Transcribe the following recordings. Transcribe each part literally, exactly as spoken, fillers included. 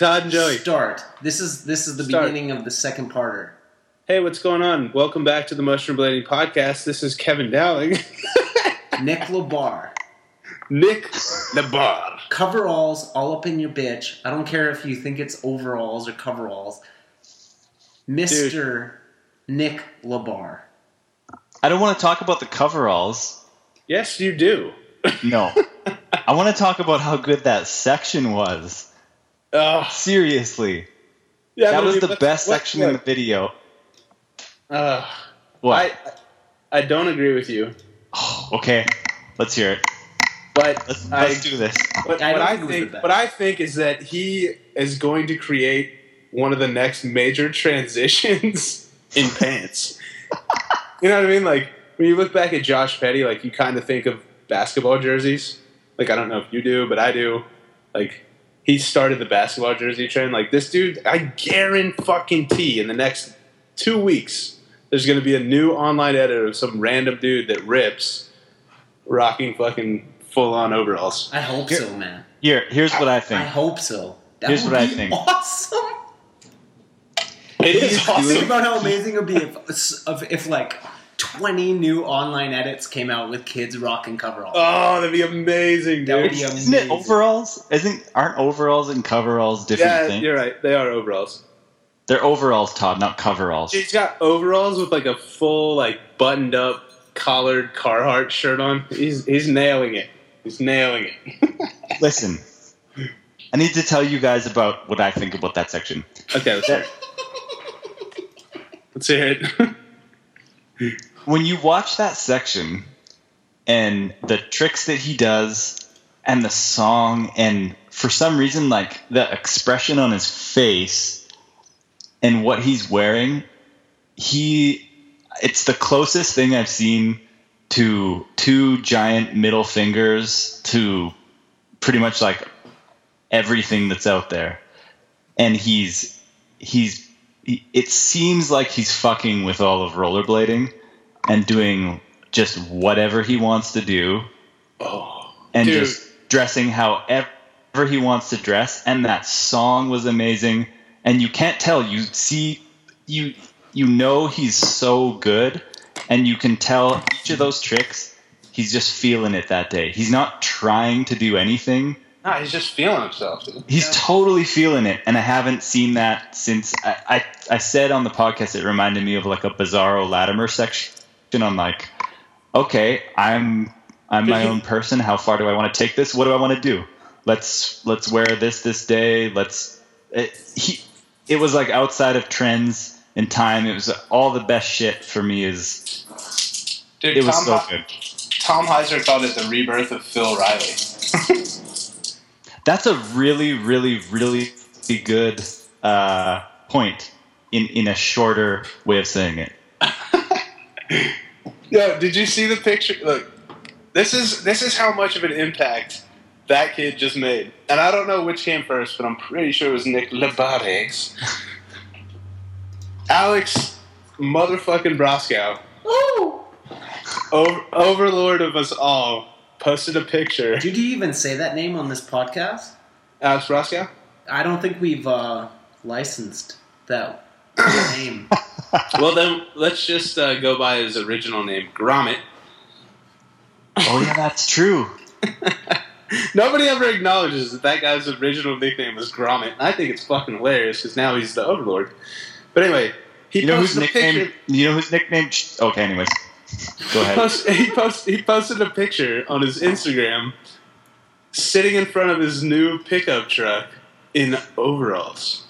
Todd and Joey. Start. This is this is the Start. beginning of the second parter. Hey, what's going on? Welcome back to the Mushroom Blading Podcast. This is Kevin Dowling. Nick Lebar. Nick Lebar. Coveralls all up in your bitch. I don't care if you think it's overalls or coveralls. Mister Dude. Nick Lebar. I don't want to talk about the coveralls. Yes, you do. No. I want to talk about how good that section was. Oh. Seriously. Yeah, that was the what, best what, section what? in the video. Uh, what? I, I don't agree with you. Oh, okay. Let's hear it. But let's, I, let's do this. But, I what, I think, what I think is that he is going to create one of the next major transitions in pants. You know what I mean? Like, when you look back at Josh Petty, like, you kind of think of basketball jerseys. Like, I don't know if you do, but I do. Like, he started the basketball jersey trend. Like, this dude, I guarantee in the next two weeks, there's going to be a new online editor of some random dude that rips rocking fucking full-on overalls. I hope Here, so, man. Here, here's what I think. I hope so. That here's would what be I think. Awesome. It is awesome. Think about how amazing it would be if, if, like, twenty new online edits came out with kids rocking coveralls. Oh, that'd be amazing, dude. That would be amazing. Isn't it overalls? Isn't, aren't overalls and coveralls different yeah, things? Yeah, you're right. They are overalls. They're overalls, Todd, not coveralls. He's got overalls with, like, a full, like, buttoned-up, collared Carhartt shirt on. He's he's nailing it. He's nailing it. Listen, I need to tell you guys about what I think about that section. Okay, let's hear it. Let's hear it. When you watch that section and the tricks that he does and the song and for some reason, like, the expression on his face and what he's wearing, he... It's the closest thing I've seen to two giant middle fingers to pretty much like everything that's out there. And he's, he's, he, it seems like he's fucking with all of rollerblading and doing just whatever he wants to do oh, and dude. just dressing however he wants to dress. And that song was amazing. And you can't tell, you see, you, You know he's so good, and you can tell each of those tricks, he's just feeling it that day. He's not trying to do anything. No, he's just feeling himself. Dude. He's yeah. totally feeling it, and I haven't seen that since I, I, I said on the podcast it reminded me of like a Bizarro Latimer section. I'm like, okay, I'm I'm my own person. How far do I want to take this? What do I want to do? Let's let's wear this this day. Let's it, he. It was like outside of trends. In time, it was all the best shit for me. Is Dude, it was Tom so H- good. Tom Heiser called it the rebirth of Phil Riley. That's a really, really, really good uh, point in, in a shorter way of saying it. Yo, did you see the picture? Look, this is this is how much of an impact that kid just made. And I don't know which came first, but I'm pretty sure it was Nick Lebar's. Alex motherfucking Broskow, over, overlord of us all, posted a picture. Did you even say that name on this podcast? Alex Broskow? I don't think we've uh, licensed that name. Well, then let's just uh, go by his original name, Gromit. Oh, yeah, that's true. Nobody ever acknowledges that that guy's original nickname was Gromit. I think it's fucking hilarious because now he's the overlord. But anyway, he you know posted who's a picture. You know whose nickname? Okay, anyways. Go ahead. He, post, he, post, he posted a picture on his Instagram sitting in front of his new pickup truck in overalls.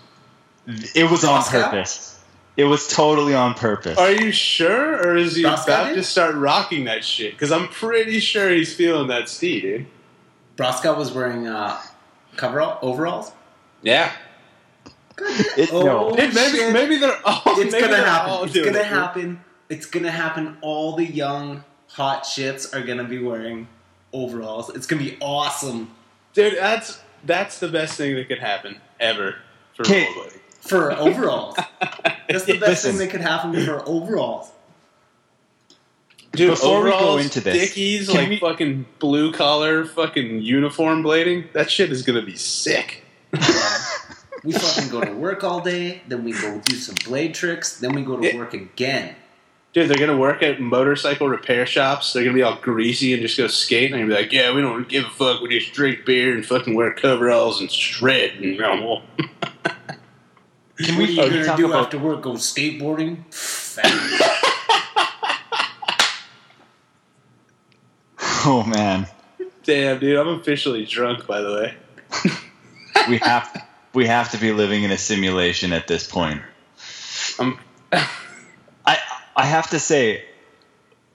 It was on purpose. It was totally on purpose. Are you sure? Or is he Broskow about did? to start rocking that shit? Because I'm pretty sure he's feeling that steed, dude. Broskow was wearing uh, coverall overalls? Yeah. It, oh, no. it, maybe, maybe they're all It's maybe gonna they're happen. All it's gonna it. happen. It's gonna happen. All the young hot shits are gonna be wearing overalls. It's gonna be awesome, dude. That's that's the best thing that could happen ever for rollerblading. For overalls, that's the best Listen. thing that could happen for overalls. Dude, Before overalls, we go into this, Dickies, like we... fucking blue collar, fucking uniform blading. That shit is gonna be sick. We fucking go to work all day, then we go do some blade tricks, then we go to it, work again. Dude, they're going to work at motorcycle repair shops. They're going to be all greasy and just go skate. And they're going to be like, yeah, we don't give a fuck. We just drink beer and fucking wear coveralls and shred. And Can we what are you gonna do about? After work? Go skateboarding? Oh, man. Damn, dude. I'm officially drunk, by the way. we have to, we have to be living in a simulation at this point. Um, I I have to say,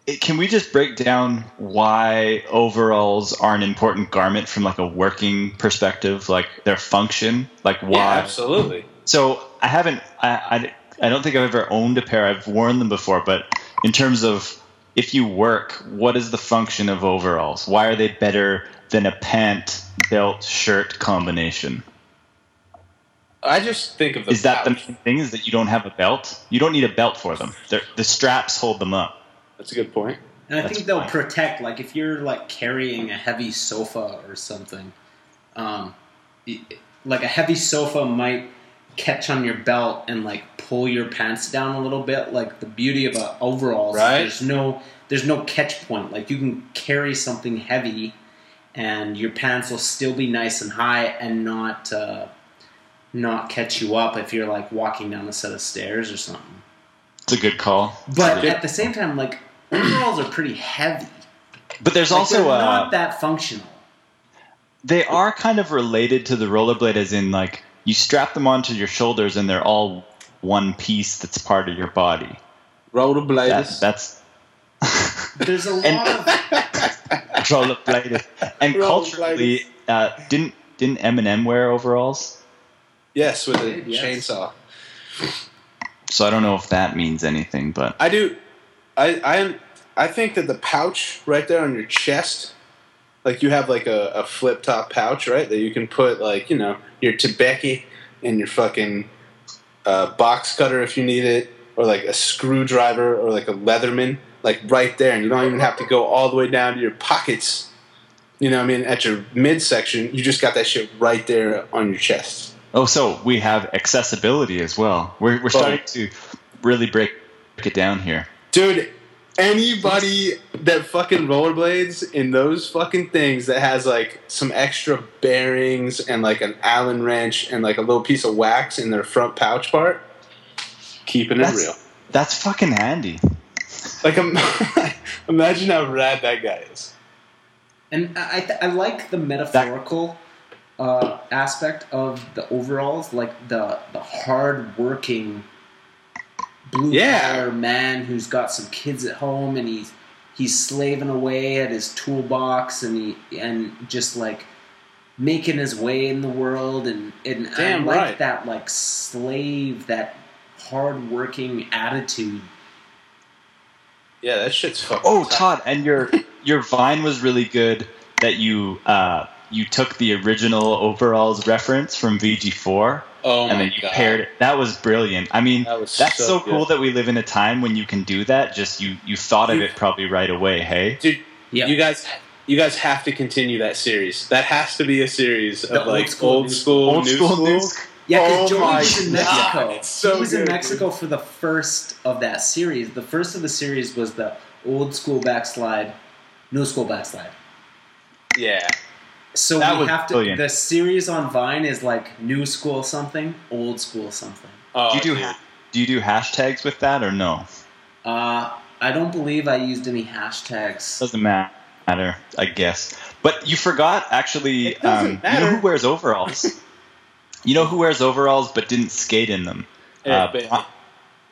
it, can we just break down why overalls are an important garment from like a working perspective, like their function? Like why? Yeah, absolutely. So I haven't I, – I, I don't think I've ever owned a pair. I've worn them before. But in terms of if you work, what is the function of overalls? Why are they better than a pant, belt, shirt combination? I just think of the Is pouch. That the main thing is that you don't have a belt? You don't need a belt for them. They're, the straps hold them up. That's a good point. And I That's think they'll fine. protect – like if you're like carrying a heavy sofa or something, um, like a heavy sofa might – catch on your belt and like pull your pants down a little bit. Like the beauty of an overall, right? There's no there's no catch point. Like you can carry something heavy, and your pants will still be nice and high and not uh, not catch you up if you're like walking down a set of stairs or something. It's a good call. But good. At the same time, like overalls are pretty heavy. But there's like, also they're uh, not that functional. They are kind of related to the rollerblade, as in like. You strap them onto your shoulders, and they're all one piece that's part of your body. Rollerblades. That, that's. There's a lot and, of rollerblades. And roller culturally, uh, didn't didn't Eminem wear overalls? Yes, with a yes. chainsaw. So I don't know if that means anything, but I do. I I I think that the pouch right there on your chest. Like, you have, like, a, a flip-top pouch, right, that you can put, like, you know, your tobecki and your fucking uh, box cutter if you need it, or, like, a screwdriver or, like, a Leatherman, like, right there. And you don't even have to go all the way down to your pockets, you know what I mean, at your midsection. You just got that shit right there on your chest. Oh, so we have accessibility as well. We're, we're starting to really break it down here. Dude. Anybody that fucking rollerblades in those fucking things that has, like, some extra bearings and, like, an Allen wrench and, like, a little piece of wax in their front pouch part, keeping that's, it real. That's fucking handy. Like, imagine how rad that guy is. And I th- I like the metaphorical uh, aspect of the overalls, like the, the hard-working blue-collar yeah. man who's got some kids at home and he's he's slaving away at his toolbox and he and just like making his way in the world and, and Damn I like right. that like slave, that hard-working attitude. Yeah, that shit's fucking Oh, tough. Todd, and your your vine was really good that you uh, you took the original overalls reference from V G four. Oh and then you God. paired it. That was brilliant. I mean, that that's so, so cool that we live in a time when you can do that. Just you, you thought dude, of it probably right away, hey? Dude, yep. you guys you guys have to continue that series. That has to be a series of the like old school, old school, old new, school, school. new school. Yeah, because oh Jordan was in Mexico. God, so he was good, in Mexico dude. for the first of that series. The first of the series was the old school backslide, new school backslide. Yeah. So that we have to. Brilliant. The series on Vine is like new school something, old school something. Oh, do you do ha- do you do hashtags with that or no? Uh, I don't believe I used any hashtags. Doesn't matter, I guess. But you forgot actually. Um, you know who wears overalls? You know who wears overalls but didn't skate in them? Uh,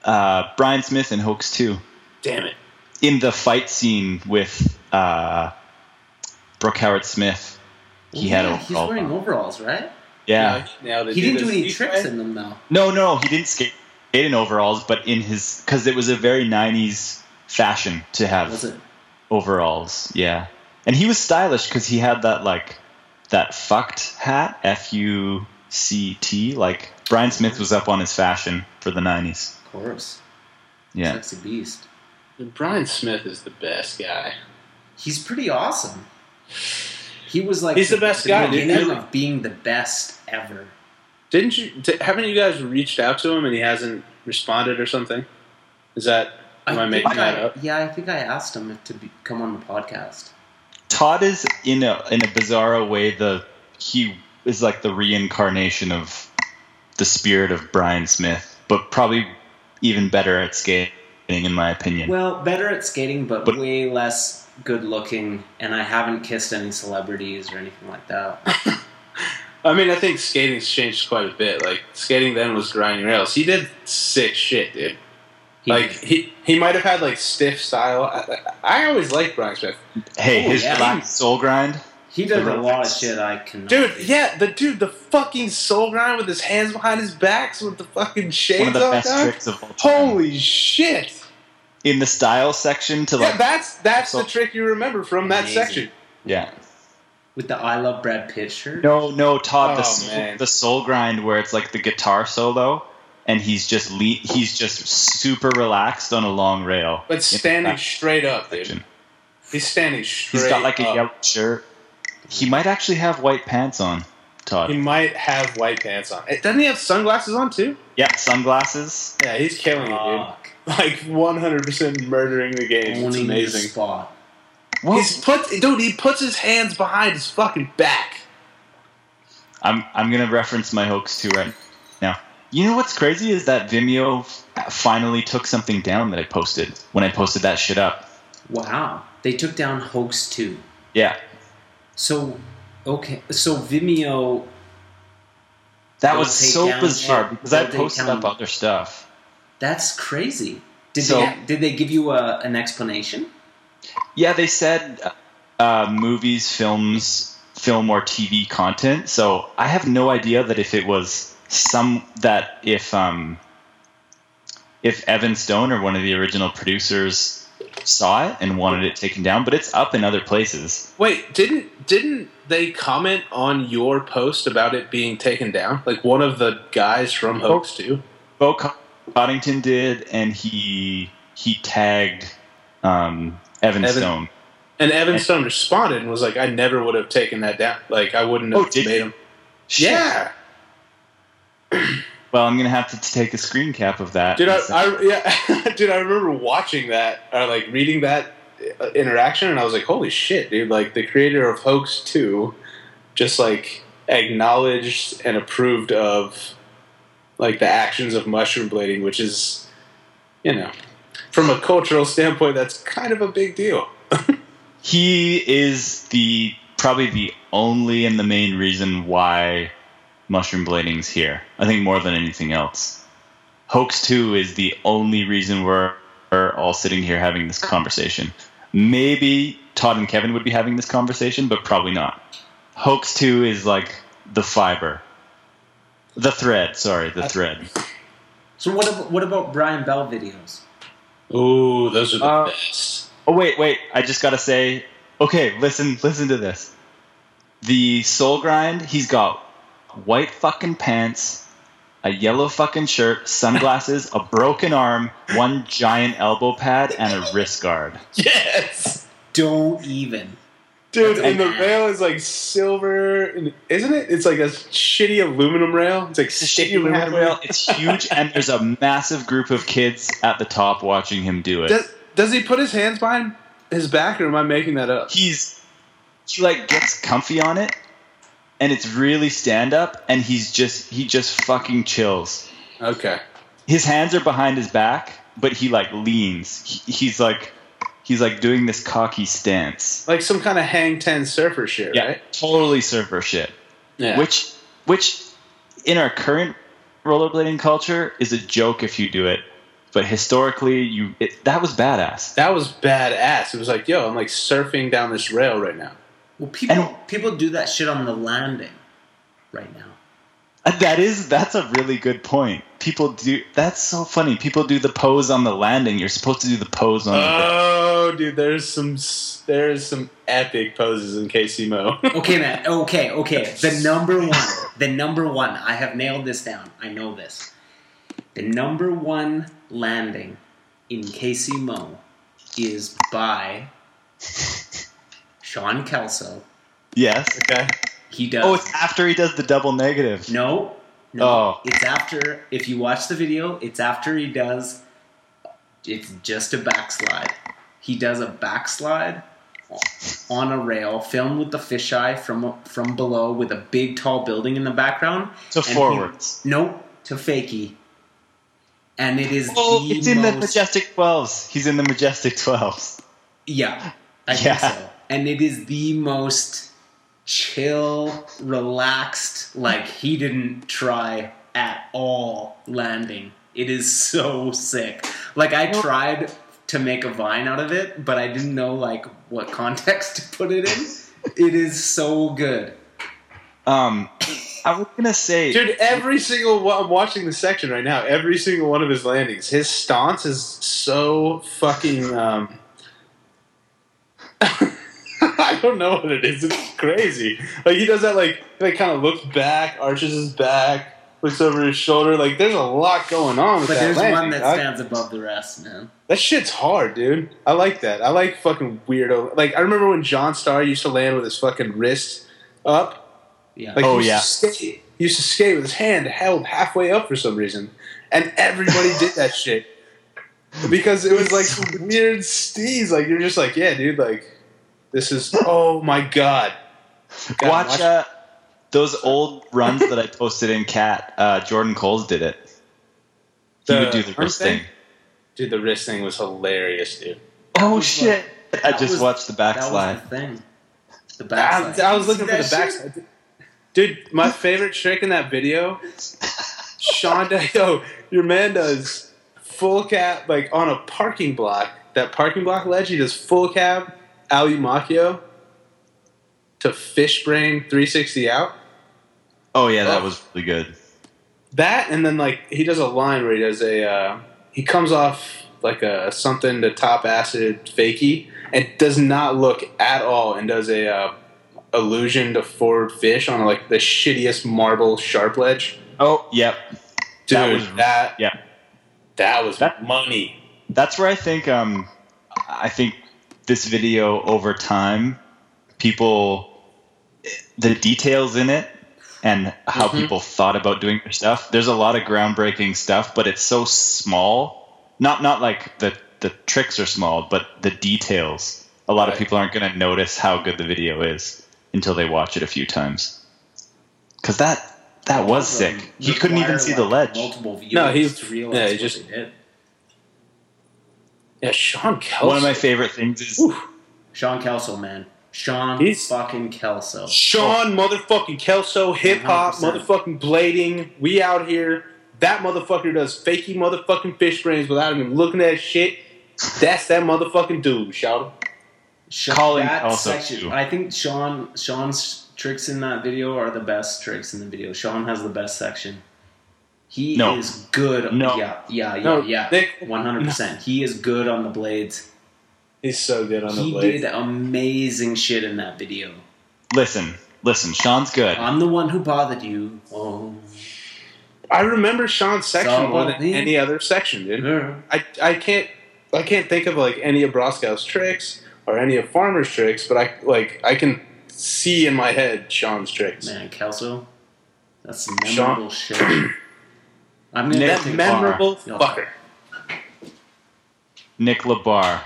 uh, Brian Smith in Hoax two. Damn it! In the fight scene with uh, Brooke Howard Smith. He yeah, had overalls. He's wearing overalls, right? Yeah. yeah he, he didn't do any tricks in them, though. No, no, he didn't skate in overalls, but in his because it was a very nineties fashion to have was it? overalls. Yeah, and he was stylish because he had that like that fucked hat, F U C T. Like Brian Smith was up on his fashion for the nineties. Of course. Yeah. Sexy beast. And Brian Smith is the best guy. He's pretty awesome. He was like he's the, the best guy, the dude. Of being the best ever, Didn't you? T- haven't you guys reached out to him and he hasn't responded or something? Is that? Am I, I making I, that up? Yeah, I think I asked him to be, come on the podcast. Todd is in a in a bizarro way the he is like the reincarnation of the spirit of Brian Smith, but probably even better at skating, in my opinion. Well, better at skating, but, but way less good looking, and I haven't kissed any celebrities or anything like that. I mean, I think skating's changed quite a bit. Like, skating then was grinding rails. He did sick shit, dude. He like, did. he he might have had, like, stiff style. I, I always liked Brian Smith. Hey, oh, his yeah. black soul grind. He does a lot of shit I cannot. Dude, do. yeah, the dude, the fucking soul grind with his hands behind his backs with the fucking shades on. One of the best time. tricks of all time. Holy shit. In the style section to, like... Yeah, that's, that's the trick you remember from amazing. that section. Yeah. With the I Love Brad Pitt shirt? No, no, Todd, oh, the, the soul grind where it's like the guitar solo, and he's just le- he's just super relaxed on a long rail. But standing straight up, section. dude. He's standing straight up. He's got like a up. yellow shirt. He might actually have white pants on, Todd. He might have white pants on. Doesn't he have sunglasses on, too? Yeah, sunglasses. Yeah, he's killing oh. it, dude. Like, one hundred percent murdering the game. It's amazing. Spot. He's put, dude, he puts his hands behind his fucking back. I'm I'm going to reference my hoax too right now. You know what's crazy is that Vimeo finally took something down that I posted when I posted that shit up. Wow. They took down Hoax two. Yeah. So, okay. So Vimeo. That was so bizarre because I posted up other stuff. That's crazy. Did they did they give you a, an explanation? Yeah, they said uh, movies, films, film or T V content. So I have no idea that if it was some that if um if Evan Stone or one of the original producers saw it and wanted it taken down, but it's up in other places. Wait, didn't didn't they comment on your post about it being taken down? Like one of the guys from Hoax two? Bo Coddington did, and he he tagged um, Evan, Evan Stone. And Evan and, Stone responded and was like, I never would have taken that down. Like, I wouldn't have oh, made him. Shit. Yeah. Well, I'm gonna have to take a screen cap of that. Dude, I, I yeah, dude, I remember watching that or like reading that interaction, and I was like, "Holy shit, dude!" Like the creator of Hoax two, just like acknowledged and approved of like the actions of mushroom blading, which is, you know, from a cultural standpoint, that's kind of a big deal. He is the probably the only and the main reason why mushroom blading's here. I think more than anything else. Hoax two is the only reason we're all sitting here having this conversation. Maybe Todd and Kevin would be having this conversation, but probably not. Hoax two is like the fiber. The thread, sorry, the thread. So what about, what about Brian Bell videos? Ooh, those are the uh, best. Oh, wait, wait. I just got to say, okay, listen, listen to this. The soul grind, he's got white fucking pants, a yellow fucking shirt, sunglasses, a broken arm, one giant elbow pad, and a wrist guard. Yes! Don't even. Dude, and the rail is like silver, and isn't it? It's like a shitty aluminum rail. It's like it's shitty aluminum rail. rail. It's huge, and there's a massive group of kids at the top watching him do it. Does, does he put his hands behind his back, or am I making that up? He's, he like gets comfy on it. And it's really stand up, and he's just he just fucking chills. Okay. His hands are behind his back, but he like leans. He, he's like he's like doing this cocky stance, like some kind of hang ten surfer shit, yeah, right? Totally surfer shit. Yeah. Which which in our current rollerblading culture is a joke if you do it, but historically you it, that was badass. That was badass. It was like, yo, I'm like surfing down this rail right now. Well, people and, people do that shit on the landing right now. That is that's a really good point. People do that's so funny. People do the pose on the landing. You're supposed to do the pose on. Oh, the dude, there's some there's some epic poses in K C M O. Okay, man. Okay, okay. The number one, the number one. I have nailed this down. I know this. The number one landing in K C M O is by Sean Kelso. Yes. Okay. He does. Oh, it's after he does the double negative. No. No, oh. It's after, if you watch the video, it's after he does, it's just a backslide. He does a backslide on a rail, filmed with the fisheye from from below with a big tall building in the background. To forwards. He, nope, to fakie. And it is oh, the it's in most, the Majestic twelves. He's in the Majestic twelves. Yeah, I yeah. think so. And it is the most chill, relaxed, like he didn't try at all landing. It is so sick. Like I tried to make a vine out of it, but I didn't know like what context to put it in. It is so good. Um, I was gonna say, dude, every single one, I'm watching the section right now. Every single one of his landings, his stance is so fucking. Um, I don't know what it is. It's crazy. Like he does that, like like kind of looks back, arches his back, looks over his shoulder. Like there's a lot going on. With but that there's landing. One that stands I, above the rest, man. That shit's hard, dude. I like that. I like fucking weirdo. Like I remember when John Starr used to land with his fucking wrist up. Yeah. Like, oh he yeah. Skate, he used to skate with his hand held halfway up for some reason, and everybody did that shit because it was like weird steez. Like you're just like, yeah, dude, like. This is, oh my God. God watch watch uh, those old runs that I posted in Cat. Uh, Jordan Coles did it. He the would do the wrist thing? thing. Dude, the wrist thing was hilarious, dude. Oh, shit. Like, I just was, watched the backslide. That was the thing. The backslide. I, I was looking for the backslide. Dude, my favorite trick in that video, Sean, yo, your man does full cab, like on a parking block, that parking block ledge, he does full cab. Ali Macchio to fish brain three sixty out. Oh yeah, that oh. was really good. That and then like he does a line where he does a uh, he comes off like a something to top acid fakie and does not look at all and does a uh, allusion to forward fish on like the shittiest marble sharp ledge. Oh yep, dude, that was, that, yeah, that was that, money. That's where I think um I think. This video over time, people, the details in it and how mm-hmm. people thought about doing their stuff. There's a lot of groundbreaking stuff, but it's so small. Not not like the, the tricks are small, but the details. A lot right. of people aren't going to notice how good the video is until they watch it a few times. Because that, that that was sick. Um, he couldn't even see like the ledge. Multiple views no, he's to realize yeah, he just what they did. Yeah, Sean Kelso. One of my favorite things is... Oof. Sean Kelso, man. Sean He's, fucking Kelso. Sean oh. motherfucking Kelso. Hip-hop, motherfucking blading. We out here. That motherfucker does fakey motherfucking fish brains without even looking at shit. That's that motherfucking dude, shout out. Sean, Colin Kelso. I think Sean Sean's tricks in that video are the best tricks in the video. Sean has the best section. He no. is good. No. Yeah, yeah, yeah, no, yeah. They, one hundred percent. No. He is good on the blades. He's so good on he the blades. He did amazing shit in that video. Listen, listen, Sean's good. I'm the one who bothered you. Oh. I remember Sean's section so, more than yeah. any other section, dude. Yeah. I, I can't I can't think of like any of Broskow's tricks or any of Farmer's tricks, but I like I can see in my head Sean's tricks. Man, Kelso, that's some memorable Sean. Shit. I'm Nick that Lebar. Memorable fucker. Nick Lebar.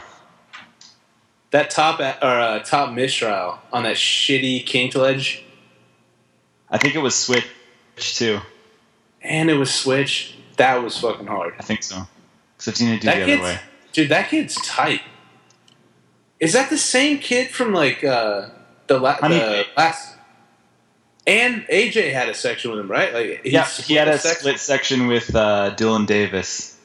That top at, or uh, top mistrial on that shitty kinked ledge. I think it was switch too. And it was switch. That was fucking hard. I think so. Except you need to do that the other way. Dude, that kid's tight. Is that the same kid from like uh, the, la- the last? And A J had a section with him, right? Like he, yeah, he had a, a section. split section with uh, Dylan Davis.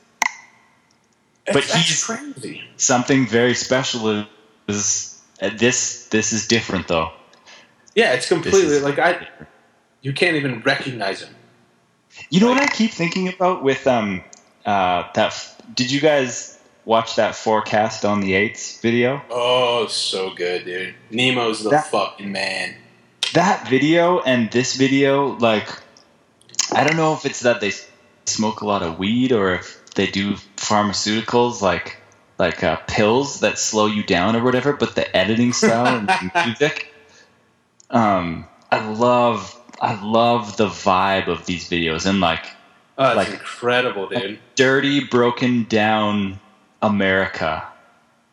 That's, but he's crazy. Something very special is uh, this. This is different, though. Yeah, it's completely like I. You can't even recognize him. You know like, what I keep thinking about with um uh that. Did you guys watch that forecast on the eights video? Oh, so good, dude. Nemo's the that, fucking man. That video and this video, like, I don't know if it's that they smoke a lot of weed or if they do pharmaceuticals, like like uh, pills that slow you down or whatever, but the editing style and music, um, I love I love the vibe of these videos and like, oh, like incredible, dude. Dirty, broken down America.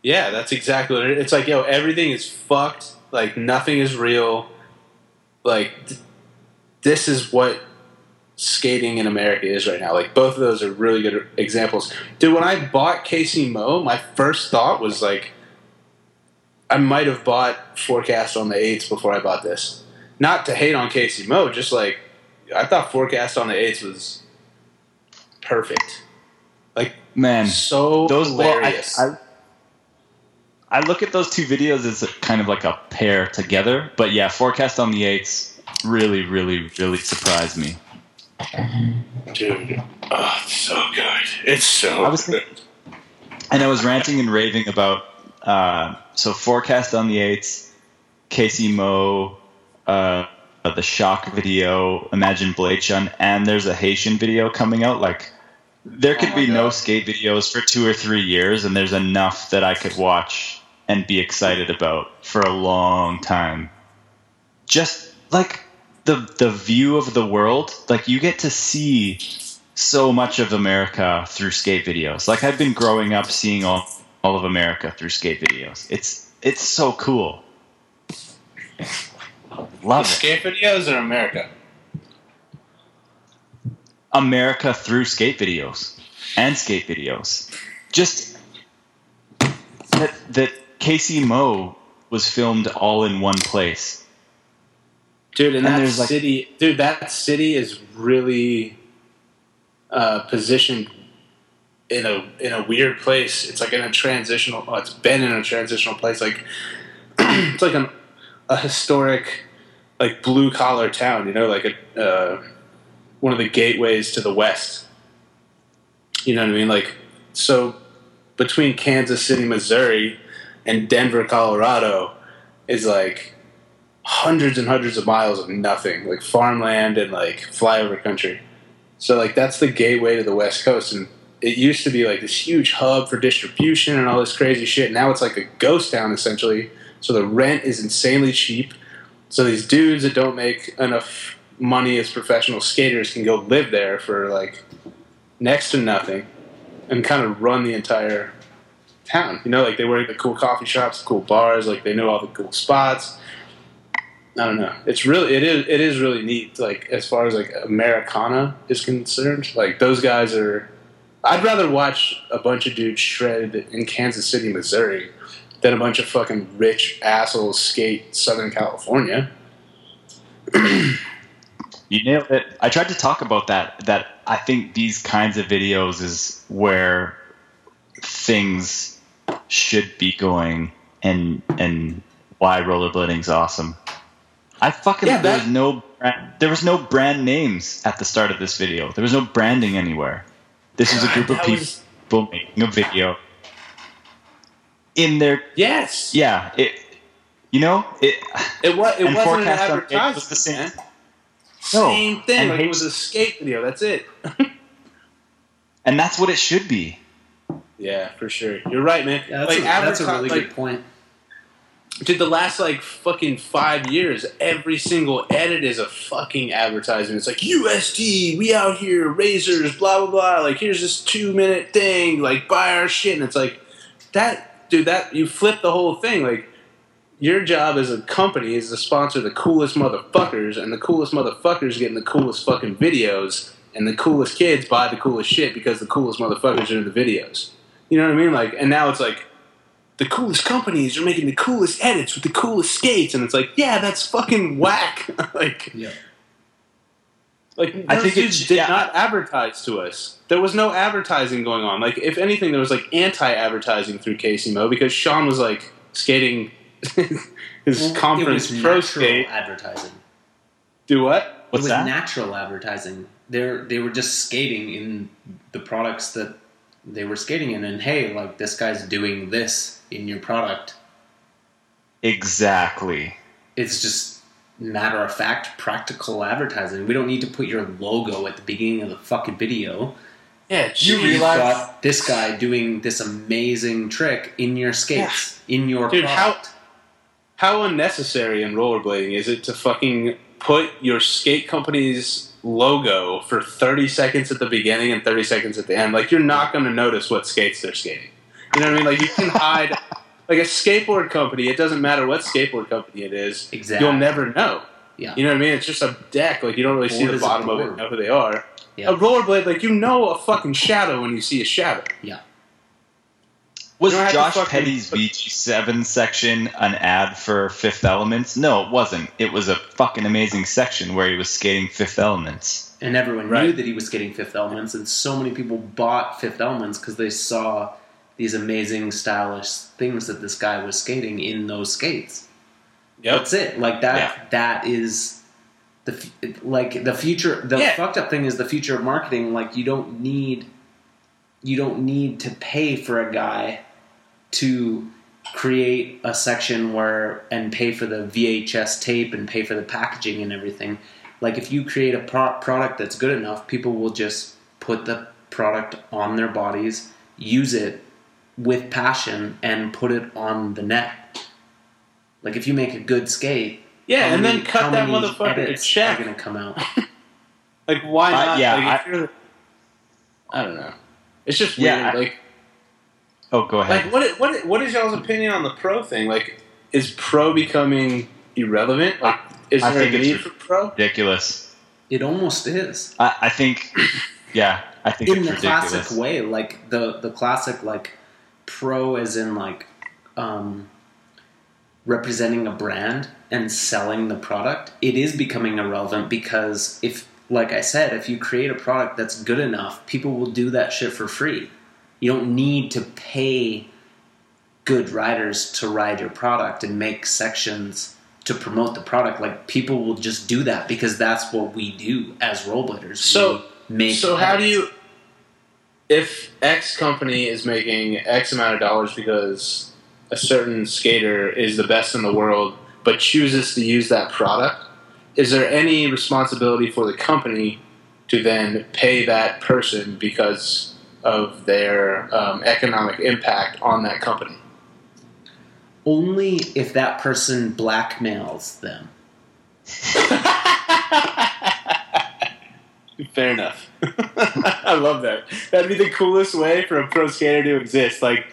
Yeah, that's exactly what it is. It's like, yo, everything is fucked. Like, nothing is real. Like, th- this is what skating in America is right now. Like, both of those are really good examples. Dude, when I bought K C M O, my first thought was, like, I might have bought Forecast on the eights before I bought this. Not to hate on K C M O, just, like, I thought Forecast on the eights was perfect. Like, man, so those hilarious. Lo- I, I, I look at those two videos as a, kind of like a pair together. But, yeah, Forecast on the eights really, really, really surprised me. Dude, oh, it's so good. It's so I was good. And I was ranting and raving about uh, – so Forecast on the eights, K C M O, uh, the Shock video, Imagine Blade Shun, and there's a Haitian video coming out, like – there could oh be God. no skate videos for two or three years, and there's enough that I could watch and be excited about for a long time. Just like the the view of the world, like you get to see so much of America through skate videos. Like I've been growing up seeing all, all of America through skate videos. It's it's so cool. Love the skate it. videos in America. America through skate videos and skate videos. Just that that K C M O was filmed all in one place. Dude, and, and that city like, dude, that city is really uh, positioned in a in a weird place. It's like in a transitional oh, it's been in a transitional place. Like it's like an, a historic like blue collar town, you know, like a uh, one of the gateways to the West. You know what I mean? Like, so between Kansas City, Missouri, and Denver, Colorado is like hundreds and hundreds of miles of nothing, like farmland and like flyover country. So like that's the gateway to the West Coast. And it used to be like this huge hub for distribution and all this crazy shit. Now it's like a ghost town essentially. So the rent is insanely cheap. So these dudes that don't make enough money as professional skaters can go live there for like next to nothing and kind of run the entire town. You know, like they work at the cool coffee shops, the cool bars, like they know all the cool spots. I don't know. It's really, it is, it is really neat. Like as far as like Americana is concerned, like those guys are, I'd rather watch a bunch of dudes shred in Kansas City, Missouri than a bunch of fucking rich assholes skate Southern California. You nailed it. I tried to talk about that, that I think these kinds of videos is where things should be going and and why rollerblading's awesome. I fucking yeah, there's no there was no brand names at the start of this video. There was no branding anywhere. This is a group of people was... making a video in their yes. Yeah, it you know, it it was it wasn't an advertisement. No. Same thing. Like it was a skate video. That's it. And that's what it should be. Yeah, for sure. You're right, man. Yeah, that's, like, a, that's a really like, good point. Dude, the last like fucking five years, every single edit is a fucking advertisement. It's like U S D, we out here, razors, blah blah blah. Like here's this two minute thing. Like buy our shit, and it's like that, dude. That you flip the whole thing, like. Your job as a company is to sponsor the coolest motherfuckers, and the coolest motherfuckers getting the coolest fucking videos, and the coolest kids buy the coolest shit because the coolest motherfuckers are in the videos. You know what I mean? Like, and now it's like the coolest companies are making the coolest edits with the coolest skates, and it's like, yeah, that's fucking whack. like, yeah. like those I think dudes it, did yeah. not advertise to us. There was no advertising going on. Like, if anything, there was like anti-advertising through K C M O because Sean was like skating. His well, conference pro skate advertising. Do what? What's it was that? Natural advertising. They they were just skating in the products that they were skating in, and hey, like this guy's doing this in your product. Exactly. It's just matter of fact, practical advertising. We don't need to put your logo at the beginning of the fucking video. Yeah, you realize got this guy doing this amazing trick in your skates, yeah. in your Dude, product. How unnecessary in rollerblading is it to fucking put your skate company's logo for thirty seconds at the beginning and thirty seconds at the end, like, you're not going to notice what skates they're skating. You know what I mean? Like, you can hide... Like, a skateboard company, it doesn't matter what skateboard company it is. Exactly. You'll never know. Yeah. You know what I mean? It's just a deck. Like, you don't really see the bottom of it, know who they are. Yeah. A rollerblade, like, you know a fucking shadow when you see a shadow. Yeah. Was Josh Petty's V G seven section an ad for Fifth Elements? No, it wasn't. It was a fucking amazing section where he was skating Fifth Elements. And everyone right. knew that he was skating Fifth Elements, and so many people bought Fifth Elements because they saw these amazing, stylish things that this guy was skating in those skates. Yep. That's it. Like, that. Yeah. That is the like the future. The yeah. fucked up thing is the future of marketing. Like, you don't need you don't need to pay for a guy to create a section where and pay for the V H S tape and pay for the packaging and everything. Like, if you create a pro- product that's good enough, people will just put the product on their bodies, use it with passion, and put it on the net. Like, if you make a good skate, yeah, and many, then cut that motherfucker a check. Are gonna come out. Like, why not? Uh, yeah, like, I, if I don't know. It's just yeah, weird. I, like, oh, go ahead. Like, what what what is y'all's opinion on the pro thing? Like, is pro becoming irrelevant? Like, is I there think a need for pro? Ridiculous. It almost is. I, I think. Yeah, I think in it's the ridiculous. Classic way, like the the classic like. Pro as in like um, representing a brand and selling the product, it is becoming irrelevant because if, like I said, if you create a product that's good enough, people will do that shit for free. You don't need to pay good riders to ride your product and make sections to promote the product. Like, people will just do that because that's what we do as rollerbladers. So, make so products. How do you... If X company is making X amount of dollars because a certain skater is the best in the world but chooses to use that product, is there any responsibility for the company to then pay that person because of their um, economic impact on that company? Only if that person blackmails them. Fair enough. I love that. That'd be the coolest way for a pro skater to exist. Like,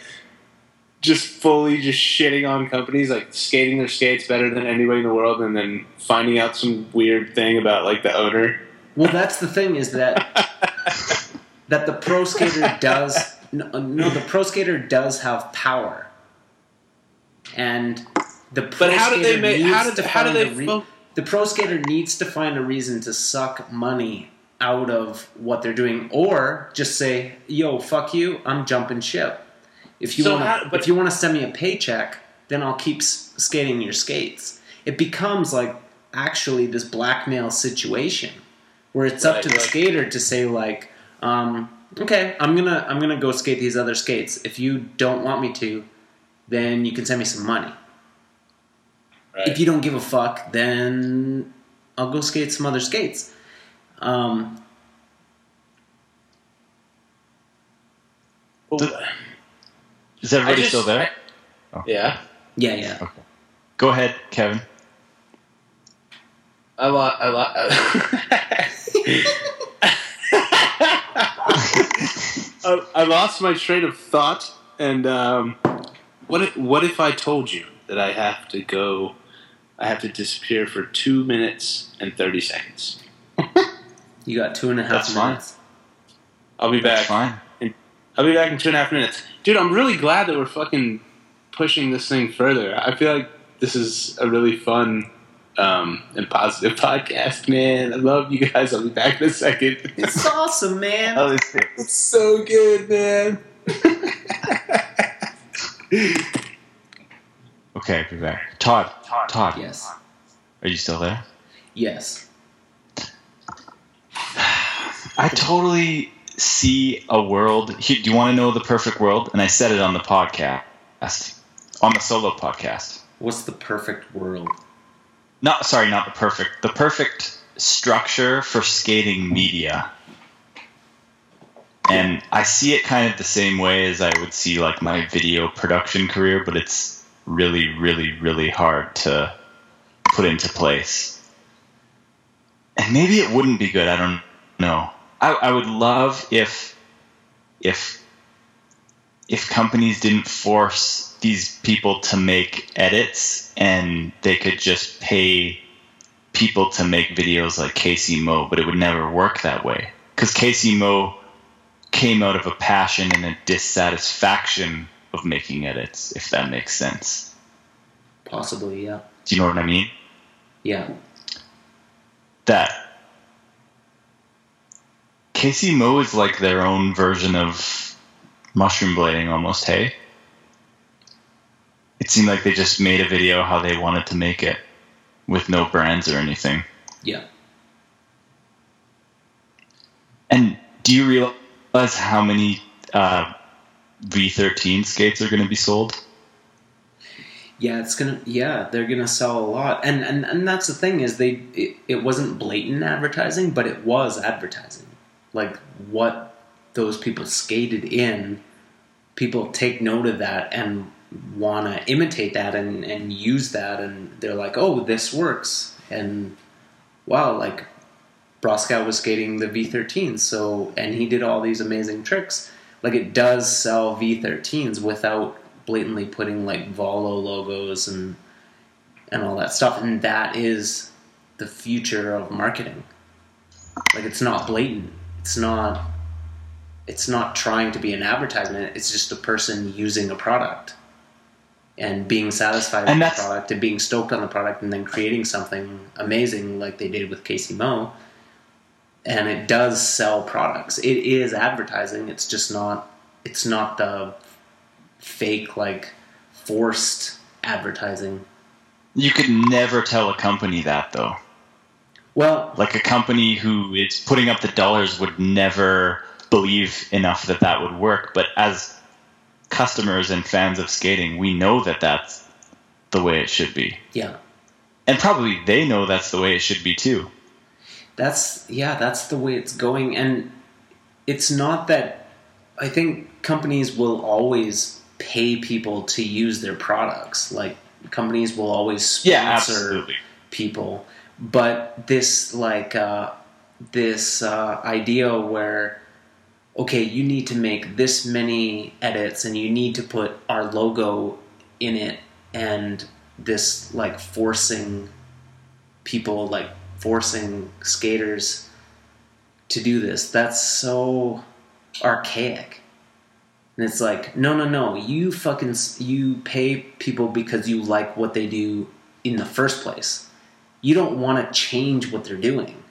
just fully just shitting on companies, like skating their skates better than anybody in the world, and then finding out some weird thing about like the owner. Well, that's the thing is that that the pro skater does no, no, the pro skater does have power, and the pro but how do they make how do how do they re- well, the pro skater needs to find a reason to suck money out of what they're doing, or just say, yo, fuck you, I'm jumping ship. If you so want to if you want to send me a paycheck, then I'll keep s- skating your skates. It becomes like actually this blackmail situation where it's right, up to right. the skater to say like, um, okay, I'm going to I'm going to go skate these other skates. If you don't want me to, then you can send me some money. Right. If you don't give a fuck, then I'll go skate some other skates. Um, is everybody just, still there? I, oh. Yeah. Yeah, yeah. Okay. Go ahead, Kevin. I lo- I lo- I, I lost my train of thought, and um, what if, what if I told you that I have to go, I have to disappear for two minutes and thirty seconds? You got two and a half That's minutes. Fine. I'll be back. That's fine. In, I'll be back in two and a half minutes. Dude, I'm really glad that we're fucking pushing this thing further. I feel like this is a really fun um, and positive podcast, man. I love you guys. I'll be back in a second. It's awesome, man. Oh, it's, it's so good, man. Okay, I'll be back. Todd, Todd, Todd. Yes. Are you still there? Yes. I totally see a world. Do you want to know the perfect world? And I said it on the podcast, on the solo podcast. What's the perfect world? Not sorry, not the perfect. The perfect structure for skating media. And I see it kind of the same way as I would see like my video production career, but it's really, really, really hard to put into place. and maybe it wouldn't be good. I don't know. I, I would love if if if companies didn't force these people to make edits, and they could just pay people to make videos like K C M O, but it would never work that way, because K C M O came out of a passion and a dissatisfaction of making edits, if that makes sense. Possibly, yeah. Do you know what I mean? Yeah. That K C M O is like their own version of mushroom blading almost, hey? It seemed like they just made a video how they wanted to make it, with no brands or anything. Yeah. And do you realize how many uh, V thirteen skates are going to be sold? Yeah, it's gonna. Yeah, they're gonna sell a lot, and and, and that's the thing is they. It, it wasn't blatant advertising, but it was advertising. Like what those people skated in, people take note of that and want to imitate that and, and use that, and they're like, oh, this works, and wow, like Broskow was skating the V thirteen, so and he did all these amazing tricks. Like it does sell V thirteens without blatantly putting like Volo logos and and all that stuff, and that is the future of marketing. Like it's not blatant. It's not it's not trying to be an advertisement. It's just a person using a product and being satisfied and with the product and being stoked on the product and then creating something amazing like they did with K C M O. And it does sell products. It is advertising. It's just not it's not the fake, like forced advertising. You could never tell a company that, though. Well, like a company who is putting up the dollars would never believe enough that that would work. But as customers and fans of skating, we know that that's the way it should be. Yeah. And probably they know that's the way it should be too. That's yeah, that's the way it's going. And it's not that I think companies will always pay people to use their products. Like companies will always sponsor yeah, absolutely. people. But this like uh, this uh, idea where, okay, you need to make this many edits and you need to put our logo in it, and this like forcing people, like forcing skaters to do this, that's so archaic. And it's like, no, no, no, you fucking, you pay people because you like what they do in the first place. You don't want to change what they're doing.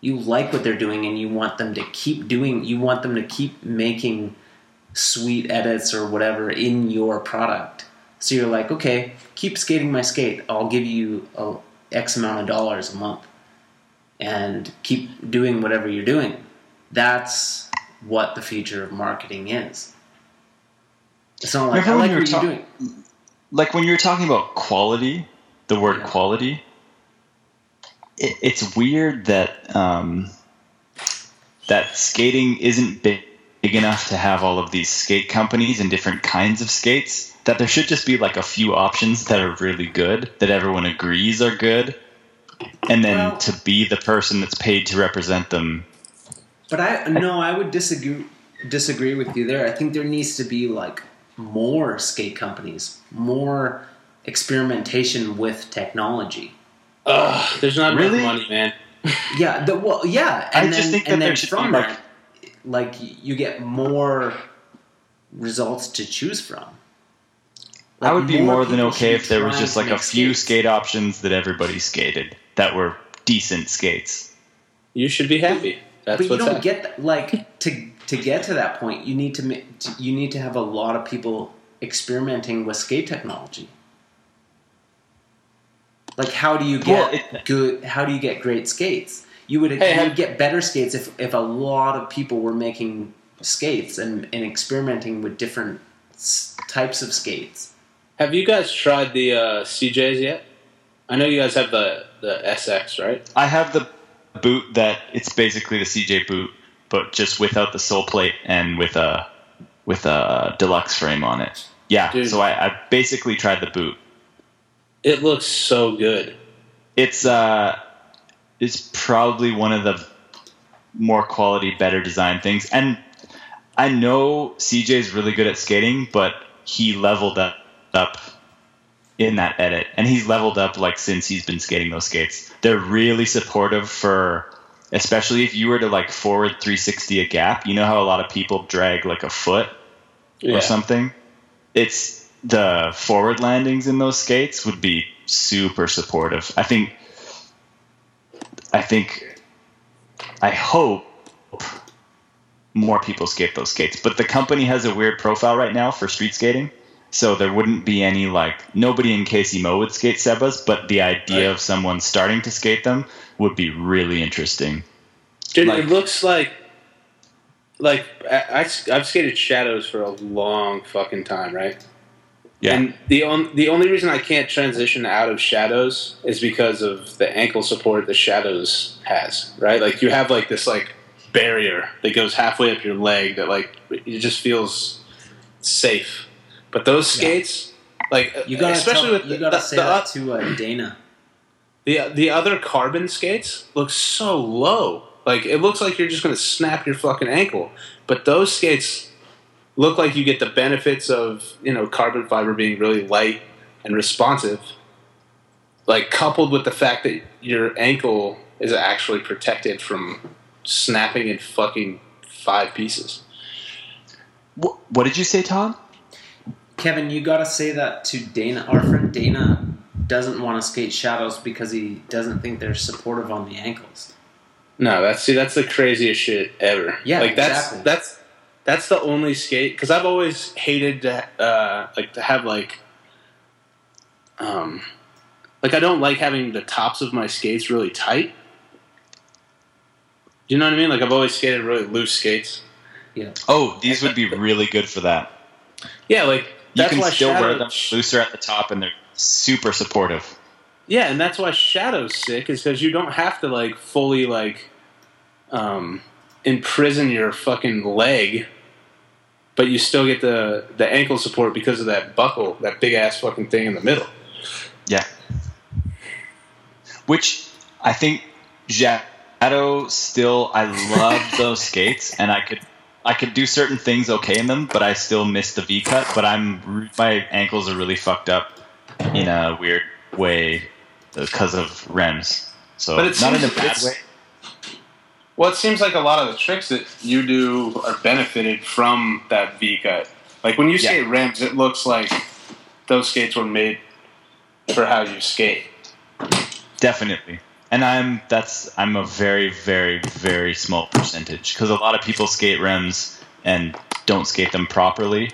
You like what they're doing, and you want them to keep doing, you want them to keep making sweet edits or whatever in your product. So you're like, okay, keep skating my skate. I'll give you a X amount of dollars a month and keep doing whatever you're doing. That's what the future of marketing is. It's not like, I like what ta- you're doing. Like when you were talking about quality, the word yeah. quality, it's weird that um, that skating isn't big, big enough to have all of these skate companies and different kinds of skates, that there should just be like a few options that are really good, that everyone agrees are good, and then well, to be the person that's paid to represent them. But I no, I would disagree disagree with you there. I think there needs to be like more skate companies, more experimentation with technology. Ugh, there's not really enough money, man. Yeah, the, well, yeah, and I just then, think that and there then should from be like, like you get more results to choose from. Like I would be more, more than okay if there was just like a few skates. skate options that everybody skated that were decent skates. You should be happy. That's but you what's don't happening. Get that, like to to get to that point, you need to you need to have a lot of people experimenting with skate technology. Like how do you get well, it, good? How do you get great skates? You would hey, you would get better skates if, if a lot of people were making skates and, and experimenting with different s- types of skates. Have you guys tried the uh, C Js yet? I know you guys have the, the S X, right? I have the boot that it's basically the C J boot, but just without the sole plate and with a with a deluxe frame on it. Yeah, dude. So I, I basically tried the boot. It looks so good. It's uh, is probably one of the more quality, better designed things. And I know C J is really good at skating, but he leveled up, up in that edit. And he's leveled up like since he's been skating those skates. They're really supportive for, especially if you were to like forward three sixty a gap, you know how a lot of people drag like a foot yeah. or something? It's the forward landings in those skates would be super supportive. I think, I think, I hope more people skate those skates, but the company has a weird profile right now for street skating. So there wouldn't be any, like, nobody in K C M O would skate Sebas, but the idea right. of someone starting to skate them would be really interesting. It, like, it looks like, like, I, I've skated Shadows for a long fucking time, right? Yeah. And the, on, the only reason I can't transition out of Shadows is because of the ankle support that Shadows has, right? Like, you have, like, this, like, barrier that goes halfway up your leg that, like, it just feels safe. But those skates, yeah. like you gotta especially tell, with you gotta the, say the, that to uh, Dana. The the other carbon skates look so low, like it looks like you're just gonna snap your fucking ankle. But those skates look like you get the benefits of, you know, carbon fiber being really light and responsive, like coupled with the fact that your ankle is actually protected from snapping in fucking five pieces. What, what did you say, Tom? Kevin, you gotta say that to Dana. Our friend Dana doesn't want to skate Shadows because he doesn't think they're supportive on the ankles. No, that's see, that's the craziest shit ever. Yeah, like that's exactly. that's that's the only skate because I've always hated to, uh, like to have like um like I don't like having the tops of my skates really tight. You know what I mean? Like I've always skated really loose skates. Yeah. Oh, these would be really good for that. Yeah, like. That's you can still Shadow, wear them looser at the top, and they're super supportive. Yeah, and that's why Shadow's sick, is because you don't have to, like, fully, like, um, imprison your fucking leg, but you still get the, the ankle support because of that buckle, that big-ass fucking thing in the middle. Yeah. Which, I think, Shadow still, I love those skates, and I could... I could do certain things okay in them, but I still miss the V cut. But I'm my ankles are really fucked up in a weird way because of R E Ms. So but it's not in a bad way. Well, it seems like a lot of the tricks that you do are benefited from that V cut. Like when you yeah. say R E Ms, it looks like those skates were made for how you skate. Definitely. And I'm that's I'm a very very very small percentage because a lot of people skate R E Ms and don't skate them properly,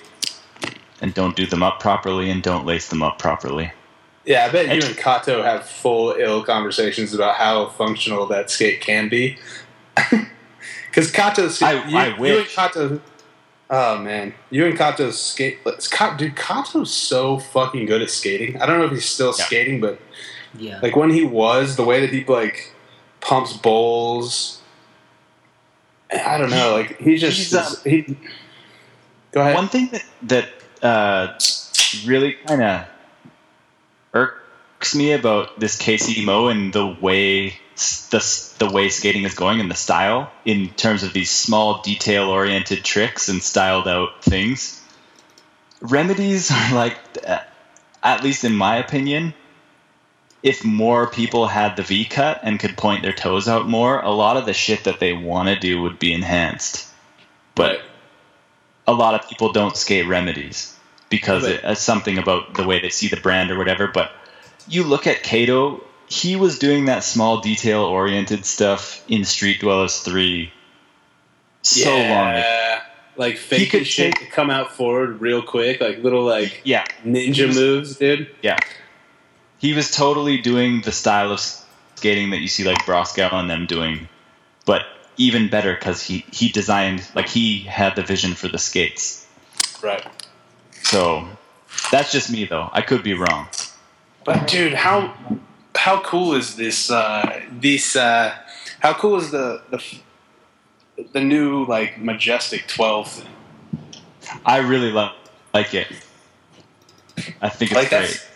and don't do them up properly, and don't lace them up properly. Yeah, I bet and you and Kato have full ill conversations about how functional that skate can be. Because Kato's, I, you, I wish. you and Kato, oh man, you and Kato's skate. Dude, Kato's so fucking good at skating. I don't know if he's still yeah. skating, but. Yeah. Like when he was, the way that he like pumps bowls, I don't know. Like he just he's, uh, he. Go ahead. One thing that that uh, really kind of irks me about this K C M O and the way the the way skating is going and the style in terms of these small detail oriented tricks and styled out things. Remedies are like, at least in my opinion. If more people had the V cut and could point their toes out more, a lot of the shit that they want to do would be enhanced. But a lot of people don't skate remedies because right. it, it's something about the way they see the brand or whatever. But you look at Kato, he was doing that small detail oriented stuff in Street Dwellers three so yeah. long ago. Like fake shit take, to come out forward real quick, like little like yeah. ninja was, moves, dude. Yeah. He was totally doing the style of skating that you see like Broskow and them doing, but even better because he, he designed, like he had the vision for the skates. Right. So that's just me though. I could be wrong. But dude, how how cool is this? Uh, this uh, how cool is the, the the new like Majestic twelve thing? I really love like it. I think it's like great. That's,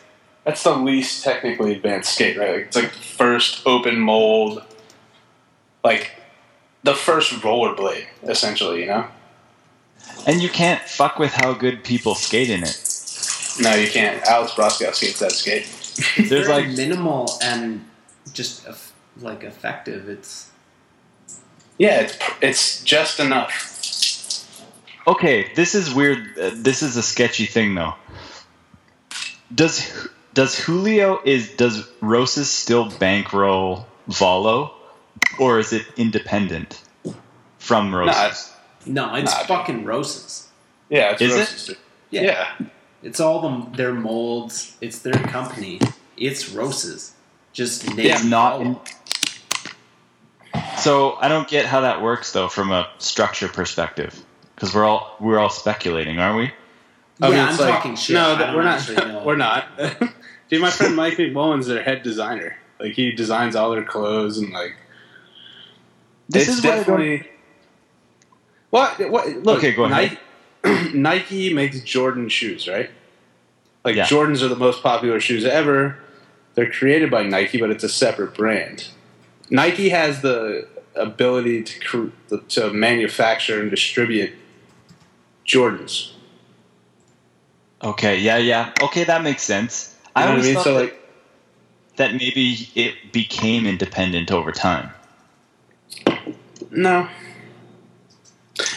That's the least technically advanced skate, right? Like it's like the first open mold, like the first rollerblade, essentially, you know? And you can't fuck with how good people skate in it. No, you can't. Alex Broskow skates that skate. There's like minimal and just like effective. It's yeah, it's it's just enough. Okay, this is weird. Uh, this is a sketchy thing, though. Does does Julio is does Roses still bankroll Volo, or is it independent from Roses? Nah, it's, no, it's nah, fucking Roses. Yeah, it's is Roses. It? Yeah. yeah. It's all them, their molds. It's their company. It's Roses. Just name yeah, not. In, so I don't get how that works though, from a structure perspective, because we're all we're all speculating, aren't we? Yeah, I mean, I'm like, talking shit. No, that, we're, not, know. we're not. We're not. Dude, my friend Mike McMullen's their head designer. Like he designs all their clothes and like. This is definitely. What? What? Look, okay, go ahead. Nike, Nike makes Jordan shoes, right? Like yeah. Jordans are the most popular shoes ever. They're created by Nike, but it's a separate brand. Nike has the ability to to manufacture and distribute Jordans. Okay, yeah, yeah. Okay, that makes sense. You know I always I mean? thought so, that, like, that maybe it became independent over time. No.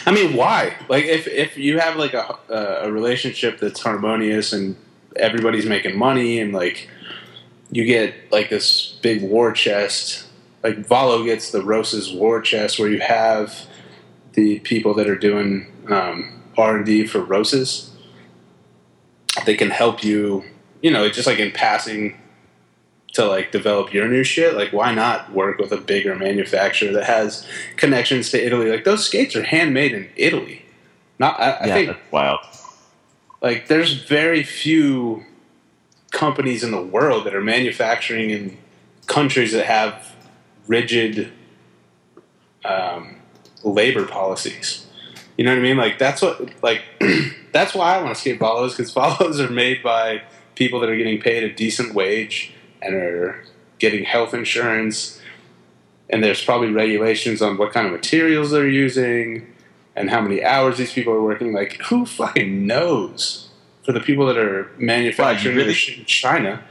I mean, why? Like, if, if you have, like, a, a relationship that's harmonious and everybody's making money and, like, you get, like, this big war chest. Like, Volo gets the Roses war chest where you have the people that are doing um, R and D for Roses. They can help you, you know, just, like, in passing to, like, develop your new shit. Like, why not work with a bigger manufacturer that has connections to Italy? Like, those skates are handmade in Italy. Not, I, I yeah, think, that's wild. Like, there's very few companies in the world that are manufacturing in countries that have rigid um, labor policies. You know what I mean? Like, that's what, like, that's why I want to skate Volos, because Volos are made by people that are getting paid a decent wage and are getting health insurance, and there's probably regulations on what kind of materials they're using and how many hours these people are working. Like, who fucking knows for the people that are manufacturing wow, really in China?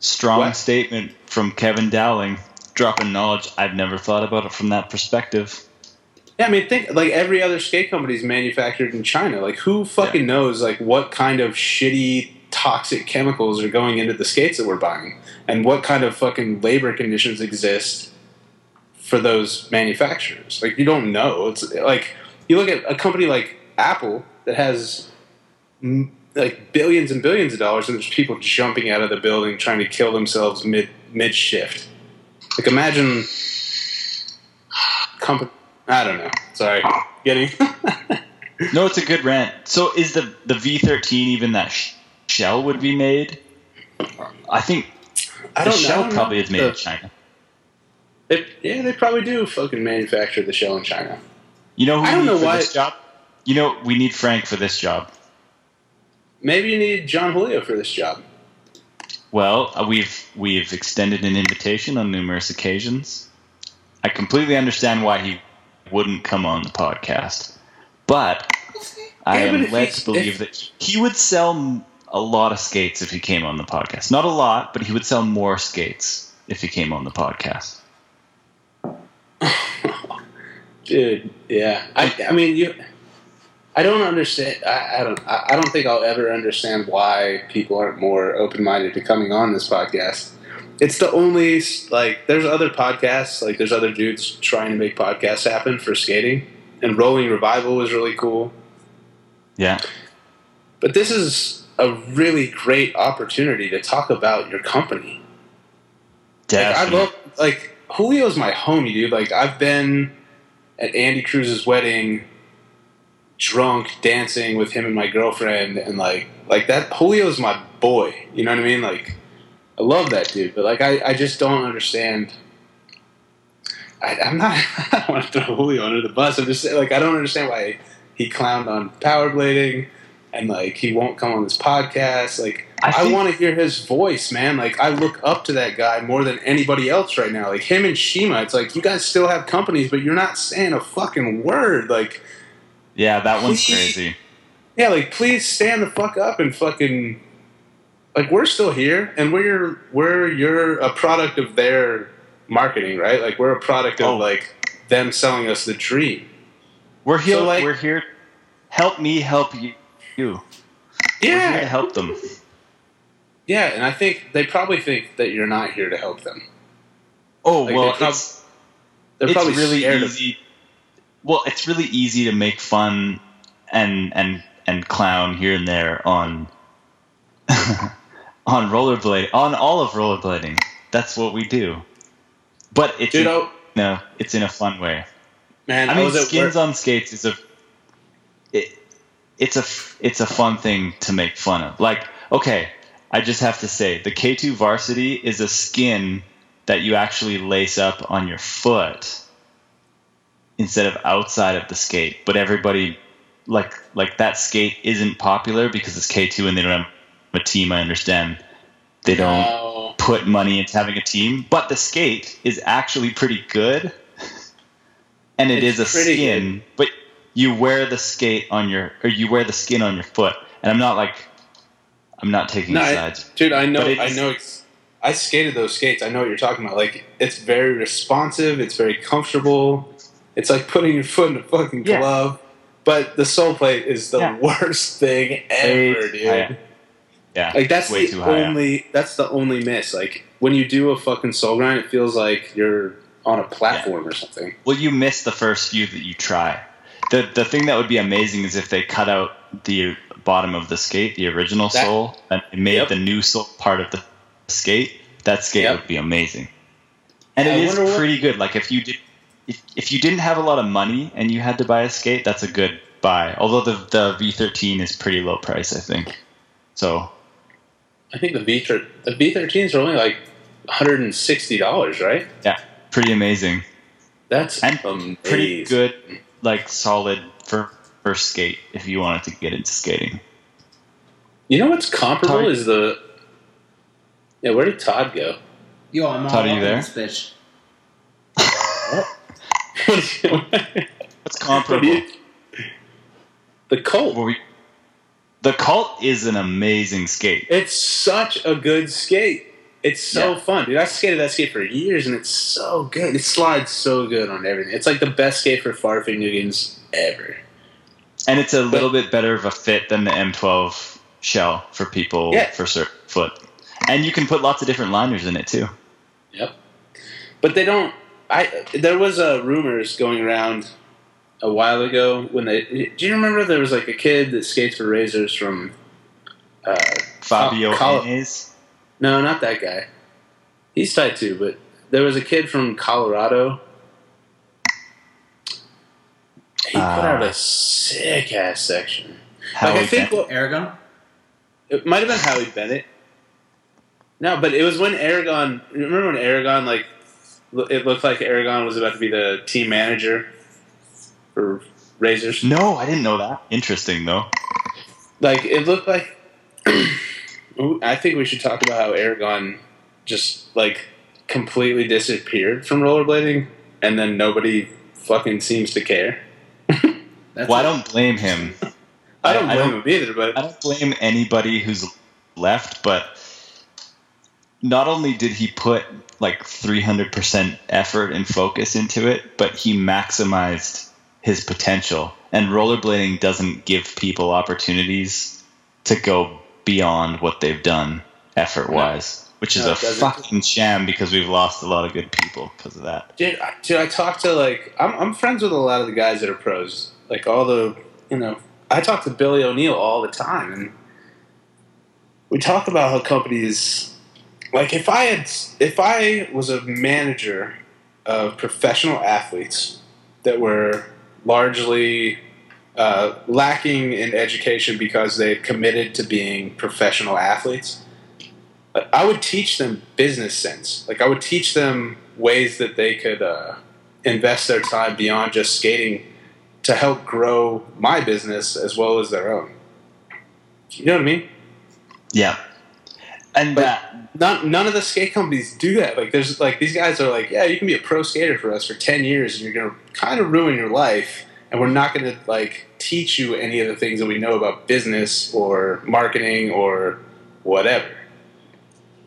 Strong what? Statement from Kevin Dowling, dropping knowledge. I've never thought about it from that perspective. Yeah, I mean, think, like, every other skate company is manufactured in China. Like, who fucking yeah. knows, like, what kind of shitty toxic chemicals are going into the skates that we're buying, and what kind of fucking labor conditions exist for those manufacturers. Like, you don't know. It's like you look at a company like Apple that has like billions and billions of dollars, and there's people jumping out of the building trying to kill themselves mid mid shift. Like, imagine company. I don't know. Sorry, getting no. It's a good rant. So is the the V thirteen even that? Sh- Shell would be made. I think I don't the know, shell I don't probably know. is made the, in China. It, yeah, they probably do fucking manufacture the shell in China. You know, who I don't know why. This job? You know, we need Frank for this job. Maybe you need John Julio for this job. Well, uh, we've we've extended an invitation on numerous occasions. I completely understand why he wouldn't come on the podcast, but I yeah, am but led he, to believe if, that he would sell a lot of skates if he came on the podcast. Not a lot, but he would sell more skates if he came on the podcast. Dude, yeah. I, I mean, you. I don't understand. I, I don't. I, I don't think I'll ever understand why people aren't more open-minded to coming on this podcast. It's the only, like, there's other podcasts, like there's other dudes trying to make podcasts happen for skating. And Rolling Revival was really cool. Yeah. But this is a really great opportunity to talk about your company. Definitely. Like, I love, like, Julio's my homie, dude. Like, I've been at Andy Cruz's wedding, drunk, dancing with him and my girlfriend, and like, like that Julio's my boy. You know what I mean? Like, I love that dude, but like, I, I just don't understand. I, I'm not. I don't want to throw Julio under the bus. I'm just saying, like, I don't understand why he clowned on powerblading. And, like, he won't come on this podcast. Like, I, I want to hear his voice, man. Like, I look up to that guy more than anybody else right now. Like, him and Shima, it's like, you guys still have companies, but you're not saying a fucking word. Like, yeah, that one's please, crazy. Yeah, like, please stand the fuck up and fucking, like, we're still here, and we're we're you're a product of their marketing, right? Like, we're a product of, oh. like, them selling us the dream. We're here. So, like, we're here. Help me help you. Yeah. We're here to help them. Yeah, and I think they probably think that you're not here to help them. Oh, like, well, they're, prob- it's, they're it's probably really easy. Of- well, it's really easy to make fun and and and clown here and there on on rollerblade on all of rollerblading. That's what we do. But it's Dude, in, oh, no, it's in a fun way. Man, I mean, skins on skates is a it, it's a it's a fun thing to make fun of. Like, okay. I just have to say, the K two Varsity is a skin that you actually lace up on your foot instead of outside of the skate. But everybody, like like that skate isn't popular because it's K two and they don't have a team, I understand. They don't no. put money into having a team. But the skate is actually pretty good, and it it's is a skin. Good. But you wear the skate on your, or you wear the skin on your foot. And I'm not like... I'm not taking no, sides. I, dude, I know I know it's, I skated those skates. I know what you're talking about. Like, it's very responsive, it's very comfortable. It's like putting your foot in a fucking yeah. glove. But the sole plate is the yeah. worst thing ever, way dude. High. Yeah. Like, that's way the only high. that's the only miss. Like, when you do a fucking sole grind, it feels like you're on a platform yeah. or something. Well, you miss the first few that you try. The the thing that would be amazing is if they cut out the bottom of the skate, the original that, sole, and it made yep. the new sole part of the skate. That skate yep. would be amazing, and yeah, it I is pretty what... good. Like, if you did, if, if you didn't have a lot of money and you had to buy a skate, that's a good buy. Although the the V thirteen is pretty low price, I think. So, I think the V the V thirteens are only like one hundred sixty dollars, right? Yeah, pretty amazing. That's and amazing. Pretty good, like solid for. First skate if you wanted to get into skating. You know what's comparable Todd, is the yeah where did Todd go? Yo, I'm Todd, all are you there? This bitch. What's comparable? You, the Colt. We, the Colt is an amazing skate. It's such a good skate. It's so yeah. fun, dude. I skated that skate for years, and it's so good. It slides so good on everything. It's like the best skate for farfing games ever. And it's a little bit better of a fit than the M twelve shell for people yeah. for certain foot. And you can put lots of different liners in it too. Yep. But they don't I there was a rumors going around a while ago when they do you remember there was like a kid that skates for Razors from uh Fabio Col- Inez? No, not that guy. He's tied too, but there was a kid from Colorado. He put uh, out a sick ass section. Howie like I think well, Aragon? It might have been Howie Bennett. No, but it was when Aragon. Remember when Aragon? Like it looked like Aragon was about to be the team manager for Razors. No, I didn't know that. Interesting though. Like it looked like. I think we should talk about how Aragon just like completely disappeared from rollerblading, and then nobody fucking seems to care. That's well, I don't blame him. I don't blame I don't, him either, but... I don't blame anybody who's left, but not only did he put, like, three hundred percent effort and focus into it, but he maximized his potential. And rollerblading doesn't give people opportunities to go beyond what they've done effort-wise, no. which no, is a fucking sham because we've lost a lot of good people because of that. Dude, I, dude, I talk to, like... I'm, I'm friends with a lot of the guys that are pros. Like, all the, you know, I talk to Billy O'Neill all the time, and we talk about how companies, like, if I had, if I was a manager of professional athletes that were largely uh, lacking in education because they had committed to being professional athletes, I would teach them business sense. Like, I would teach them ways that they could uh, invest their time beyond just skating to help grow my business as well as their own. You know what I mean? Yeah. And but that. Not, none of the skate companies do that. Like, there's like these guys are like, yeah, you can be a pro skater for us for ten years, and you're going to kind of ruin your life, and we're not going to like teach you any of the things that we know about business or marketing or whatever.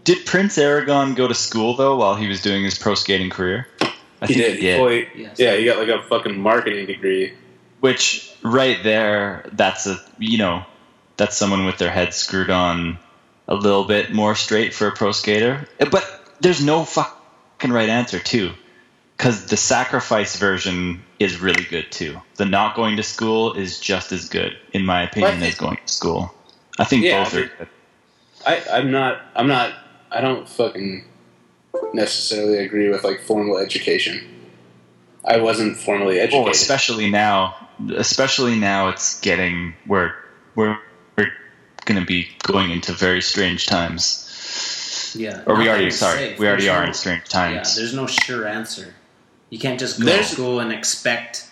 Did Prince Aragon go to school, though, while he was doing his pro skating career? I he think did. He did. Boy, yes. Yeah, he got like a fucking marketing degree. Which, right there, that's a, you know, that's someone with their head screwed on a little bit more straight for a pro skater. But there's no fucking right answer, too. Because the sacrifice version is really good, too. The not going to school is just as good, in my opinion, think, as going to school. I think yeah, both I think, are good. I, I'm not... I'm not I don't fucking necessarily agree with like formal education. I wasn't formally educated. Oh, especially now, especially now it's getting we're we're, we're going to be going into very strange times. Yeah. Or we already sorry, safe. we already there's are no, in strange times. Yeah, there's no sure answer. You can't just go there's, to school and expect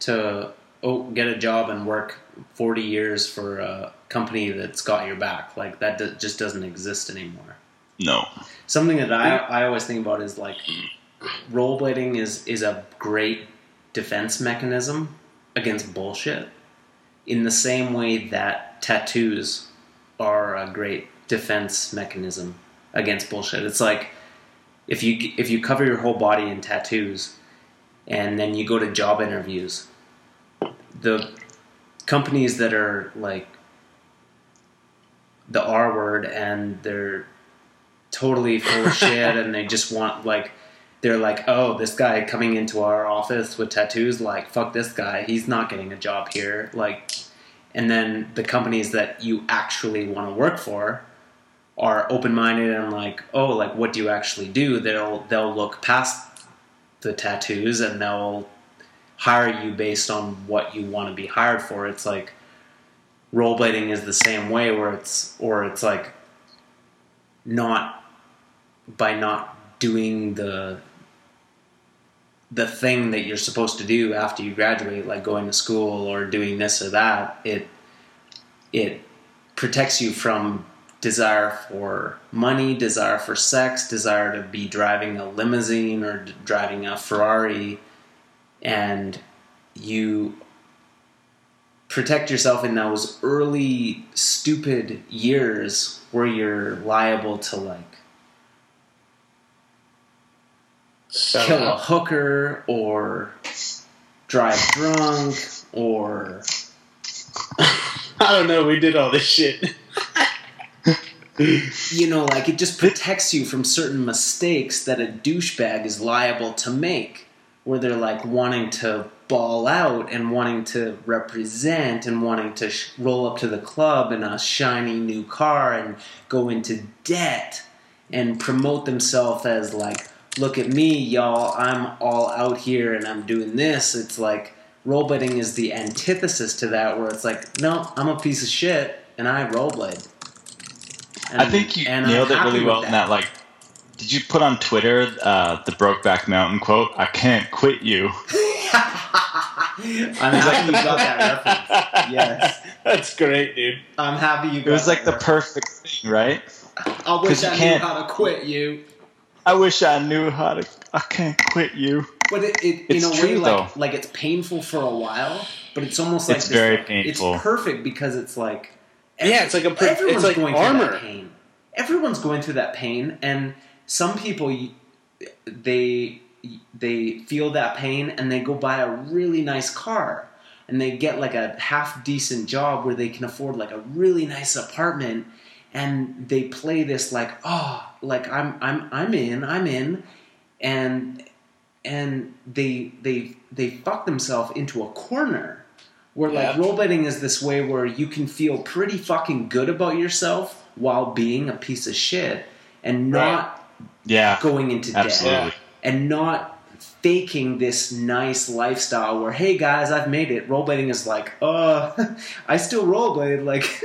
to oh, get a job and work forty years for a company that's got your back. Like that do, just doesn't exist anymore. No. Something that I I always think about is like rollerblading is, is a great defense mechanism against bullshit in the same way that tattoos are a great defense mechanism against bullshit. It's like if you if you cover your whole body in tattoos and then you go to job interviews, the companies that are like the R word and they're totally full of shit and they just want like they're like, oh, this guy coming into our office with tattoos, like fuck this guy, he's not getting a job here. Like, and then the companies that you actually want to work for are open-minded and like, oh, like what do you actually do? They'll they'll look past the tattoos and they'll hire you based on what you want to be hired for. It's like rollerblading is the same way where it's or it's like not by not doing the the thing that you're supposed to do after you graduate, like going to school or doing this or that, it it protects you from desire for money, desire for sex, desire to be driving a limousine or d- driving a Ferrari, and you protect yourself in those early stupid years where you're liable to like So, kill a hooker or drive drunk or I don't know, we did all this shit. You know, like it just protects you from certain mistakes that a douchebag is liable to make where they're like wanting to ball out and wanting to represent and wanting to sh- roll up to the club in a shiny new car and go into debt and promote themselves as like, look at me, y'all, I'm all out here and I'm doing this. It's like, rollerblading is the antithesis to that, where it's like, no, I'm a piece of shit, and I rollerblade. And, I think you and nailed it really well that. in that, like, did you put on Twitter uh, the Brokeback Mountain quote, I can't quit you? I'm happy you got that reference. Yes. That's great, dude. I'm happy you got that. It was like the reference. perfect thing, right? I wish I knew how to quit you. I wish I knew how to. I can't quit you. But it, it in a way, like, like it's painful for a while. But it's almost like it's this, very painful. It's perfect because it's like, yeah, it's like a. Per- everyone's it's like going armor. through that pain. Everyone's going through that pain, and some people, they they feel that pain, and they go buy a really nice car, and they get like a half decent job where they can afford like a really nice apartment. And they play this like, oh, like I'm, I'm, I'm in, I'm in, and and they they they fuck themselves into a corner where yep. like rollerblading is this way where you can feel pretty fucking good about yourself while being a piece of shit and not right. yeah going into Absolutely. debt and not faking this nice lifestyle where, hey guys, I've made it. Rollerblading is like, oh, I still rollerblade like.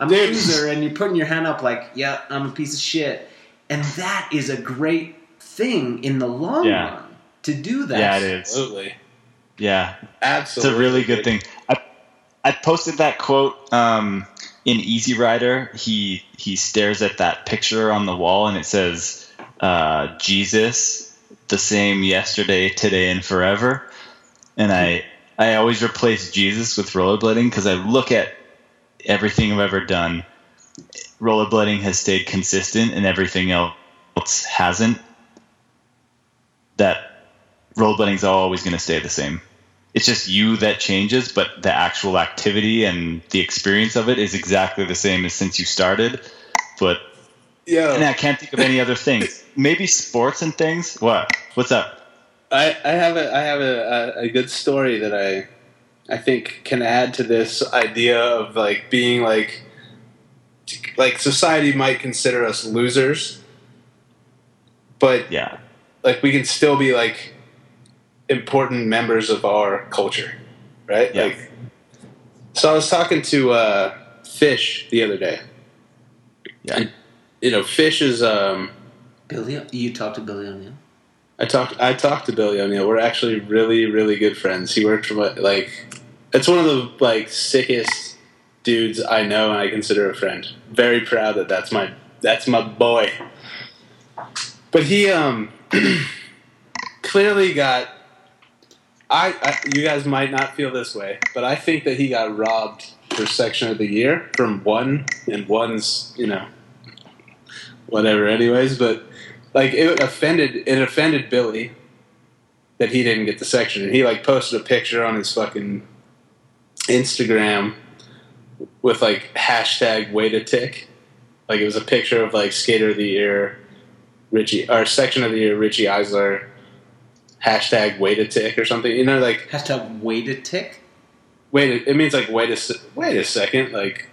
I'm Dude. a loser, and you're putting your hand up like, yeah, I'm a piece of shit. And that is a great thing in the long yeah. run to do that. Yeah, it is. Absolutely. Yeah. Absolutely. It's a really good thing. I I posted that quote um, in Easy Rider, he he stares at that picture on the wall, and it says uh, Jesus, the same yesterday, today, and forever. And I I always replace Jesus with rollerblading because I look at everything I've ever done. Rollerblading has stayed consistent, and everything else hasn't. That rollerblading's always going to stay the same. It's just you that changes, but the actual activity and the experience of it is exactly the same as since you started. But yeah, and I can't think of any other things. Maybe sports and things. What? What's up? I, I have a I have a, a, a good story that I I think can add to this idea of like being like like society might consider us losers, but yeah, like we can still be like important members of our culture, right? Yeah. Like, so I was talking to uh, Fish the other day. Yeah, and, you know, Fish is um, Billy. You talked to Billy O'Neill. I talked. I talked to Billy O'Neill. We're actually really, really good friends. He worked for my, like, it's one of the like sickest dudes I know, and I consider a friend. Very proud that that's my that's my boy. But he um clearly got. I, I, you guys might not feel this way, but I think that he got robbed for section of the year from one, and one's, you know, whatever anyways, but like it offended, it offended Billy that he didn't get the section, and he like posted a picture on his fucking Instagram with like hashtag way to tick. Like it was a picture of like skater of the year, Richie, or section of the year, Richie Eisler. Hashtag way to tick or something, you know, like hashtag way to tick. Wait, it means like wait a wait a second. Like,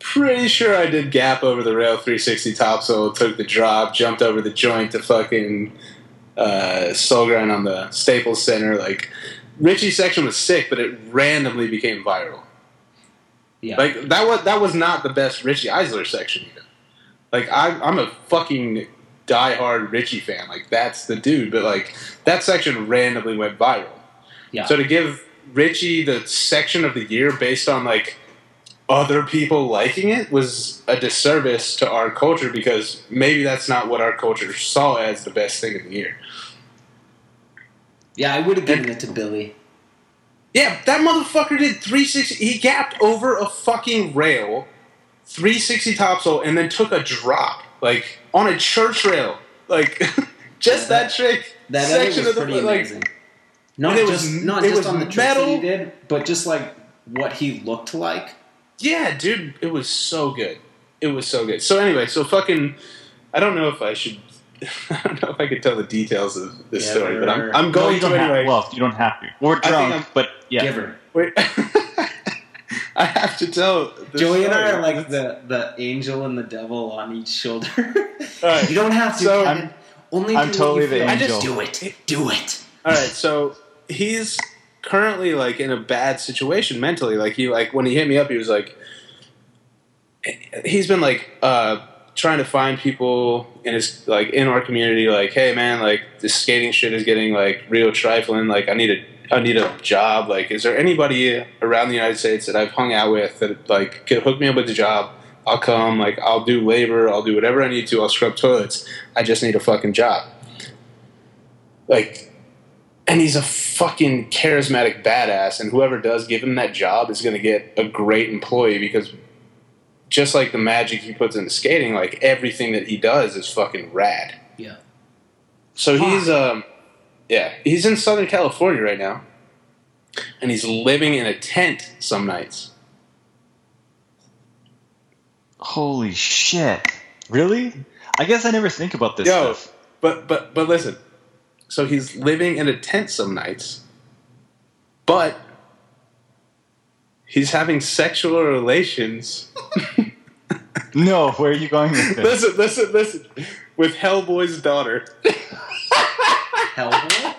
pretty sure I did gap over the rail, three sixty topsail, took the drop, jumped over the joint to fucking uh, soul grind on the Staples Center. Like, Richie's section was sick, but it randomly became viral. Yeah, like that was that was not the best Richie Eisler section either. Like, I, I'm a fucking diehard Richie fan, like that's the dude, but like that section randomly went viral. Yeah. So to give Richie the section of the year based on like other people liking it was a disservice to our culture, because maybe that's not what our culture saw as the best thing of the year. Yeah, I would have given and, it to Billy. Yeah, that motherfucker did three sixty. He gapped over a fucking rail, three sixty topsail, and then took a drop. Like, on a church rail. Like, just yeah, that, that trick. That section was of the like, amazing. Not it just, was, not it just was on the trick that he did, but just, like, what he looked like. Yeah, dude. It was so good. It was so good. So, anyway, so fucking... I don't know if I should... I don't know if I could tell the details of this yeah, story, but I'm, I'm going no, to anyway. Have, well, you don't have to. We're drunk, but, yeah. Give her. Wait. I have to tell. Joey and I are like the, the angel and the devil on each shoulder. Right. You don't have to. So I'm, only I'm totally the angel. I just do it. Do it. All right. So he's currently like in a bad situation mentally. Like he like when he hit me up, he was like, he's been like uh, trying to find people in his like in our community. Like, hey man, like this skating shit is getting like real trifling. Like I need to. I need a job. Like, is there anybody around the United States that I've hung out with that, like, could hook me up with a job? I'll come. Like, I'll do labor. I'll do whatever I need to. I'll scrub toilets. I just need a fucking job. Like, and he's a fucking charismatic badass, and whoever does give him that job is going to get a great employee, because just like the magic he puts into skating, like, everything that he does is fucking rad. Yeah. So he's, um... yeah, he's in Southern California right now, and he's living in a tent some nights. Holy shit. Really? I guess I never think about this Yo, stuff. But, but, but listen. So he's living in a tent some nights, but he's having sexual relations. No, where are you going with this? Listen, listen, listen. With Hellboy's daughter. Hellboy?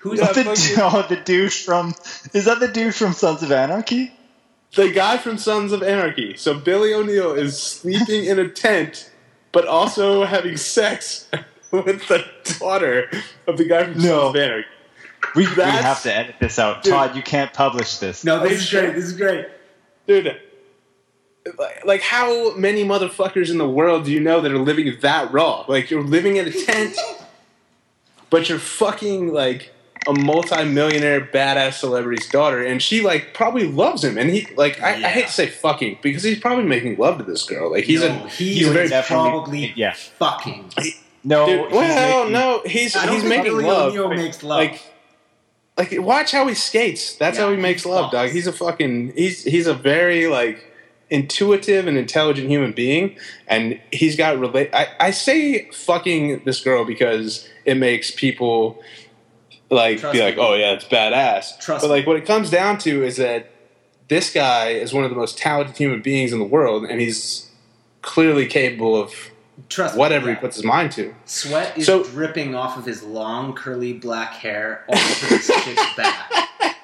Who's that? The, no, the dude from... Is that the dude from Sons of Anarchy? The guy from Sons of Anarchy. So Billy O'Neill is sleeping in a tent, but also having sex with the daughter of the guy from no. Sons of Anarchy. We, we have to edit this out. Dude, Todd, you can't publish this. No, this is great. This is great. Dude, like, how many motherfuckers in the world do you know that are living that raw? Like, you're living in a tent, but you're fucking, like, a multi-millionaire badass celebrity's daughter, and she, like, probably loves him. And he, like, I, yeah. I hate to say fucking, because he's probably making love to this girl. Like, he's no, a he he's very probably yeah. fucking. He, no, dude, well, making, no, he's I don't he's think making Leo love. Leo makes love. Like, like, watch how he skates. That's yeah, how he makes love, dog. He's a fucking he's he's a very like intuitive and intelligent human being, and he's got relate. I I say fucking this girl because it makes people. Like, Trust be like, me. oh, yeah, it's badass. Trust but, like, what it comes down to is that this guy is one of the most talented human beings in the world, and he's clearly capable of Trust whatever he puts his mind to. Sweat is so, dripping off of his long, curly black hair all over his kid's back.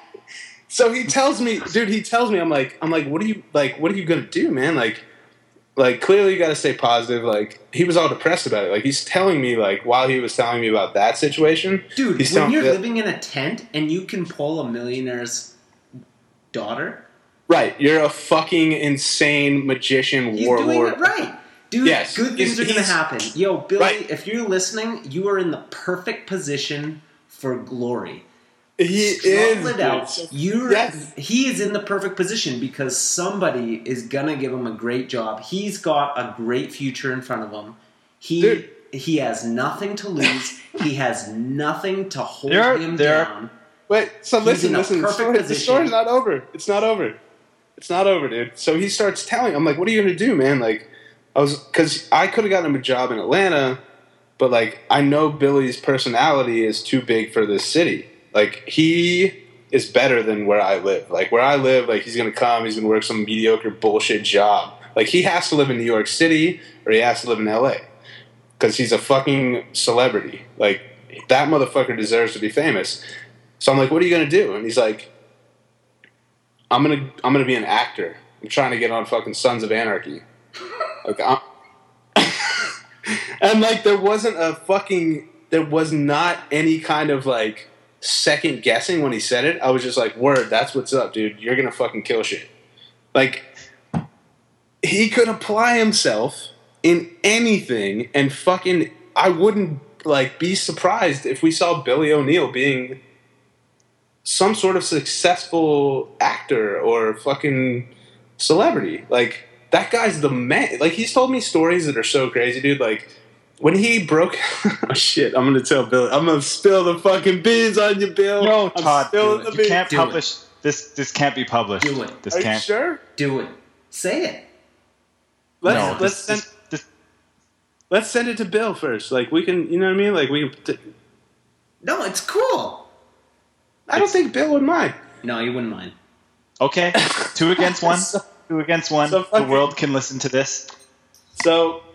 So he tells me, dude, he tells me, I'm like, I'm like, what are you, like, what are you going to do, man? Like, like, clearly you got to stay positive. Like, he was all depressed about it. Like, he's telling me, like, while he was telling me about that situation. Dude, he's when you're living in a tent and you can pull a millionaire's daughter. Right. You're a fucking insane magician, he's warlord. Doing it right. Dude, yes. good things he's, are going to happen. Yo, Billy, right. if you're listening, you are in the perfect position for glory. He Struggle is. It out. You're, yes. He is in the perfect position because somebody is going to give him a great job. He's got a great future in front of him. He Dude. he has nothing to lose. He has nothing to hold there, him there. down. Wait, so He's listen, listen. The story, the story's not over. It's not over. It's not over, dude. So he starts telling. I'm like, what are you going to do, man? Like, I was because I could have gotten him a job in Atlanta, but like, I know Billy's personality is too big for this city. Like, he is better than where I live. Like, where I live, like, he's going to come, he's going to work some mediocre bullshit job. Like, he has to live in New York City or he has to live in L A because he's a fucking celebrity. Like, that motherfucker deserves to be famous. So I'm like, what are you going to do? And he's like, I'm going to I'm gonna be an actor. I'm trying to get on fucking Sons of Anarchy. Like, I'm and, like, there wasn't a fucking – there was not any kind of, like – second guessing when he said it. I was just like, word, that's what's up, dude. You're gonna fucking kill shit. Like, he could apply himself in anything and fucking I wouldn't like be surprised if we saw Billy O'Neill being some sort of successful actor or fucking celebrity. Like, that guy's the man. Like, he's told me stories that are so crazy, dude. Like, when he broke – oh, shit. I'm going to tell Bill. I'm going to spill the fucking beans on you, Bill. No, Todd. The you beans. can't Do publish – this This can't be published. Do it. This Are can't. you sure? Do it. Say it. Let's, no. Let's, this, send, this, this. let's send it to Bill first. Like, we can – you know what I mean? Like, we can t- – No, it's cool. I don't it's, think Bill would mind. No, he wouldn't mind. Okay. Two against one. so, Two against one. So the world can listen to this. So –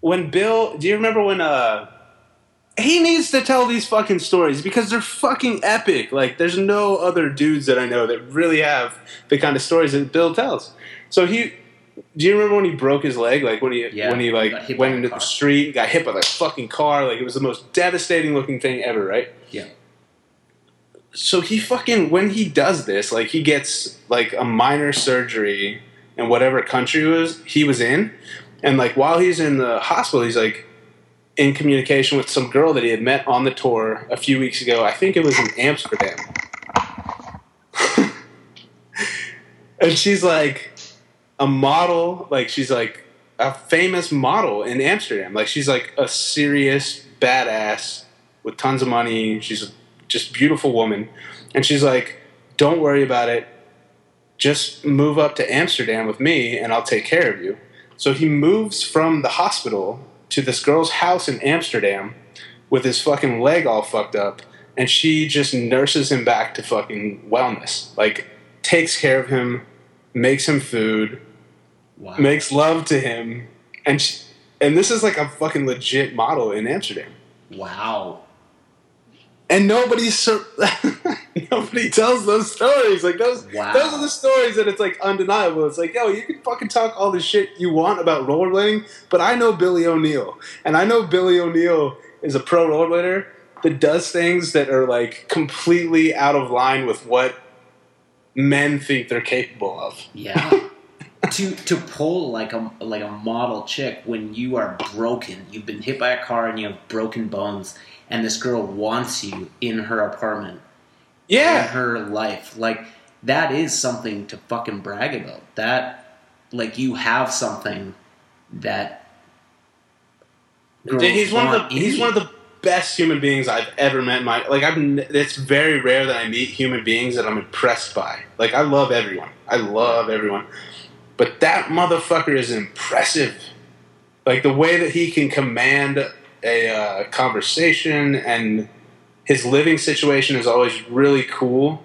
When Bill, do you remember when, uh, he needs to tell these fucking stories because they're fucking epic. Like, there's no other dudes that I know that really have the kind of stories that Bill tells. So he, do you remember when he broke his leg? Like, when he, yeah, when he, like, he went into the street and got hit by the fucking car. Like, it was the most devastating looking thing ever, right? Yeah. So he fucking, when he does this, like, he gets, like, a minor surgery in whatever country was he was in. And, like, while he's in the hospital, he's, like, in communication with some girl that he had met on the tour a few weeks ago. I think it was in Amsterdam. And she's, like, a model. Like, she's, like, a famous model in Amsterdam. Like, she's, like, a serious badass with tons of money. She's a just beautiful woman. And she's, like, don't worry about it. Just move up to Amsterdam with me, and I'll take care of you. So he moves from the hospital to this girl's house in Amsterdam with his fucking leg all fucked up, and she just nurses him back to fucking wellness. Like, takes care of him, makes him food, wow. makes love to him, and she, and this is like a fucking legit model in Amsterdam. Wow. And nobody sur- nobody tells those stories. Like, those wow. those are the stories that it's, like, undeniable. It's like, yo, you can fucking talk all the shit you want about rollerblading, but I know Billy O'Neill. And I know Billy O'Neill is a pro rollerblader that does things that are, like, completely out of line with what men think they're capable of. Yeah. to to pull like a like a model chick when you are broken, you've been hit by a car and you have broken bones, and this girl wants you in her apartment, yeah, in her life, like that is something to fucking brag about. That like you have something that girls he's want one of the in. He's one of the best human beings I've ever met. My like I've it's very rare that I meet human beings that I'm impressed by. Like I love everyone. I love everyone. But that motherfucker is impressive. Like the way that he can command a uh, conversation, and his living situation is always really cool.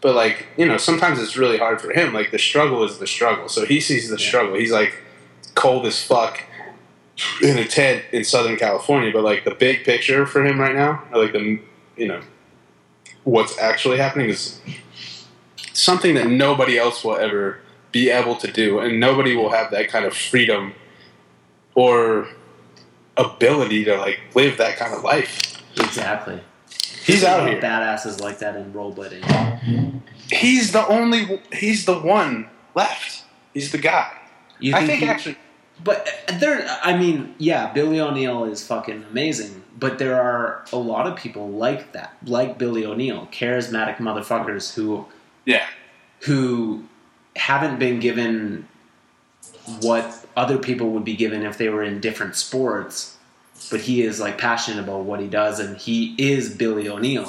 But like, you know, sometimes it's really hard for him. Like the struggle is the struggle. So he sees the yeah. struggle. He's like cold as fuck in a tent in Southern California, but like the big picture for him right now, or like the, you know, what's actually happening is something that nobody else will ever be able to do, and nobody will have that kind of freedom or ability to like live that kind of life. Exactly. He's out here. Badasses like that in rollerblading. He's the only. He's the one left. He's the guy. You think I think he- actually. But there, I mean, yeah, Billy O'Neill is fucking amazing. But there are a lot of people like that, like Billy O'Neill, charismatic motherfuckers who, yeah, who haven't been given what other people would be given if they were in different sports. But he is like passionate about what he does, and he is Billy O'Neill,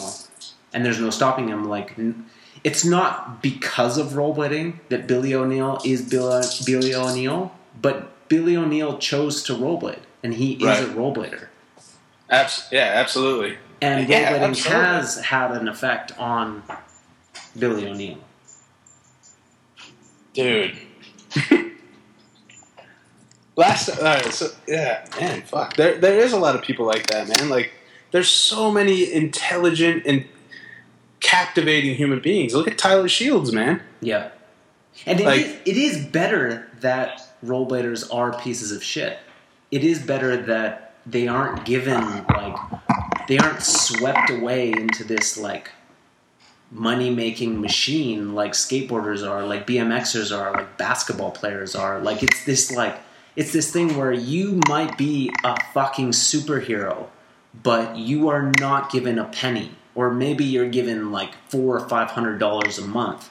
and there's no stopping him. Like, it's not because of rollerblading that Billy O'Neill is Bill, Billy O'Neill, but Billy O'Neill chose to rollerblade, and he is right. a rollerblader. Abs- yeah, absolutely. And yeah, rollerblading absolutely. has had an effect on Billy O'Neill. Dude. Last all right, so yeah, man, fuck. There, there is a lot of people like that, man. Like, there's so many intelligent and captivating human beings. Look at Tyler Shields, man. Yeah. And it, like, is, it is better that rollerbladers are pieces of shit. It is better that they aren't given, like, they aren't swept away into this, like, money-making machine like skateboarders are, like BMXers are, like basketball players are. Like, it's this, like, it's this thing where you might be a fucking superhero, but you are not given a penny. Or maybe you're given, like, four or five hundred dollars a month.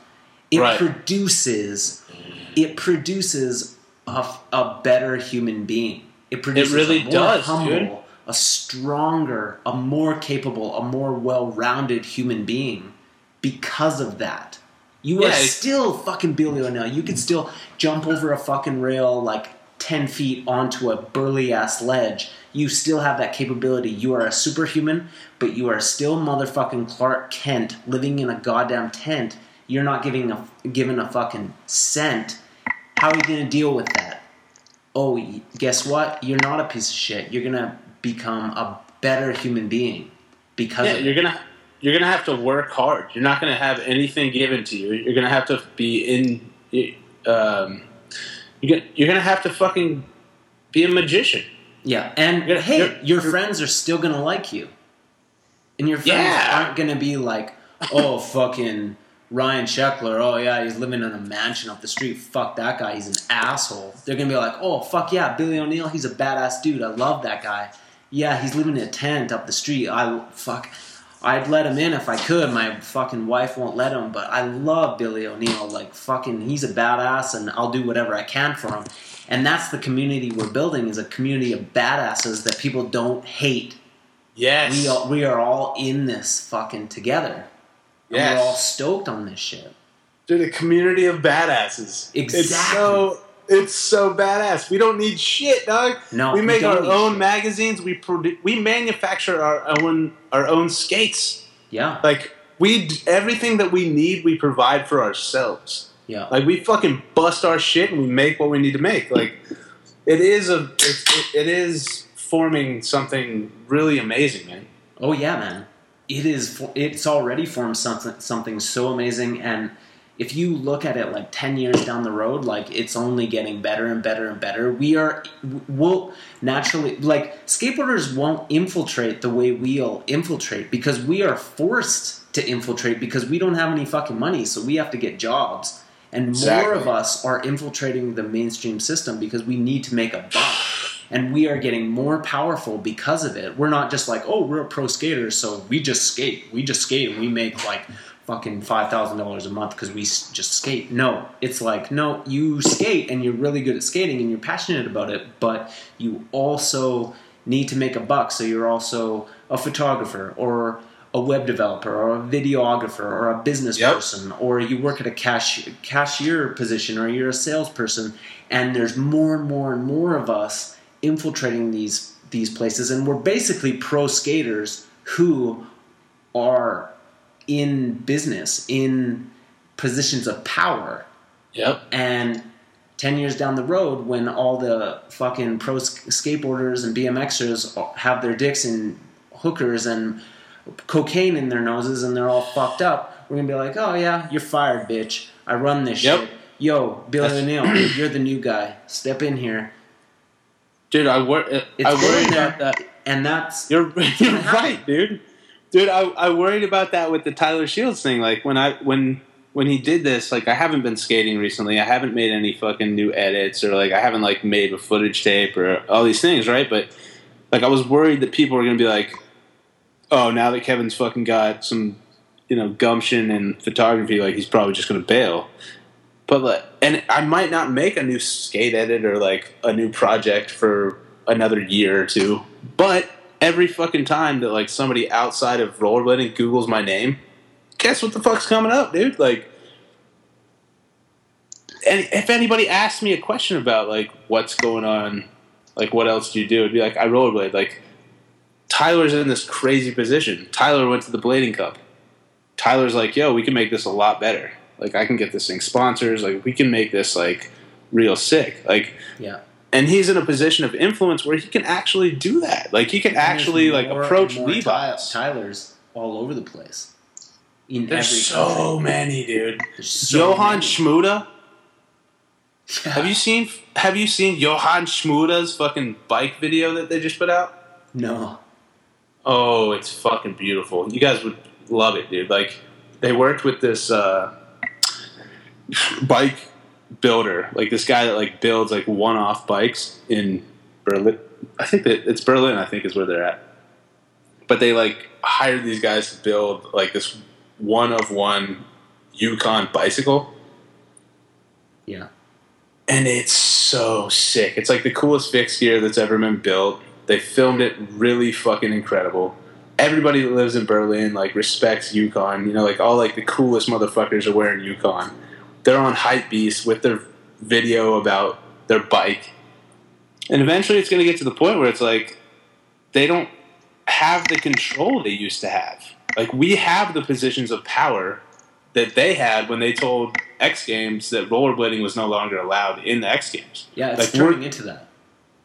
It right. produces... It produces... A, a better human being. It produces it really a more does, humble, dude. a stronger, a more capable, a more well-rounded human being because of that. You yeah, are still fucking Billy O'Neill. You can still jump over a fucking rail like ten feet onto a burly-ass ledge. You still have that capability. You are a superhuman, but you are still motherfucking Clark Kent living in a goddamn tent. You're not giving a, given a fucking cent. How are you going to deal with that? Oh, guess what? You're not a piece of shit. You're going to become a better human being because yeah, of you're going to you're going to have to work hard. You're not going to have anything given to you. You're going to have to be in um you're going to have to fucking be a magician. Yeah, and gonna, hey, you're, your you're, friends are still going to like you. And your friends yeah. aren't going to be like, "Oh, fucking Ryan Sheckler, oh yeah, he's living in a mansion up the street. Fuck that guy, he's an asshole." They're going to be like, "Oh, fuck yeah, Billy O'Neill, he's a badass dude. I love that guy. Yeah, he's living in a tent up the street. I fuck, I'd let him in if I could. My fucking wife won't let him, but I love Billy O'Neill. Like, fucking, he's a badass, and I'll do whatever I can for him." And that's the community we're building, is a community of badasses that people don't hate. Yes. We are, we are all in this fucking together. Yes. And we're all stoked on this shit. Dude, a community of badasses. Exactly. It's so, it's so badass. We don't need shit, dog. No, we make we our own shit. magazines. We produ- we manufacture our own our own skates. Yeah. Like, we everything that we need, we provide for ourselves. Yeah. Like, we fucking bust our shit and we make what we need to make. Like, it is a it's, it, it is forming something really amazing, man. Oh yeah, man. It is. It's already formed something, something so amazing, and if you look at it like ten years down the road, like, it's only getting better and better and better. We are, we'll naturally, like, skateboarders won't infiltrate the way we'll infiltrate, because we are forced to infiltrate because we don't have any fucking money, so we have to get jobs, And exactly. more of us are infiltrating the mainstream system because we need to make a buck. And we are getting more powerful because of it. We're not just like, oh, we're pro skaters, so we just skate. We just skate and we make like fucking five thousand dollars a month because we just skate. No, it's like, no, you skate and you're really good at skating and you're passionate about it, but you also need to make a buck. So you're also a photographer or a web developer or a videographer or a business yep. person, or you work at a cash, cashier position, or you're a salesperson, and there's more and more and more of us infiltrating these these places, and we're basically pro skaters who are in business, in positions of power. Yep. And ten years down the road, when all the fucking pro skateboarders and B M Xers have their dicks in hookers and cocaine in their noses and they're all fucked up, we're gonna be like, oh yeah, you're fired, bitch. I run this yep. shit. Yo, Billy O'Neill, you're the new guy. Step in here. Dude, I, wor- I worry about that. And that's... You're, you're right, dude. Dude, I, I worried about that with the Tyler Shields thing. Like, when I when when he did this, like, I haven't been skating recently. I haven't made any fucking new edits, or, like, I haven't, like, made a footage tape or all these things, right? But, like, I was worried that people were going to be like, oh, now that Kevin's fucking got some, you know, gumption and photography, like, he's probably just going to bail. But like, and I might not make a new skate edit or like a new project for another year or two. But every fucking time that like somebody outside of rollerblading Googles my name, guess what the fuck's coming up, dude? Like, and if anybody asked me a question about like what's going on, like what else do you do, it'd be like I rollerblade. Like Tyler's in this crazy position. Tyler went to the Blading Cup. Tyler's like, yo, we can make this a lot better. Like, I can get this thing sponsors. Like, we can make this, like, real sick. Like, yeah. And he's in a position of influence where he can actually do that. Like, he can and actually, like, approach Levi's. Tyler's all over the place. In There's every so country. many, dude. There's so Johann Schmuda. Yeah. Have you seen Have you seen Johann Schmuda's fucking bike video that they just put out? No. Oh, it's fucking beautiful. You guys would love it, dude. Like, they worked with this... Uh, bike builder, like this guy that like builds like one-off bikes in Berlin. I think that it's Berlin. I think is where they're at. But they like hired these guys to build like this one-of-one Yukon bicycle. Yeah, and it's so sick. It's like the coolest fixed gear that's ever been built. They filmed it really fucking incredible. Everybody that lives in Berlin like respects Yukon. You know, like all like the coolest motherfuckers are wearing Yukon. They're on Hypebeast with their video about their bike. And eventually it's going to get to the point where it's like they don't have the control they used to have. Like we have the positions of power that they had when they told X Games that rollerblading was no longer allowed in the X Games. Yeah, it's like turning into that.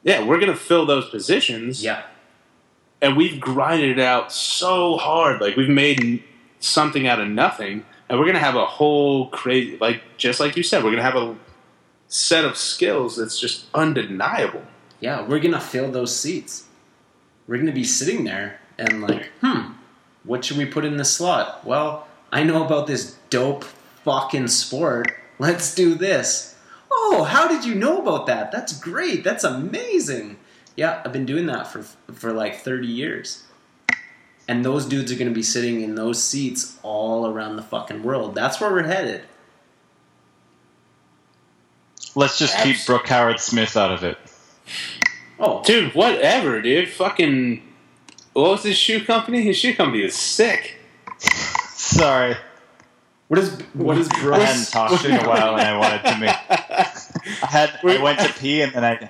Yeah, we're going to fill those positions. Yeah. And we've grinded it out so hard. Like we've made something out of nothing. And we're going to have a whole crazy, like, just like you said, we're going to have a set of skills that's just undeniable. Yeah, we're going to fill those seats. We're going to be sitting there and like, hmm, what should we put in the slot? Well, I know about this dope fucking sport. Let's do this. Oh, how did you know about that? That's great. That's amazing. Yeah, I've been doing that for for like thirty years. And those dudes are going to be sitting in those seats all around the fucking world. That's where we're headed. Let's just Absolutely. keep Brooke Howard Smith out of it. Oh, dude, whatever, dude. Fucking, what was his shoe company? His shoe company is sick. Sorry. What is what is Brooke? I hadn't talked in a while, and I wanted to make. I had. I went to pee, and then I.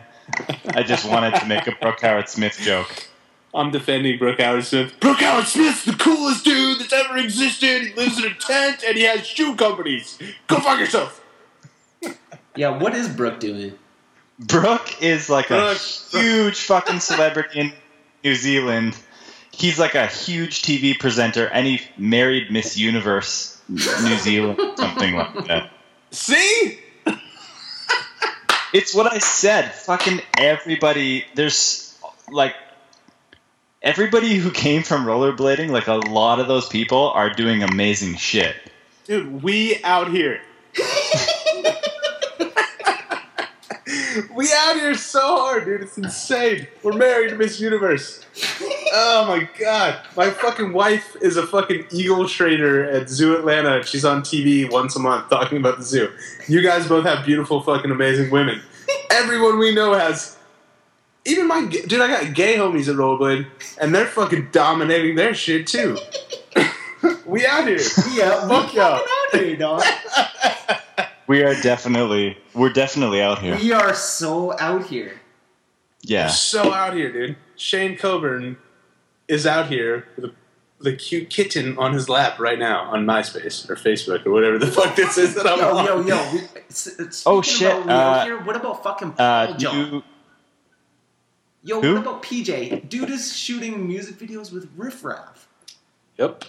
I just wanted to make a Brooke Howard Smith joke. I'm defending Brooke Howard Smith. Brooke Howard Smith's the coolest dude that's ever existed. He lives in a tent and he has shoe companies. Go fuck yourself. Yeah, what is Brooke doing? Brooke is like Brooke. a huge fucking celebrity in New Zealand. He's like a huge T V presenter and he married Miss Universe New Zealand, something like that. See? It's what I said. Fucking everybody, there's like... Everybody who came from rollerblading, like a lot of those people, are doing amazing shit. Dude, we out here. We out here so hard, dude. It's insane. We're married to Miss Universe. Oh, my God. My fucking wife is a fucking eagle trader at Zoo Atlanta. She's on T V once a month talking about the zoo. You guys both have beautiful fucking amazing women. Everyone we know has... Even my... Dude, I got gay homies at Rollerblade, and they're fucking dominating their shit, too. We out here. Yeah, fuck y'all. We out here, dog. We are definitely... We're definitely out here. We are so out here. Yeah. We're so out here, dude. Shane Coburn is out here with a, with a cute kitten on his lap right now on MySpace or Facebook or whatever the fuck this is that I'm yo, on. Yo, yo, yo. It's, it's oh, shit. About we uh, out here, what about fucking Paul uh, John? Yo, who? What about P J? Dude is shooting music videos with Riff Raff. Yep.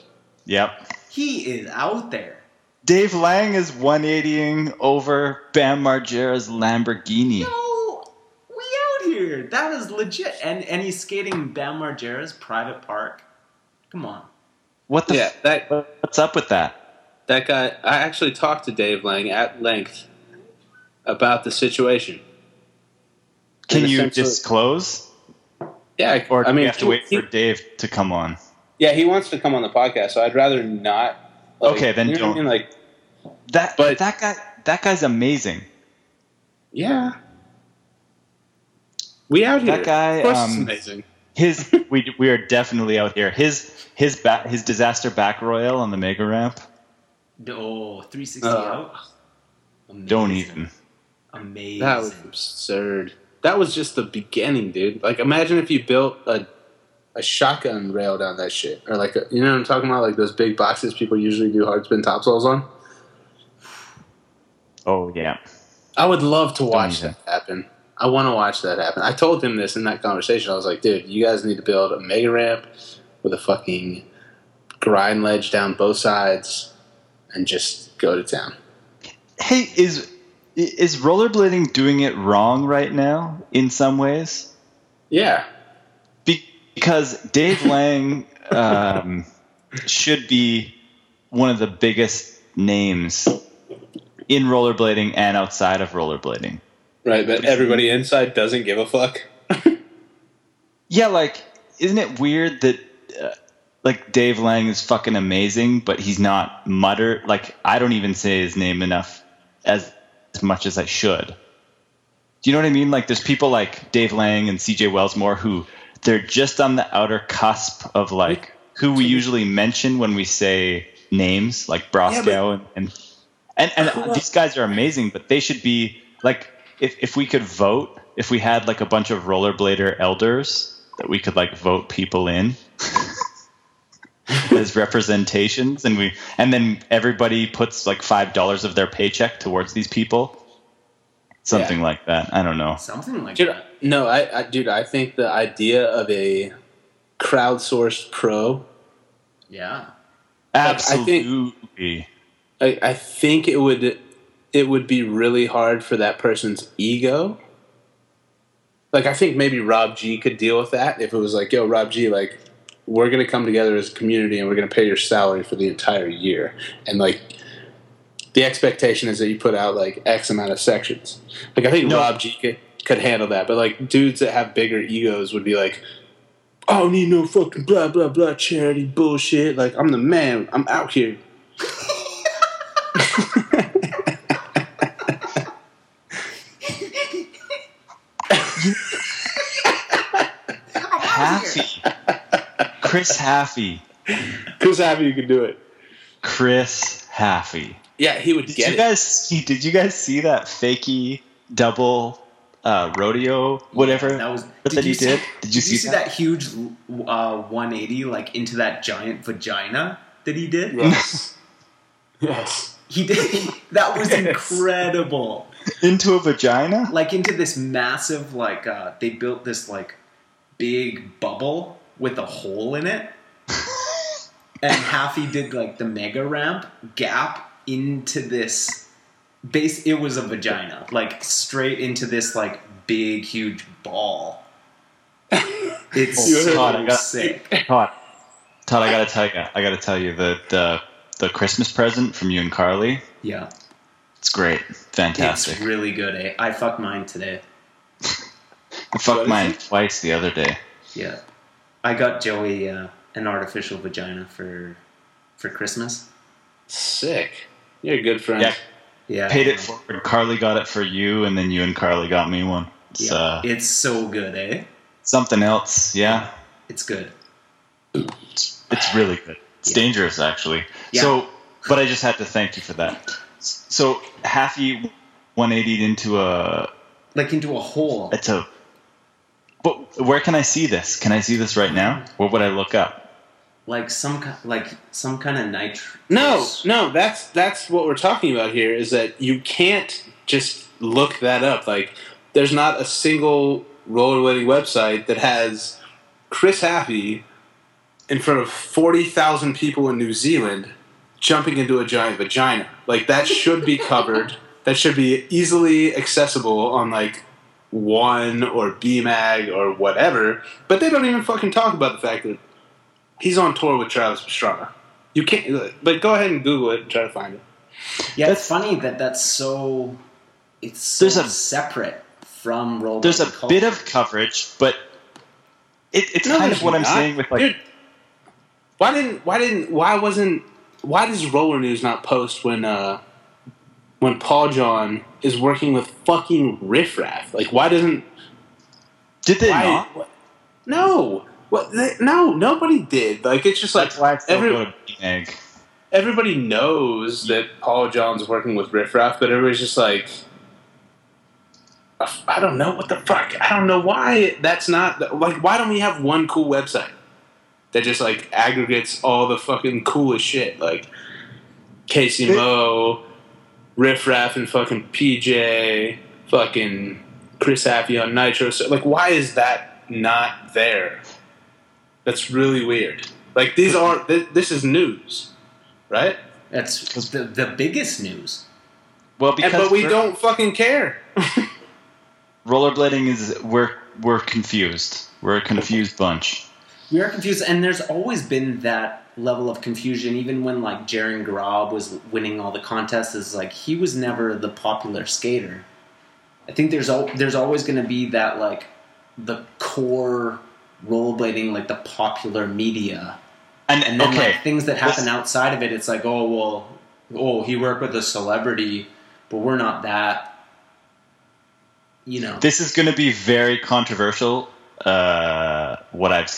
Yep. He is out there. Dave Lang is one eightying over Bam Margera's Lamborghini. Yo, we out here. That is legit. And and he's skating Bam Margera's private park. Come on. What the? Yeah, f- that, what's up with that? That guy. I actually talked to Dave Lang at length about the situation. Can you disclose? Yeah, or do I mean, we have to wait he, for Dave to come on? Yeah, he wants to come on the podcast, so I'd rather not. Like, okay, then you know don't. I mean? Like that, but that guy, that guy's amazing. Yeah, we out here. That guy, of course um, is amazing. His, we we are definitely out here. His his back, his disaster back royale on the mega ramp. Oh, three sixty uh, out. Amazing. Don't even. Amazing. That was absurd. That was just the beginning, dude. Like, imagine if you built a a shotgun rail down that shit. Or, like, a, you know what I'm talking about? Like, those big boxes people usually do hard spin topsoils on. Oh, yeah. I would love to watch that happen. I want to watch that happen. I told him this in that conversation. I was like, dude, you guys need to build a mega ramp with a fucking grind ledge down both sides and just go to town. Hey, is... Is rollerblading doing it wrong right now in some ways? Yeah. Be- because Dave Lang um, should be one of the biggest names in rollerblading and outside of rollerblading. Right, but everybody inside doesn't give a fuck? Yeah, like, isn't it weird that, uh, like, Dave Lang is fucking amazing, but he's not mutter? Like, I don't even say his name enough as... as much as I should. Do you know what I mean? Like, there's people like Dave Lang and C J Wellsmore who they're just on the outer cusp of, like, who we usually mention when we say names, like Broskow. Yeah, but, and, and, and, and these guys are amazing, but they should be, like, if, if we could vote, if we had, like, a bunch of rollerblader elders that we could, like, vote people in as representations, and we and then everybody puts like five dollars of their paycheck towards these people, something yeah. like that. I don't know. Something like dude, that. No, I, I, dude, I think the idea of a crowdsourced pro, yeah, absolutely. Like, I think, I, I think it would it would be really hard for that person's ego. Like, I think maybe Rob G could deal with that if it was like, yo, Rob G, like, we're going to come together as a community and we're going to pay your salary for the entire year. And, like, the expectation is that you put out, like, X amount of sections. Like, I think no. Rob G could, could handle that. But, like, dudes that have bigger egos would be like, I don't need no fucking blah, blah, blah charity bullshit. Like, I'm the man. I'm out here. Happy. Chris Haffey. Chris Haffey, you can do it. Chris Haffey. Yeah, he would did get you it. Guys see, did you guys see that fakey double uh, rodeo, whatever yeah, that, was, did that he see, did? Did you did see, you see that? that huge uh, one eighty, like, into that giant vagina that he did? Yes. Yes. He did. That was yes. incredible. Into a vagina? Like, into this massive, like, uh, they built this, like, big bubble with a hole in it. And Haffey did, like, the mega ramp gap into this base. It was a vagina. Like, straight into this, like, big, huge ball. It's oh, so Todd, I gotta, sick. Todd, Todd, I gotta tell you. I gotta tell you that the, the Christmas present from you and Carly. Yeah. It's great. Fantastic. It's really good, eh? I fucked mine today. I fucked mine twice the other day. Yeah. I got Joey uh, an artificial vagina for for Christmas. Sick. You're a good friend. Yeah. Yeah. Paid it forward. Carly got it for you, and then you and Carly got me one. It's, yeah. uh, it's so good, eh? Something else, yeah. It's good. It's, it's really good. It's yeah. dangerous, actually. Yeah. So, but I just had to thank you for that. So, Haffey one eightied into a... Like into a hole. It's a... But where can I see this? Can I see this right now? What would I look up? Like some like some kind of nitrous. No, no, that's that's what we're talking about here. Is that you can't just look that up. Like, there's not a single rollerblading website that has Chris Haffey in front of forty thousand people in New Zealand jumping into a giant vagina. Like, that should be covered. That should be easily accessible on like One or B MAG or whatever. But they don't even fucking talk about the fact that he's on tour with Travis Pastrana. You can't, but go ahead and Google it and try to find it. Yeah, that's, it's funny that that's so. It's so there's a, separate from roller. There's a culture. Bit of coverage, but it, it's no, kind of what not. I'm saying with like. Dude, why didn't? Why didn't? Why wasn't? Why does Roller News not post when? Uh, when Paul John is working with fucking Riff Raff? Like, why doesn't? Did they why, not? What? No. What, they, no, nobody did. Like, it's just like every, everybody knows that Paul John's working with Riff Raff, but everybody's just like, I don't know what the fuck. I don't know why that's not like. Why don't we have one cool website that just like aggregates all the fucking coolest shit, like K C M O, Riff Raff, and fucking P J, fucking Chris Haffey on Nitro. So, like, why is that not there? That's really weird. Like, these are th- this is news, right? That's the the biggest news. Well, because and, but we don't fucking care. Rollerblading is we're we're confused. We're a confused bunch. We are confused, and there's always been that level of confusion. Even when like Jaron Grob was winning all the contests, is like he was never the popular skater. I think there's al- there's always going to be that like the core. Rollerblading, like the popular media, and, and then okay. like things that happen Let's, outside of it, it's like, oh well, oh he worked with a celebrity, but we're not that. You know, this is going to be very controversial. Uh, what I've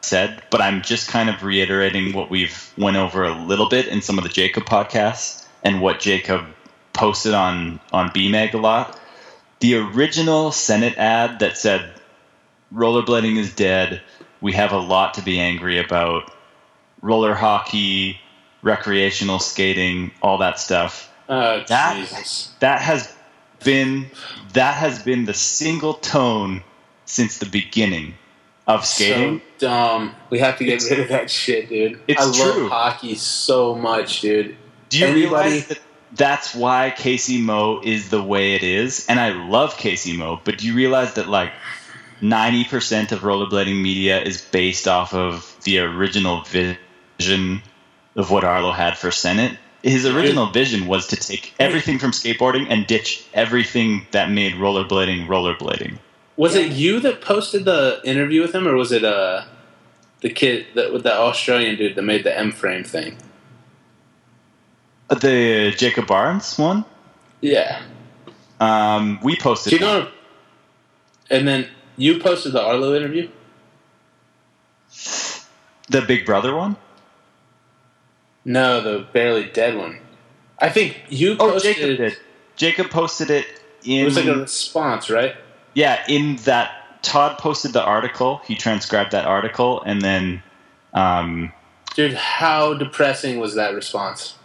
said, but I'm just kind of reiterating what we've went over a little bit in some of the Jacob podcasts and what Jacob posted on on B MAG a lot. The original Senate ad that said, rollerblading is dead. We have a lot to be angry about. Roller hockey, recreational skating, all that stuff. Uh, that Jesus. that has been that has been the single tone since the beginning of skating. So dumb. We have to get it's, rid of that shit, dude. It's I true. love hockey so much, dude. Do you Everybody- realize that that's why K C M O is the way it is? And I love K C M O, but do you realize that like ninety percent of rollerblading media is based off of the original vision of what Arlo had for Senate. His original vision was to take everything from skateboarding and ditch everything that made rollerblading rollerblading. Was it you that posted the interview with him, or was it uh, the kid, the, the Australian dude that made the M-frame thing? The Jacob Barnes one? Yeah. Um, we posted it. You know, and then... You posted the Arlo interview? The Big Brother one? No, the Barely Dead one. I think you posted oh, Jacob it. Jacob posted it in... It was like a response, right? Yeah, in that... Todd posted the article. He transcribed that article, and then... Um, Dude, how depressing was that response?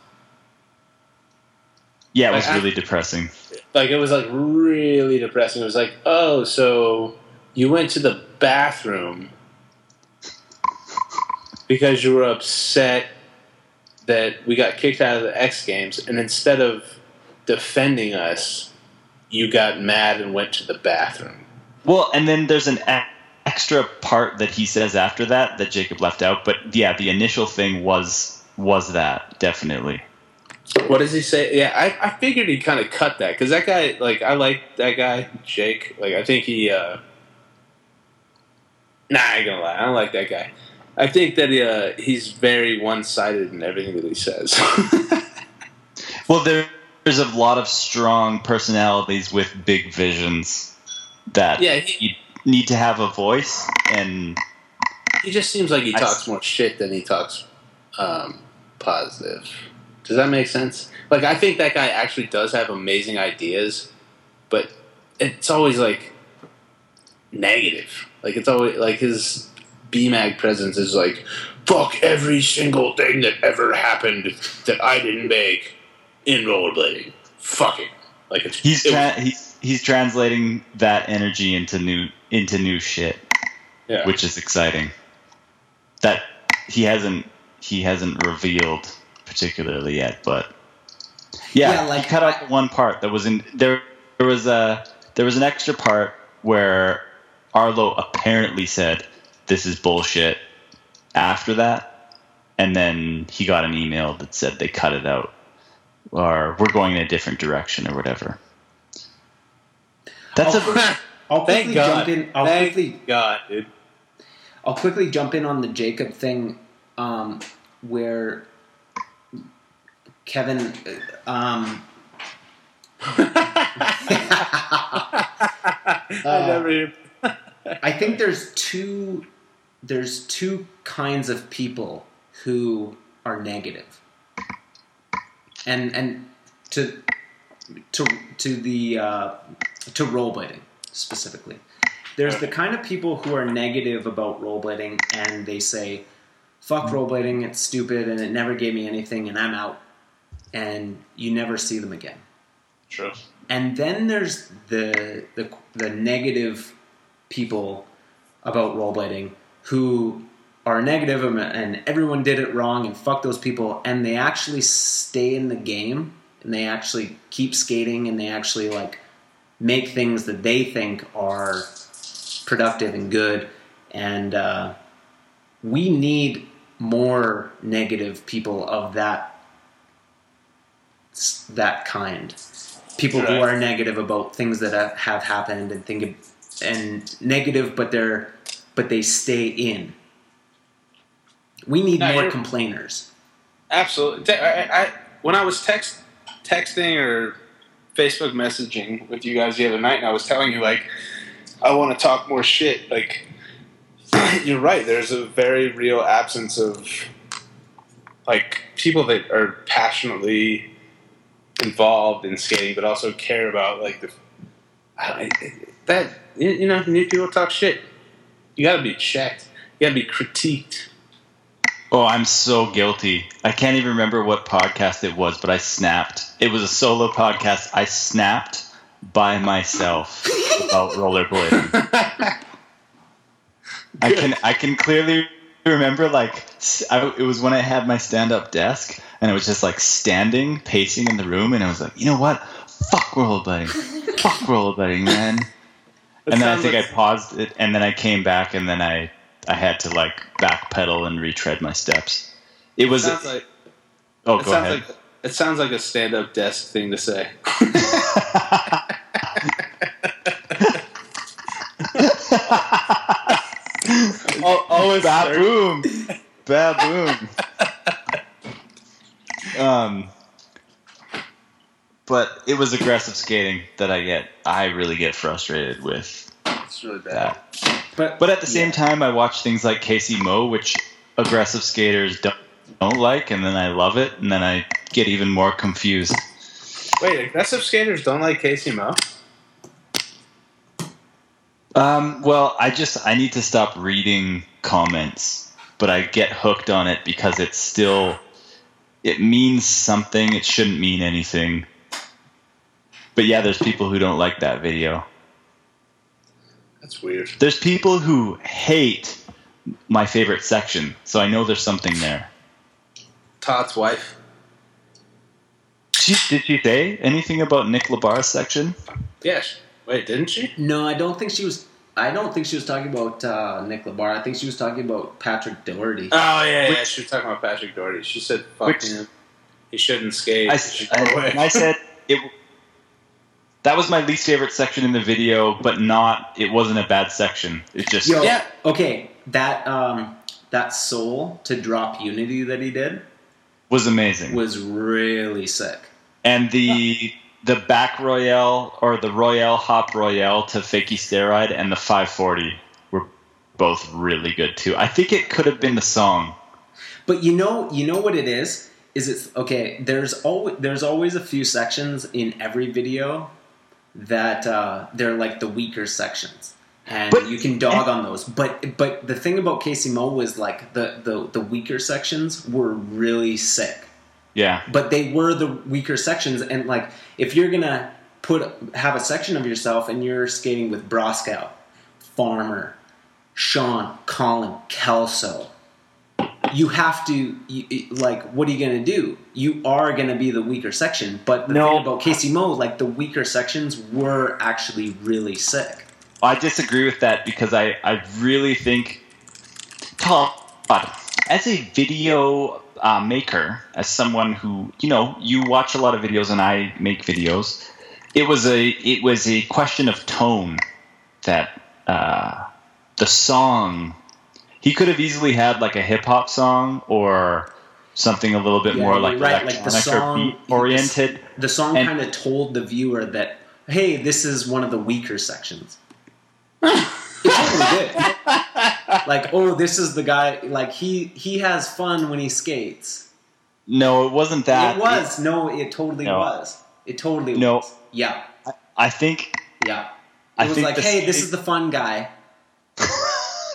Yeah, it like, was really I, depressing. Like, it was, like, really depressing. It was like, oh, so... You went to the bathroom because you were upset that we got kicked out of the X Games, and instead of defending us, you got mad and went to the bathroom. Well, and then there's an extra part that he says after that that Jacob left out, but yeah, the initial thing was was that, definitely. What does he say? Yeah, I, I figured he kind of cut that, because that guy, like, I like that guy, Jake. Like, I think he... Uh, Nah, I ain't gonna lie. I don't like that guy. I think that uh, he's very one-sided in everything that he says. Well, there's a lot of strong personalities with big visions that yeah, he, you need to have a voice. And he just seems like he I talks s- more shit than he talks um, positive. Does that make sense? Like, I think that guy actually does have amazing ideas, but it's always, like, negative. Like, it's always, like, his B MAG presence is like, fuck every single thing that ever happened that I didn't make in rollerblading. Fuck it. Like, it's, he's it tra- was- he's he's translating that energy into new into new shit, yeah. Which is exciting. That he hasn't he hasn't revealed particularly yet, but yeah, yeah like, he cut out one part that was in there. There was a there was an extra part where Arlo apparently said, "This is bullshit," after that, and then he got an email that said they cut it out, or we're going in a different direction, or whatever. That's I'll, a. I'll quickly jump in. I'll Thank quickly, God, dude. I'll quickly jump in on the Jacob thing, um, where Kevin. Um, I never hear. I think there's two. There's two kinds of people who are negative, and and to to to the uh, to rollerblading specifically. There's the kind of people who are negative about rollerblading, and they say, "Fuck rollerblading, it's stupid, and it never gave me anything, and I'm out." And you never see them again. True. And then there's the the the negative people about rollerblading who are negative and everyone did it wrong and fuck those people, and they actually stay in the game and they actually keep skating and they actually like make things that they think are productive and good, and uh, we need more negative people of that that kind. People who are negative about things that have happened and think of and negative, but they're but they stay in. We need no, more complainers. Absolutely. I, I, when I was text texting or Facebook messaging with you guys the other night, and I was telling you like, I want to talk more shit. Like, you're right. There's a very real absence of like people that are passionately involved in skating, but also care about like the. I, that you know, new people talk shit. You gotta be checked. You gotta be critiqued. Oh, I'm so guilty. I can't even remember what podcast it was, but I snapped. It was a solo podcast. I snapped by myself about rollerblading. I can I can clearly remember like I, it was when I had my stand-up desk and I was just like standing, pacing in the room, and I was like, you know what? Fuck rollerblading. Fuck rollerblading, man. That and then I think like, I paused it, and then I came back, and then I, I had to, like, backpedal and retread my steps. It, it was... Sounds like, oh, it go sounds ahead. Like, it sounds like a stand-up desk thing to say. Always Baboom. Baboom. um... But it was aggressive skating that I get. I really get frustrated with. It's really bad. That. But but at the yeah. same time, I watch things like K C M O, which aggressive skaters don't don't like, and then I love it, and then I get even more confused. Wait, aggressive skaters don't like K C M O? Um. Well, I just I need to stop reading comments, but I get hooked on it because it's still it means something. It shouldn't mean anything. But yeah, there's people who don't like that video. That's weird. There's people who hate my favorite section, so I know there's something there. Todd's wife. She, did she say anything about Nick Lebar's section? Yes. Wait, didn't she? No, I don't think she was. I don't think she was talking about uh, Nick Lebar. I think she was talking about Patrick Doherty. Oh yeah, which, yeah, she was talking about Patrick Doherty. She said, "Fuck which, him. He shouldn't skate." I, I, I said it. that was my least favorite section in the video, but not, it wasn't a bad section. It just, Yo, yeah. Okay. That, um, that soul to drop Unity that he did was amazing. Was really sick. And the, the back Royale or the Royale hop Royale to Fakey Steroid and the five forty were both really good too. I think it could have been the song, but you know, you know what it is, is it's okay. There's always, there's always a few sections in every video that uh, they're like the weaker sections, and but, you can dog and, on those. But but the thing about K C M O was like the, the, the weaker sections were really sick. Yeah. But they were the weaker sections, and like if you're gonna put have a section of yourself and you're skating with Broskow, Farmer, Sean, Colin, Kelso, you have to you, like what are you gonna do? You are gonna be the weaker section. But the no. thing about K C M O, like the weaker sections were actually really sick. I disagree with that because I, I really think, Todd, as a video uh, maker, as someone who, you know, you watch a lot of videos and I make videos, it was a it was a question of tone that uh, the song, he could have easily had like a hip-hop song or something a little bit yeah, more like, right, like the song, or beat-oriented. The, the song kind of told the viewer that, hey, this is one of the weaker sections. It's really good. Like, oh, this is the guy. Like he he has fun when he skates. No, it wasn't that. It was. It, no, it totally no. was. It totally no. was. Yeah. I, I think. Yeah. It I was think like, this, hey, this it, is the fun guy.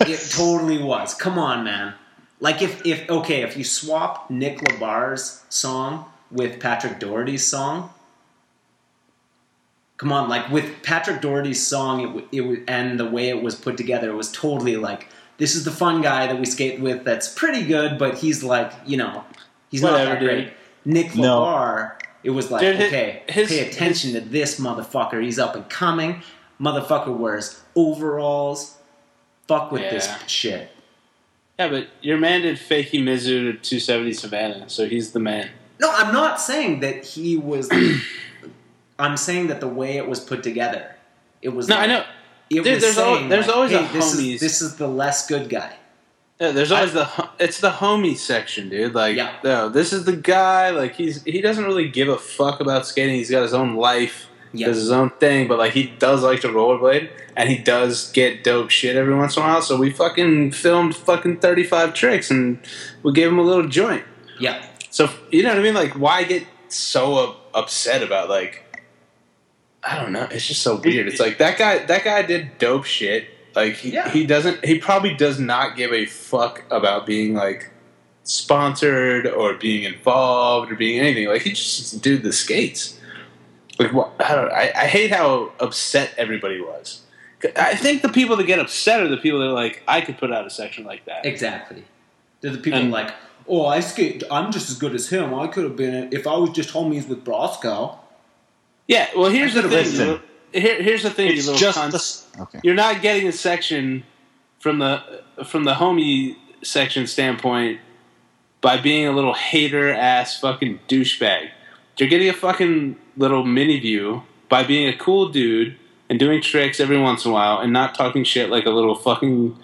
It totally was. Come on, man. Like if if okay, if you swap Nick Lebar's song with Patrick Doherty's song. Come on, like with Patrick Doherty's song it w- it w- and the way it was put together, it was totally like, this is the fun guy that we skate with that's pretty good, but he's like, you know, he's Whatever, not that great. Dude. Nick Lebar, no. it was like, dude, okay, his, pay attention his, to this motherfucker. He's up and coming. Motherfucker wears overalls. Fuck with yeah. this shit. Yeah, but your man did Fakey Mizu to two seventy Savannah, so he's the man. No, I'm not saying that he was... I'm saying that the way it was put together, it was. No, like, I know. It Dude, was there's, saying, al- there's like, always hey, a this homies. Is, this is the less good guy. Yeah, there's always I, the. Ho- it's the homies section, dude. Like, yeah. no, this is the guy. Like, he's he doesn't really give a fuck about skating. He's got his own life. Yeah. Does his own thing, but like he does like to rollerblade, and he does get dope shit every once in a while. So we fucking filmed fucking thirty-five tricks, and we gave him a little joint. Yeah. So you know what I mean? Like, why get so uh, upset about like? I don't know. It's just so weird. It's like that guy. That guy did dope shit. Like he, yeah. he doesn't. He probably does not give a fuck about being like sponsored or being involved or being anything. Like he just did the skates. Like what? I don't. I, I hate how upset everybody was. I think the people that get upset are the people that are like, I could put out a section like that. Exactly. They're the people and, like, oh, I skate. I'm just as good as him. I could have been if I was just homies with Broskow. Yeah, well, here's the thing. Little, here, here's the thing. It's you just cons- the, okay. You're not getting a section from the from the homie section standpoint by being a little hater ass fucking douchebag. You're getting a fucking little mini view by being a cool dude and doing tricks every once in a while and not talking shit like a little fucking.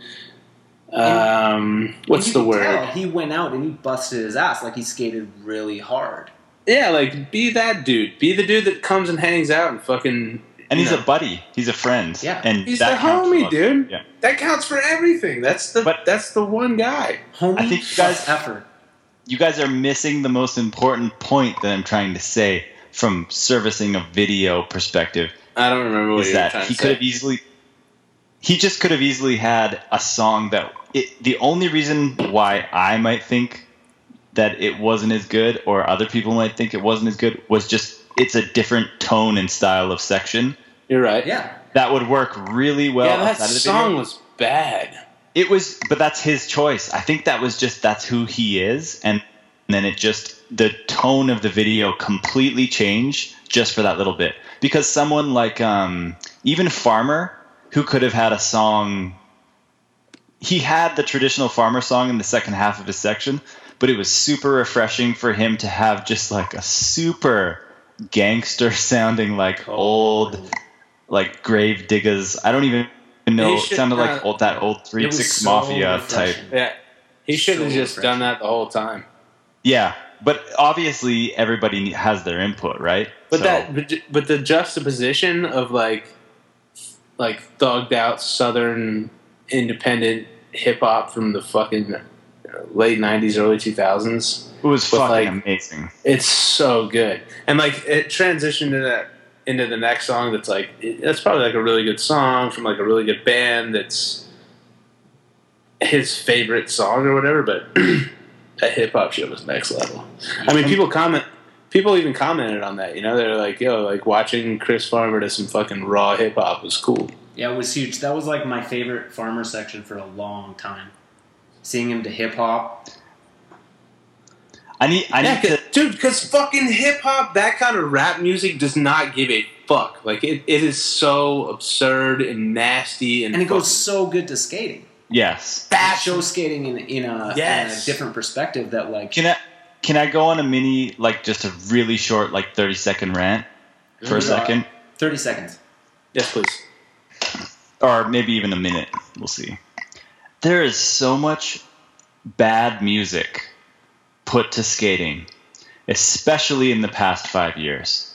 Um, and, what's the word? Tell, he went out and he busted his ass like he skated really hard. Yeah, like, be that dude. Be the dude that comes and hangs out and fucking... And he's know. a buddy. He's a friend. Yeah. And he's the homie, dude. Yeah. That counts for everything. That's the but that's the one guy. Homie, I think you guys, effort. You guys are missing the most important point that I'm trying to say from servicing a video perspective. I don't remember what you were trying he to could say. Have easily, he just could have easily had a song that... It, the only reason why I might think... that it wasn't as good or other people might think it wasn't as good was just it's a different tone and style of section. You're right. Yeah. That would work really well. Yeah, that song was bad. It was, but that's his choice. I think that was just, that's who he is. And, and then it just, the tone of the video completely changed just for that little bit. Because someone like, um, even Farmer, who could have had a song, he had the traditional Farmer song in the second half of his section, but it was super refreshing for him to have just like a super gangster sounding, like old, like grave diggers. I don't even know. It sounded not, like old, that old three six so mafia type. Yeah, he should so have just done that the whole time. Yeah, but obviously everybody has their input, right? But so. that, but the juxtaposition of like, like thugged out Southern independent hip hop from the fucking late nineties, early two thousands. It was fucking like, amazing. It's so good, and like it transitioned to that into the next song. That's like that's probably like a really good song from like a really good band. That's his favorite song or whatever. But that hip hop shit was next level. I mean, people comment. People even commented on that. You know, they're like, "Yo, like watching Chris Farmer do some fucking raw hip hop was cool." Yeah, it was huge. That was like my favorite Farmer section for a long time. Seeing him to hip hop. I need, I yeah, need to, dude, because fucking hip hop, that kind of rap music does not give a fuck. Like it, it is so absurd and nasty, and and it goes so good to skating. Yes, that show skating in in a, yes. in a different perspective. That like, can I can I go on a mini like just a really short like thirty second rant for a second? Thirty seconds. Yes, please. Or maybe even a minute. We'll see. There is so much bad music put to skating, especially in the past five years.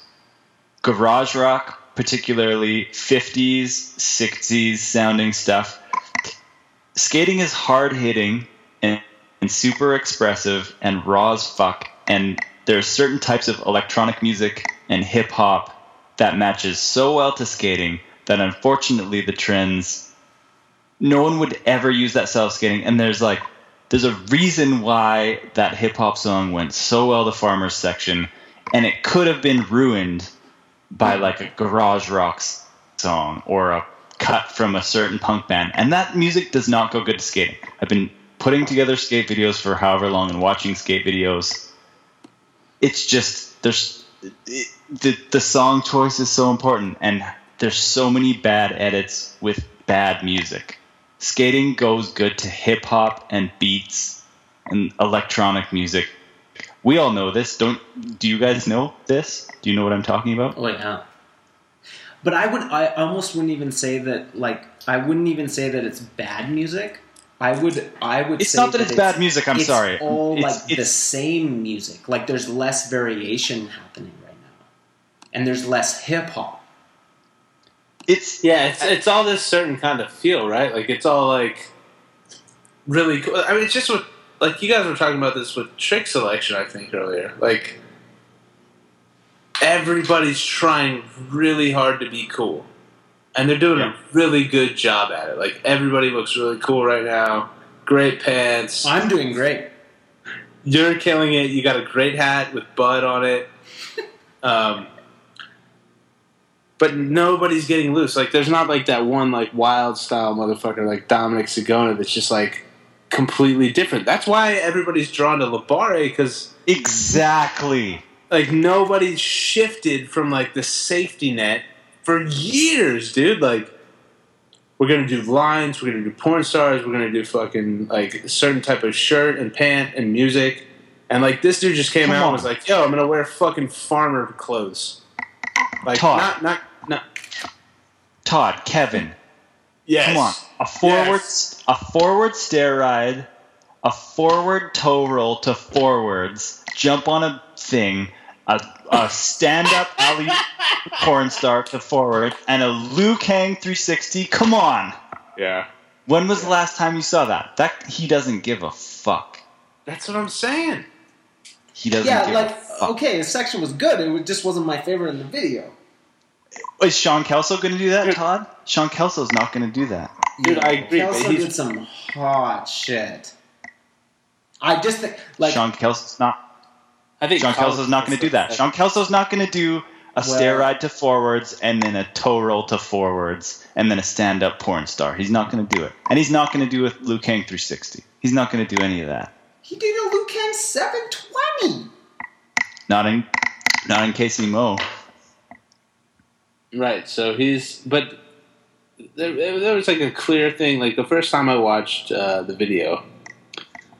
Garage rock, particularly fifties, sixties sounding stuff. Skating is hard hitting and, and super expressive and raw as fuck. And there are certain types of electronic music and hip hop that matches so well to skating that unfortunately the trends, no one would ever use that style of skating. And there's like, there's a reason why that hip-hop song went so well, the Farmers section, and it could have been ruined by like a garage rock song or a cut from a certain punk band. And that music does not go good to skating. I've been putting together skate videos for however long and watching skate videos. It's just there's it, the, the song choice is so important, and there's so many bad edits with bad music. Skating goes good to hip-hop and beats and electronic music. We all know this. Don't do you guys know this? Do you know what I'm talking about? Like how? But I would I almost wouldn't even say that like I wouldn't even say that it's bad music. I would I would it's say not that, that it's, it's bad music, I'm it's sorry. All it's all like it's, the same music. Like there's less variation happening right now. And there's less hip-hop. It's yeah, it's it's all this certain kind of feel, right? Like it's all like really cool. I mean, it's just with like you guys were talking about this with trick selection, I think earlier. Like everybody's trying really hard to be cool, and they're doing yeah. a really good job at it. Like everybody looks really cool right now. Great pants. I'm doing great. You're killing it. You got a great hat with Bud on it. Um. But nobody's getting loose. Like, there's not, like, that one, like, wild-style motherfucker like Dominic Sagona that's just, like, completely different. That's why everybody's drawn to Labare, because... Exactly. Like, nobody's shifted from, like, the safety net for years, dude. Like, we're going to do lines, we're going to do porn stars, we're going to do fucking, like, a certain type of shirt and pant and music. And, like, this dude just came Come out on. and was like, yo, I'm going to wear fucking farmer clothes. Like, Todd. Not, not, not. Todd, Kevin. Yes. Come on. A forward yes. a forward stair ride, a forward toe roll to forwards, jump on a thing, a, a stand-up alley porn star to forward, and a Liu Kang three sixty. Come on. Yeah. When was yeah. the last time you saw that? That he doesn't give a fuck. That's what I'm saying. He doesn't yeah, give like, a fuck. Okay, his section was good. It just wasn't my favorite in the video. Is Sean Kelso going to do that, Todd? Sean Kelso's not going to do that. Dude, I agree. Kelso he's... did some hot shit. I just think... Like, Sean Kelso's not... I think Sean Kelso's not going to do that. Sean Kelso's not going to do a well, stair ride to forwards and then a toe roll to forwards and then a stand-up porn star. He's not going to do it. And he's not going to do a Liu Kang three sixty. He's not going to do any of that. He did a Liu Kang seven twenty. Not in, not in K C M O. Right. So he's, but there, there was like a clear thing. Like the first time I watched uh, the video,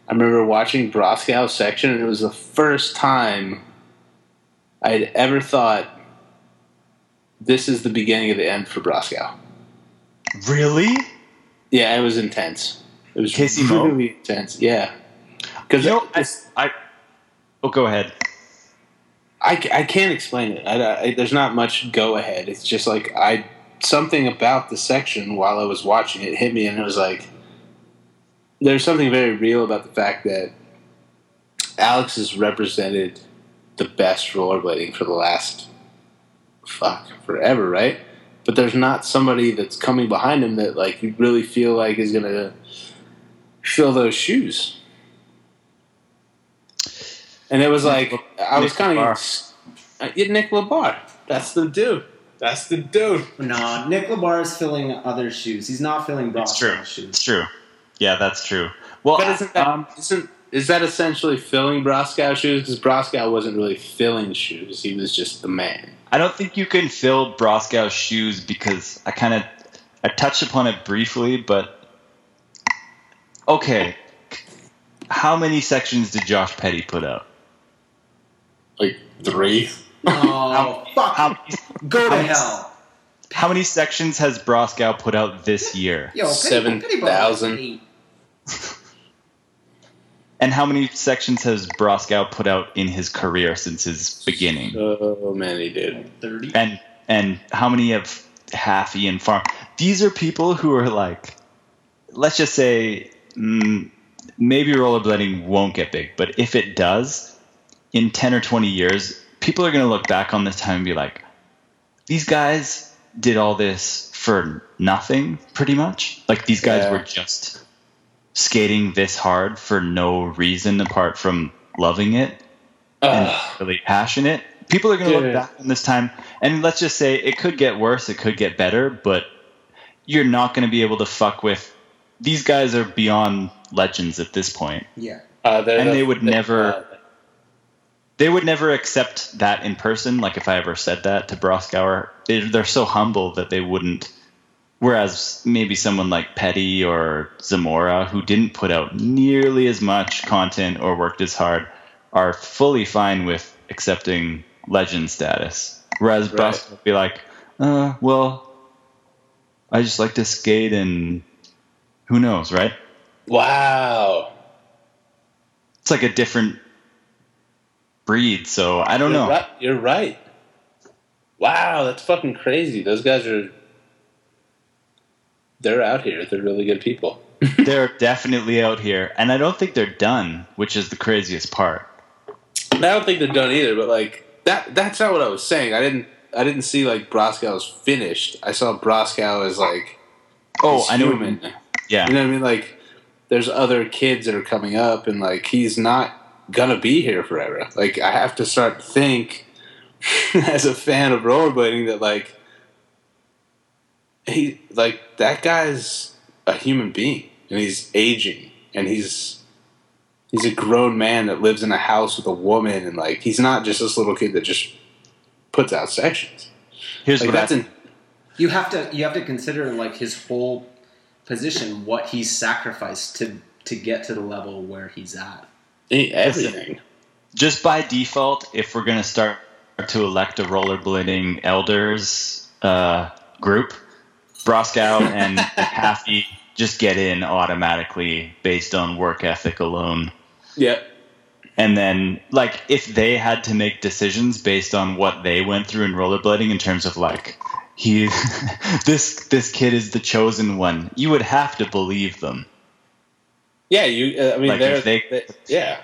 I remember watching Broskow's section, and it was the first time I'd ever thought this is the beginning of the end for Broskow. Really? Yeah, it was intense. It was K C M O? Really intense. Yeah. Because you know, I, I, I – oh, go ahead. I, I can't explain it. I, I, there's not much go ahead. It's just like I something about the section while I was watching it hit me, and it was like there's something very real about the fact that Alex has represented the best rollerblading for the last fuck forever, right? But there's not somebody that's coming behind him that like you really feel like is gonna fill those shoes. And it was like, I was kind of, Nick Lebar. That's the dude. That's the dude. No, Nick Lebar is filling other shoes. He's not filling Broskow's shoes. It's true. Yeah, that's true. Well, but isn't that, um, isn't, is that essentially filling Broskow's shoes? Because Broskow wasn't really filling shoes. He was just the man. I don't think you can fill Broskow's shoes because I kind of, I touched upon it briefly, but okay. How many sections did Josh Petty put out? Like three. Oh, fuck. How, Go to how hell. Many, how many sections has Broskow put out this year? Yo, seven thousand. And how many sections has Broskow put out in his career since his beginning? So many, dude. thirty. And, and how many have Haffey and Farm? These are people who are like, let's just say, mm, maybe rollerblading won't get big, but if it does, in ten or twenty years, people are going to look back on this time and be like, these guys did all this for nothing, pretty much. Like, these guys yeah. were just skating this hard for no reason apart from loving it uh, and really passionate. People are going to look back on this time, and let's just say it could get worse, it could get better, but you're not going to be able to fuck with. These guys are beyond legends at this point. Yeah, uh, And they would never... Uh, They would never accept that in person. Like if I ever said that to Broskow, they, they're so humble that they wouldn't. Whereas maybe someone like Petty or Zamora, who didn't put out nearly as much content or worked as hard, are fully fine with accepting legend status. Whereas right. Broskow would be like, uh, "Well, I just like to skate, and who knows, right?" Wow, it's like a different breed, so I don't you're know. Right, you're right. Wow, that's fucking crazy. Those guys are, they're out here. They're really good people. They're definitely out here, and I don't think they're done, which is the craziest part. I don't think they're done either, but like that that's not what I was saying. I didn't I didn't see like Broskow as finished. I saw Broskow as like oh, I know what you mean. Yeah. You know what I mean? Like there's other kids that are coming up, and like he's not gonna be here forever. Like I have to start to think as a fan of rollerblading that like he like that guy's a human being, and he's aging, and he's he's a grown man that lives in a house with a woman, and like he's not just this little kid that just puts out sections. Here's like, what that's I, an, you have to you have to consider like his whole position, what he's sacrificed to to get to the level where he's at. Everything. Just by default, if we're going to start to elect a rollerblading elders uh, group, Broskow and Haffey just get in automatically based on work ethic alone. Yep. And then, like, if they had to make decisions based on what they went through in rollerblading in terms of, like, he, this this kid is the chosen one, you would have to believe them. Yeah, you. Uh, I mean, like they're, they, they, yeah.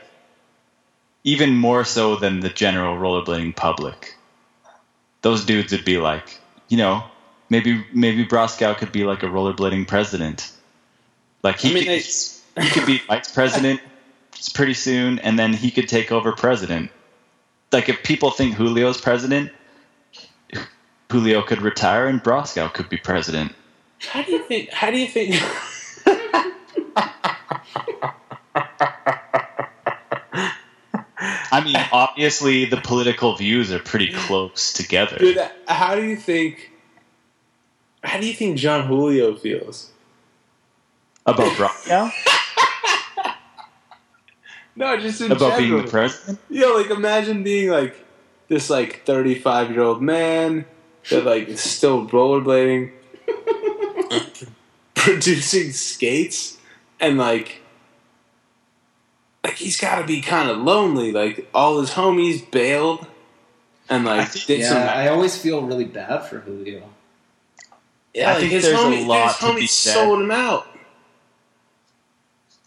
Even more so than the general rollerblading public. Those dudes would be like, you know, maybe maybe Broskow could be like a rollerblading president. Like he, I mean, could, they, he could be vice president pretty soon, and then he could take over president. Like if people think Julio's president, Julio could retire, and Broskow could be president. How do you think? How do you think? I mean, obviously, the political views are pretty close together. Dude, how do you think? How do you think John Julio feels about Broskow? No, just in about general. Being the president. Yeah, like imagine being like this like thirty-five year old man that like is still rollerblading, producing skates, and like like he's got to be kind of lonely. Like all his homies bailed, and like I think, did yeah. Some, I always feel really bad for Julio. Yeah, I like think his there's homie, a lot his to be said. Sold him out.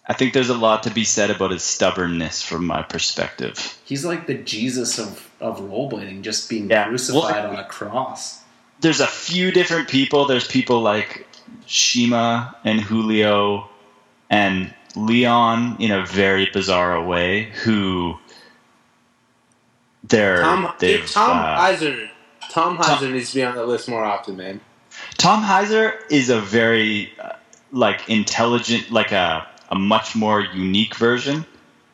I think there's a lot to be said about his stubbornness from my perspective. He's like the Jesus of, of rollerblading, just being yeah. crucified well, on a cross. There's a few different people. There's people like Shima and Julio and Leon in a very bizarre way who they're... Tom, they've, Tom uh, Heiser. Tom Heiser Tom, needs to be on the list more often, man. Tom Heiser is a very uh, like intelligent, like a... a much more unique version,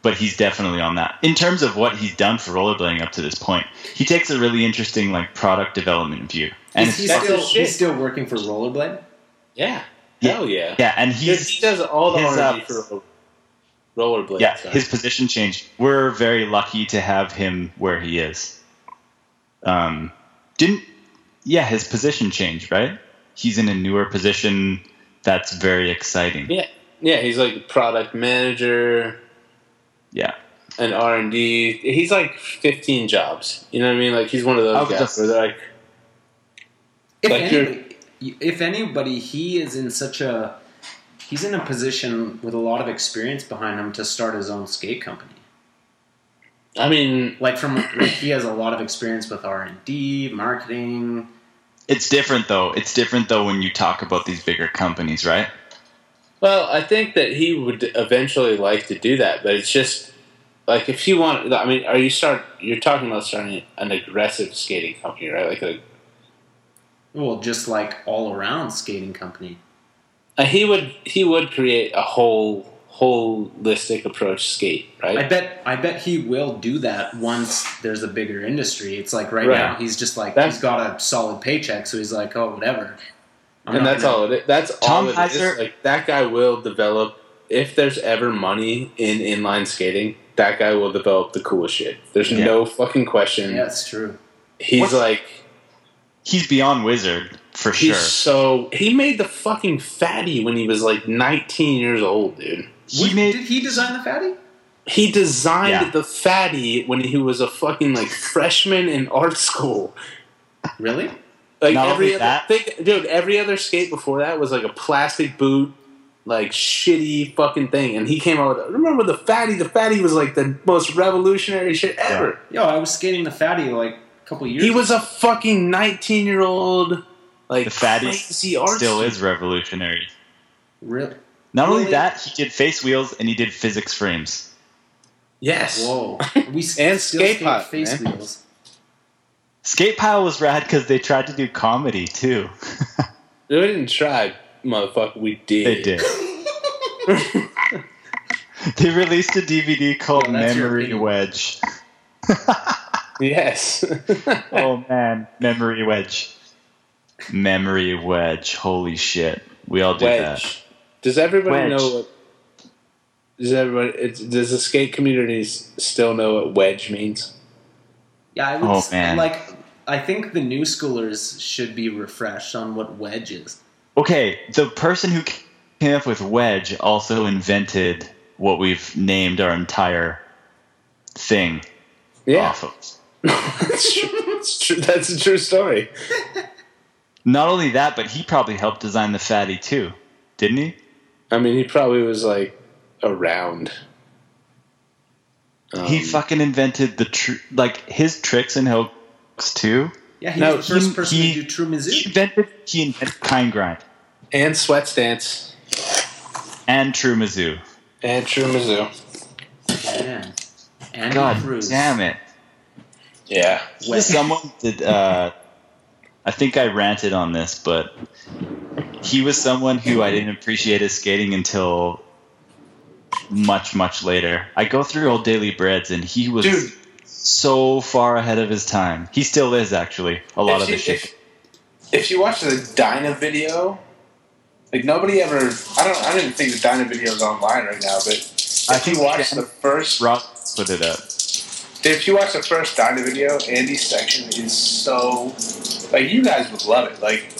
but he's definitely on that. In terms of what he's done for rollerblading up to this point, he takes a really interesting like product development view. And he's, still, he's still working for Rollerblade? Yeah. yeah. Hell yeah. Yeah, and he's, he does all the his, R and D for Rollerblade. Yeah, sorry. His position changed. We're very lucky to have him where he is. Um, didn't... Yeah, his position changed, right? He's in a newer position that's very exciting. Yeah. Yeah, he's like product manager. Yeah. And R and D. He's like fifteen jobs. You know what I mean? Like he's one of those guys just, where they're like... If, like anybody, if anybody, he is in such a... He's in a position with a lot of experience behind him to start his own skate company. I mean... Like from... like he has a lot of experience with R and D, marketing. It's different though. It's different though when you talk about these bigger companies, right? Well, I think that he would eventually like to do that, but it's just like if you want. I mean, are you start? You're talking about starting an aggressive skating company, right? Like a well, just like all around skating company. Uh, he would he would create a whole holistic approach to skate, right? I bet I bet he will do that once there's a bigger industry. It's like right, right. now he's just like that's, he's got a solid paycheck, so he's like, oh, whatever. I'm and that's all, it, that's all it is. That's all it is. Like, that guy will develop, if there's ever money in inline skating, that guy will develop the coolest shit. There's yeah. no fucking question. Yeah, it's true. He's What's, like... He's beyond wizard, for he's sure. so... He made the fucking fatty when he was like nineteen years old, dude. He made, did he design the fatty? He designed yeah. the fatty when he was a fucking like freshman in art school. Really? Like Not every other that. Think, dude, every other skate before that was like a plastic boot, like shitty fucking thing. And he came out with, remember the fatty? The fatty was like the most revolutionary shit ever. Yeah. Yo, I was skating the fatty like a couple years ago. He was a fucking nineteen year old, like the fatty crazy art still shit. Is revolutionary. Really? Not really? Only that, he did face wheels and he did physics frames. Yes. Whoa. We and skate pot, face man. Wheels. Skate Pile was rad because they tried to do comedy, too. They didn't try, motherfucker. We did. They did. They released a D V D called oh, Memory Wedge. Yes. Oh, man. Memory Wedge. Memory Wedge. Holy shit. We all do wedge. That. Does everybody wedge. Know what... Does, everybody, it's, does the skate community still know what wedge means? Yeah, I would oh, say, like... I think the new schoolers should be refreshed on what wedge is. Okay, the person who came up with wedge also invented what we've named our entire thing yeah. off of. That's true. That's true. That's a true story. Not only that, but he probably helped design the fatty too, didn't he? I mean, he probably was like around. Um, he fucking invented the tr- like his tricks and how. Too. Yeah, he's no, the first he, person he, to do true Mizzou. He invented, he invented Pine Grind. And Sweat Stance. And True Mizzou. And True Mizzou. Yeah. And God Cruz. Damn it. Yeah. When someone did, uh, I think I ranted on this, but he was someone who I didn't appreciate his skating until much, much later. I go through old Daily Breads and he was... Dude. So far ahead of his time. He still is, actually. A lot if of you, the shit. If, if you watch the Dyna video, like nobody ever. I don't. I didn't think the Dyna video is online right now, but if I think you watch the first. Rob put it up. if you watch the first Diner video, Andy's section is so, like, you guys would love it. Like,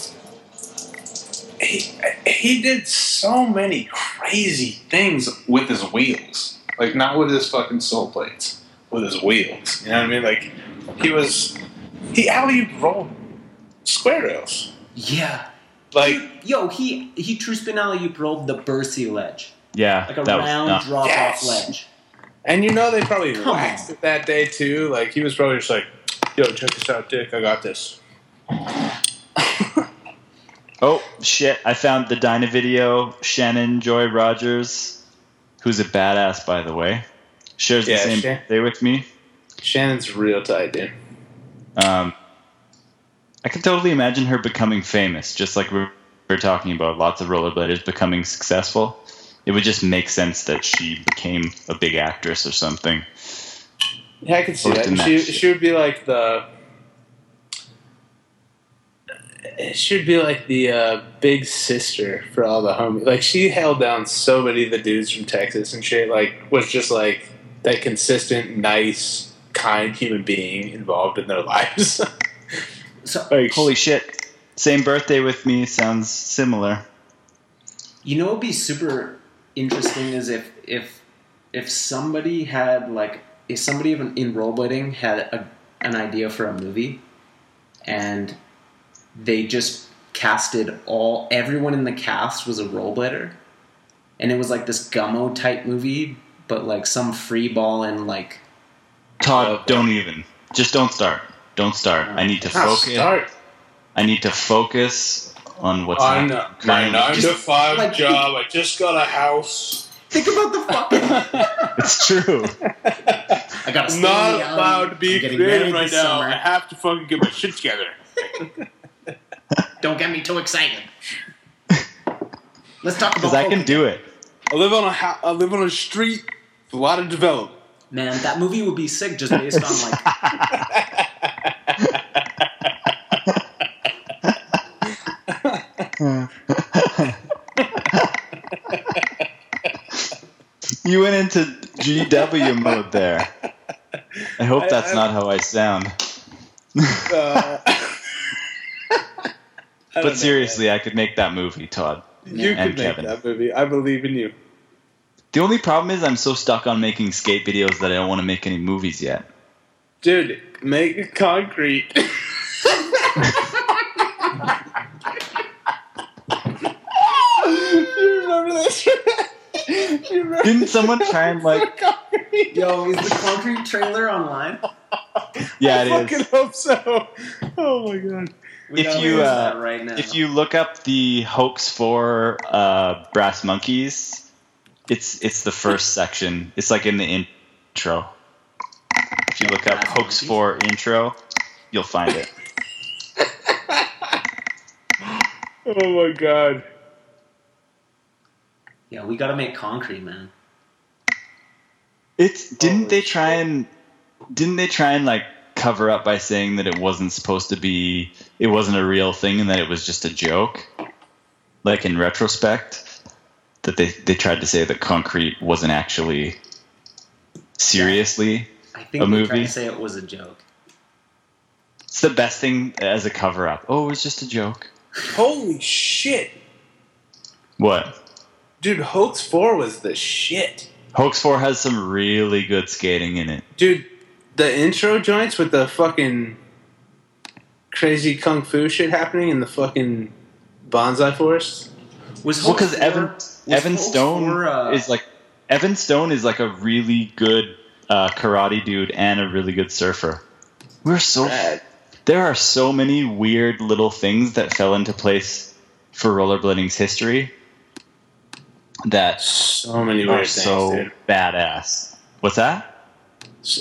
he he did so many crazy things with his wheels. Like, not with his fucking sole plates, with his wheels. You know what I mean? Like, he was, he alley rolled square rails. Yeah. Like, he, yo, he he true spin alley rolled the Bercy ledge. Yeah, like a round was, no. drop off yes. ledge. And you know they probably Come waxed on. It that day too. Like, he was probably just like, "Yo, check this out, Dick. I got this." Oh shit! I found the Dyna video. Shannon Joy Rogers, who's a badass by the way, shares yeah, the same Shan- day with me. Shannon's real tight, dude. Um, I can totally imagine her becoming famous, just like we were talking about. Lots of rollerbladers becoming successful. It would just make sense that she became a big actress or something. Yeah, I could see that. that. She, she would be like the... She would be like the uh, big sister for all the homies. Like, she held down so many of the dudes from Texas and shit. Like, was just like that consistent, nice, kind human being involved in their lives. So, like, holy shit. Same birthday with me sounds similar. You know what would be super... interesting is if if if somebody had like if somebody in, in rollerblading had a, an idea for a movie and they just casted all everyone in the cast was a rollerblader and it was like this Gummo type movie but like some free ball and like Todd don't even just don't start don't start uh, I need to focus start. I need to focus on what's on happening. My nine just, to five like, job. I just got a house. Think about the fucking... It's true. I got I'm not allowed to be creative right now. Summer. I have to fucking get my shit together. Don't get me too excited. Let's talk about... Because I can do it. I live on a ho- I live on a street with a lot of development. Man, that movie would be sick just based on like... You went into G W mode there. I hope I, that's I, not how I sound. Uh, I but seriously, know. I could make that movie, Todd. You and could Kevin. Make that movie. I believe in you. The only problem is I'm so stuck on making skate videos that I don't want to make any movies yet. Dude, make concrete. Didn't someone try and like... Yo, is the concrete trailer online? Yeah, I it fucking is. Fucking hope so. Oh my god. We if you uh, right now. If you look up the Hoax four uh, Brass Monkeys, it's it's the first section. It's like in the intro. If you look up Brass Hoax Monkeys? four intro, you'll find it. Oh my god. Yeah, we gotta make concrete, man. It's didn't Holy they try shit. and didn't they try and like cover up by saying that it wasn't supposed to be it wasn't a real thing and that it was just a joke? Like in retrospect, that they, they tried to say that concrete wasn't actually seriously yeah. I think a they movie. Tried to say it was a joke. It's the best thing as a cover up. Oh, it's just a joke. Holy shit. What? Dude, Hoax four was the shit. Hoax four has some really good skating in it. Dude, the intro joints with the fucking crazy kung fu shit happening in the fucking bonsai forest. Was well, because Evan Evan Stone four, uh... is like Evan Stone is like a really good uh, karate dude and a really good surfer. We're so Rad. There are so many weird little things that fell into place for rollerblading's history. That so many weird are things, so dude. Badass. What's that?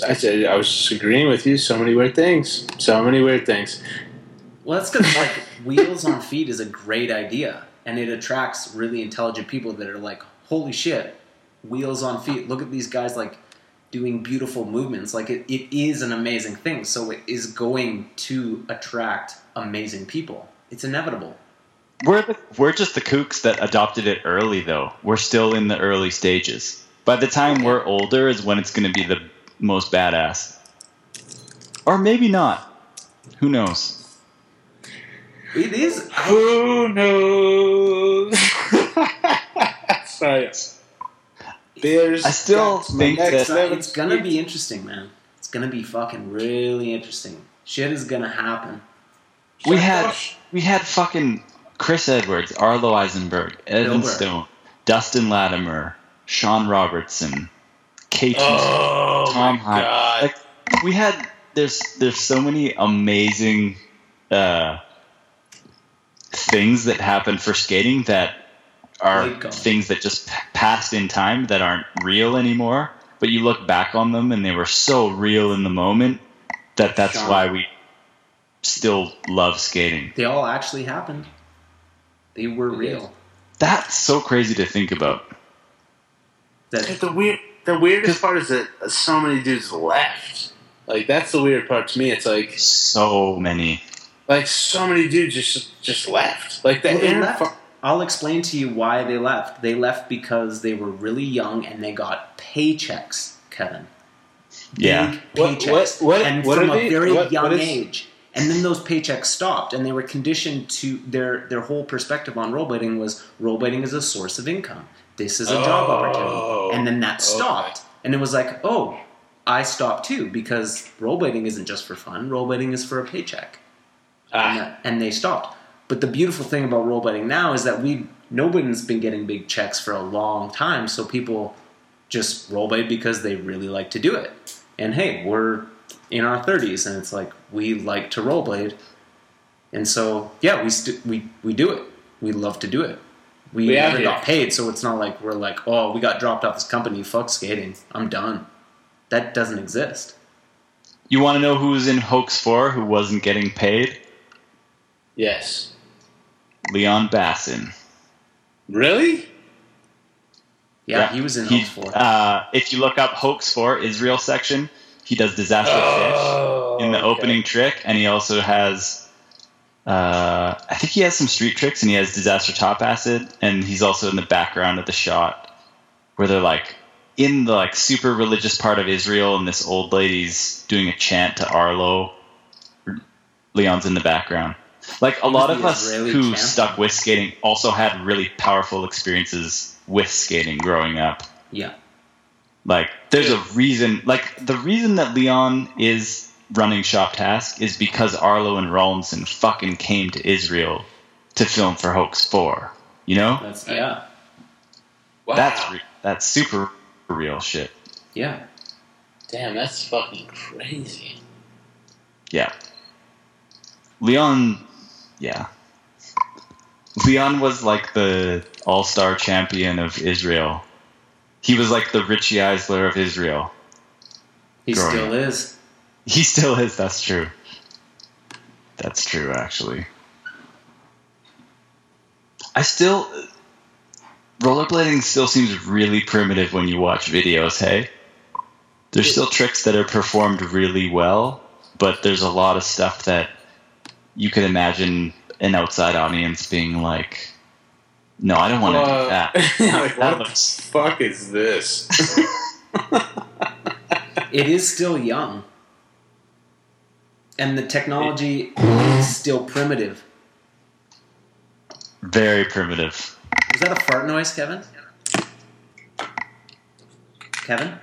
I said I was just agreeing with you. So many weird things. So many weird things. Well, that's because like wheels on feet is a great idea, and it attracts really intelligent people that are like, "Holy shit, wheels on feet! Look at these guys like doing beautiful movements. Like it, it is an amazing thing. So it is going to attract amazing people. It's inevitable." We're the, we're just the kooks that adopted it early, though. We're still in the early stages. By the time we're older is when it's going to be the most badass. Or maybe not. Who knows? It is. Who knows? So, yes. There's I still think that it's going to be interesting, man. It's going to be fucking really interesting. Shit is going to happen. We had we had fucking Chris Edwards, Arlo Eisenberg, Evan Stone, Dustin Latimer, Sean Robertson, K T, oh, Tom Heiser. Like, we had there's there's so many amazing uh, things that happened for skating that are things that just passed in time that aren't real anymore. But you look back on them and they were so real in the moment that that's Sean. why we still love skating. They all actually happened. They were real. That's so crazy to think about. That's the weird. The weirdest part is that so many dudes left. Like, that's the weird part to me. It's like so many. Like, so many dudes just just left. Like that. Well, left. Far- I'll explain to you why they left. They left because they were really young and they got paychecks, Kevin. Yeah. Big paychecks. What, what, what, and what from a they, very what, young what is, age. And then those paychecks stopped, and they were conditioned to their their whole perspective on rollerblading was rollerblading is a source of income. This is a oh, job opportunity. And then that stopped. Okay. And it was like, oh, I stopped too, because rollerblading isn't just for fun. Rollerblading is for a paycheck. Ah. And, that, and they stopped. But the beautiful thing about rollerblading now is that we nobody's been getting big checks for a long time, so people just rollerblade because they really like to do it. And hey, we're in our thirties, and it's like we like to rollerblade, and so yeah, we st- we we do it. We love to do it. We, we never got paid, so it's not like we're like, oh, we got dropped off this company. Fuck skating. I'm done. That doesn't exist. You want to know who was in Hoax four who wasn't getting paid? Yes. Leon Bassin. Really? Yeah, yeah. He was in Hoax four. Uh, if you look up Hoax four Israel section, he does Disaster oh, Fish in the okay. opening trick, and he also has... Uh, I think he has some street tricks, and he has Disaster Top Acid, and he's also in the background of the shot where they're, like, in the, like, super religious part of Israel, and this old lady's doing a chant to Arlo. Leon's in the background. Like, a lot of us who stuck with skating also had really powerful experiences with skating growing up. Yeah. Like, there's a reason. Like, the reason that Leon is running Shop Task is because Arlo and Rollinson fucking came to Israel to film for Hoax four. You know? That's, yeah. Wow. That's, re- that's super real shit. Yeah. Damn, that's fucking crazy. Yeah. Leon... Yeah. Leon was like the all-star champion of Israel. He was like the Richie Eisler of Israel. He still up. is. He still is, that's true. That's true, actually. I still... Rollerblading still seems really primitive when you watch videos, hey? There's still tricks that are performed really well, but there's a lot of stuff that you could imagine an outside audience being like, no, I don't want to uh, do that. Like, that what looks... the fuck is this? It is still young. And the technology it... is still primitive. Very primitive. Was that a fart noise, Kevin? Kevin?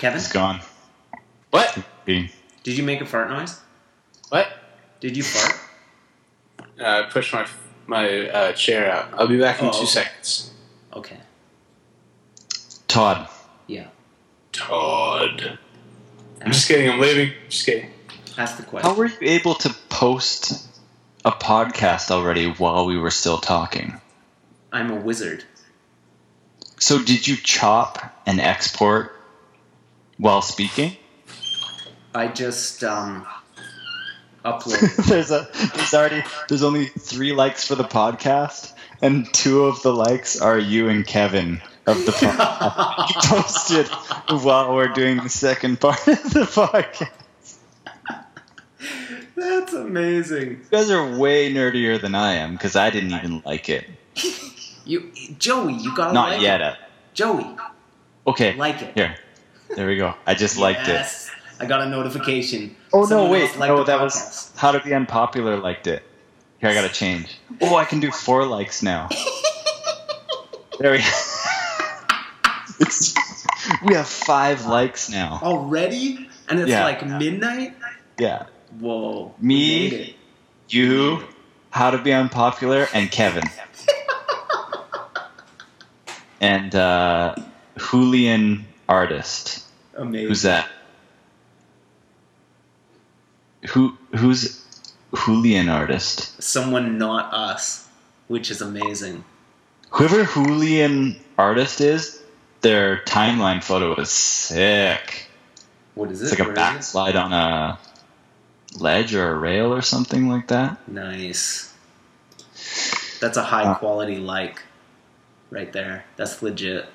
Kevin? He's gone. What? Did you make a fart noise? What? Did you fart? I uh, pushed my my uh, chair out. I'll be back in oh, two okay. seconds. Okay. Todd. Yeah. Todd. I'm just kidding. I'm leaving. Just kidding. Ask the question. How were you able to post a podcast already while we were still talking? I'm a wizard. So did you chop and export while speaking? I just... um. Upload. there's a there's already there's only three likes for the podcast, and two of the likes are you and Kevin of the podcast. You posted while we're doing the second part of the podcast. That's amazing. You guys are way nerdier than I am because I didn't even like it. you Joey, you gotta Not like yet. it. Not yet. Joey. Okay. Like it. Here. There we go. I just liked yes. it. I got a notification. Oh, Someone no, wait. No, that podcast. was How to Be Unpopular liked it. Here, I got to change. Oh, I can do four likes now. There we go. We have five likes now. Already? And it's yeah. like midnight? Yeah. Whoa. Me, you, How to Be Unpopular, and Kevin. And uh, Julian Artist. Amazing. Who's that? Who Who's Julian Artist? Someone not us, which is amazing. Whoever Julian Artist is, their timeline photo is sick. What is it? It's like a Where backslide on a ledge or a rail or something like that. Nice. That's a high-quality uh, like right there. That's legit.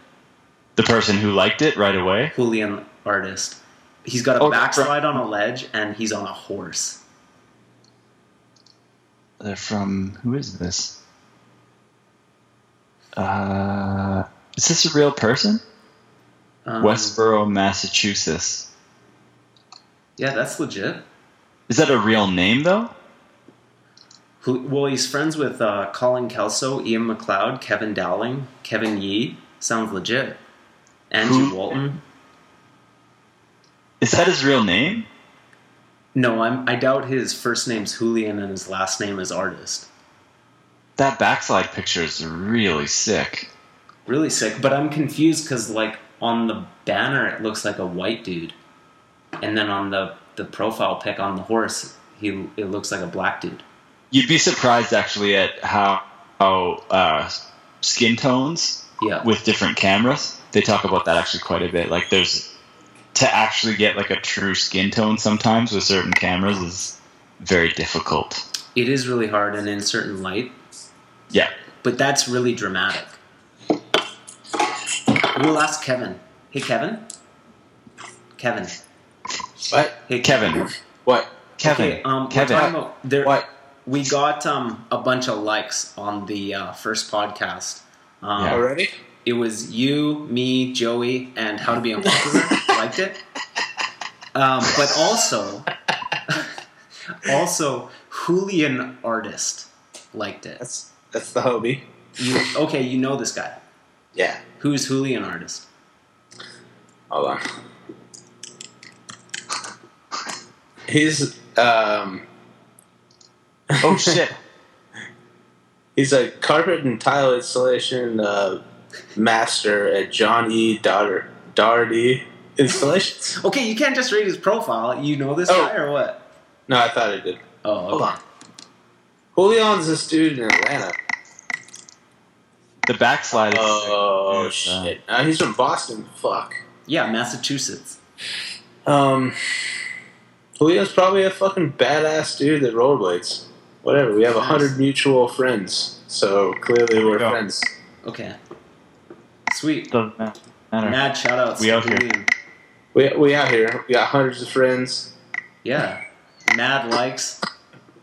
The person who liked it right away? Julian Artist. He's got a oh, backslide from, on a ledge, and he's on a horse. They're from... Who is this? Uh... Is this a real person? Um, Westboro, Massachusetts. Yeah, that's legit. Is that a real name, though? Who, well, he's friends with uh, Colin Kelso, Ian McLeod, Kevin Dowling, Kevin Yee. Sounds legit. Andrew Who? Walton. Is that his real name? No, I'm, I doubt his first name's Julian and his last name is Artist. That backslide picture is really sick. Really sick, but I'm confused because, like, on the banner it looks like a white dude, and then on the, the profile pic on the horse, he it looks like a black dude. You'd be surprised, actually, at how, how uh, skin tones yeah. with different cameras. They talk about that actually quite a bit. Like, there's to actually get like a true skin tone sometimes with certain cameras is very difficult. It is really hard, and in certain light. Yeah, but that's really dramatic. We'll ask Kevin. Hey, Kevin? Kevin. What? Hey, Kevin. Kevin. What? Kevin. Okay, um, Kevin. We're talking about there, what? We got um, a bunch of likes on the uh, first podcast. Um, yeah. Already? It was you, me, Joey, and How to Be Unpopular. Liked it. Um, but also, also, Julian Artist liked it. That's, that's the Hobie. You, okay, you know this guy. Yeah. Who's Julian Artist? Hold on. He's, um... oh, shit. He's a carpet and tile installation uh, master at John E. Daugherty Installations. Okay, you can't just read his profile. You know this oh. guy or what? No, I thought I did. Oh, okay. Hold on. Julian's a student in Atlanta. The backslide. Oh, is oh shit! Uh, he's from Boston. Fuck. Yeah, Massachusetts. Um, Julio's probably a fucking badass dude that rollerblades. Whatever. We have a hundred mutual friends, so clearly we're go. friends. Okay. Sweet. Doesn't matter. Mad shoutouts. We out Julian. here. We we out here. We got hundreds of friends. Yeah. Mad likes.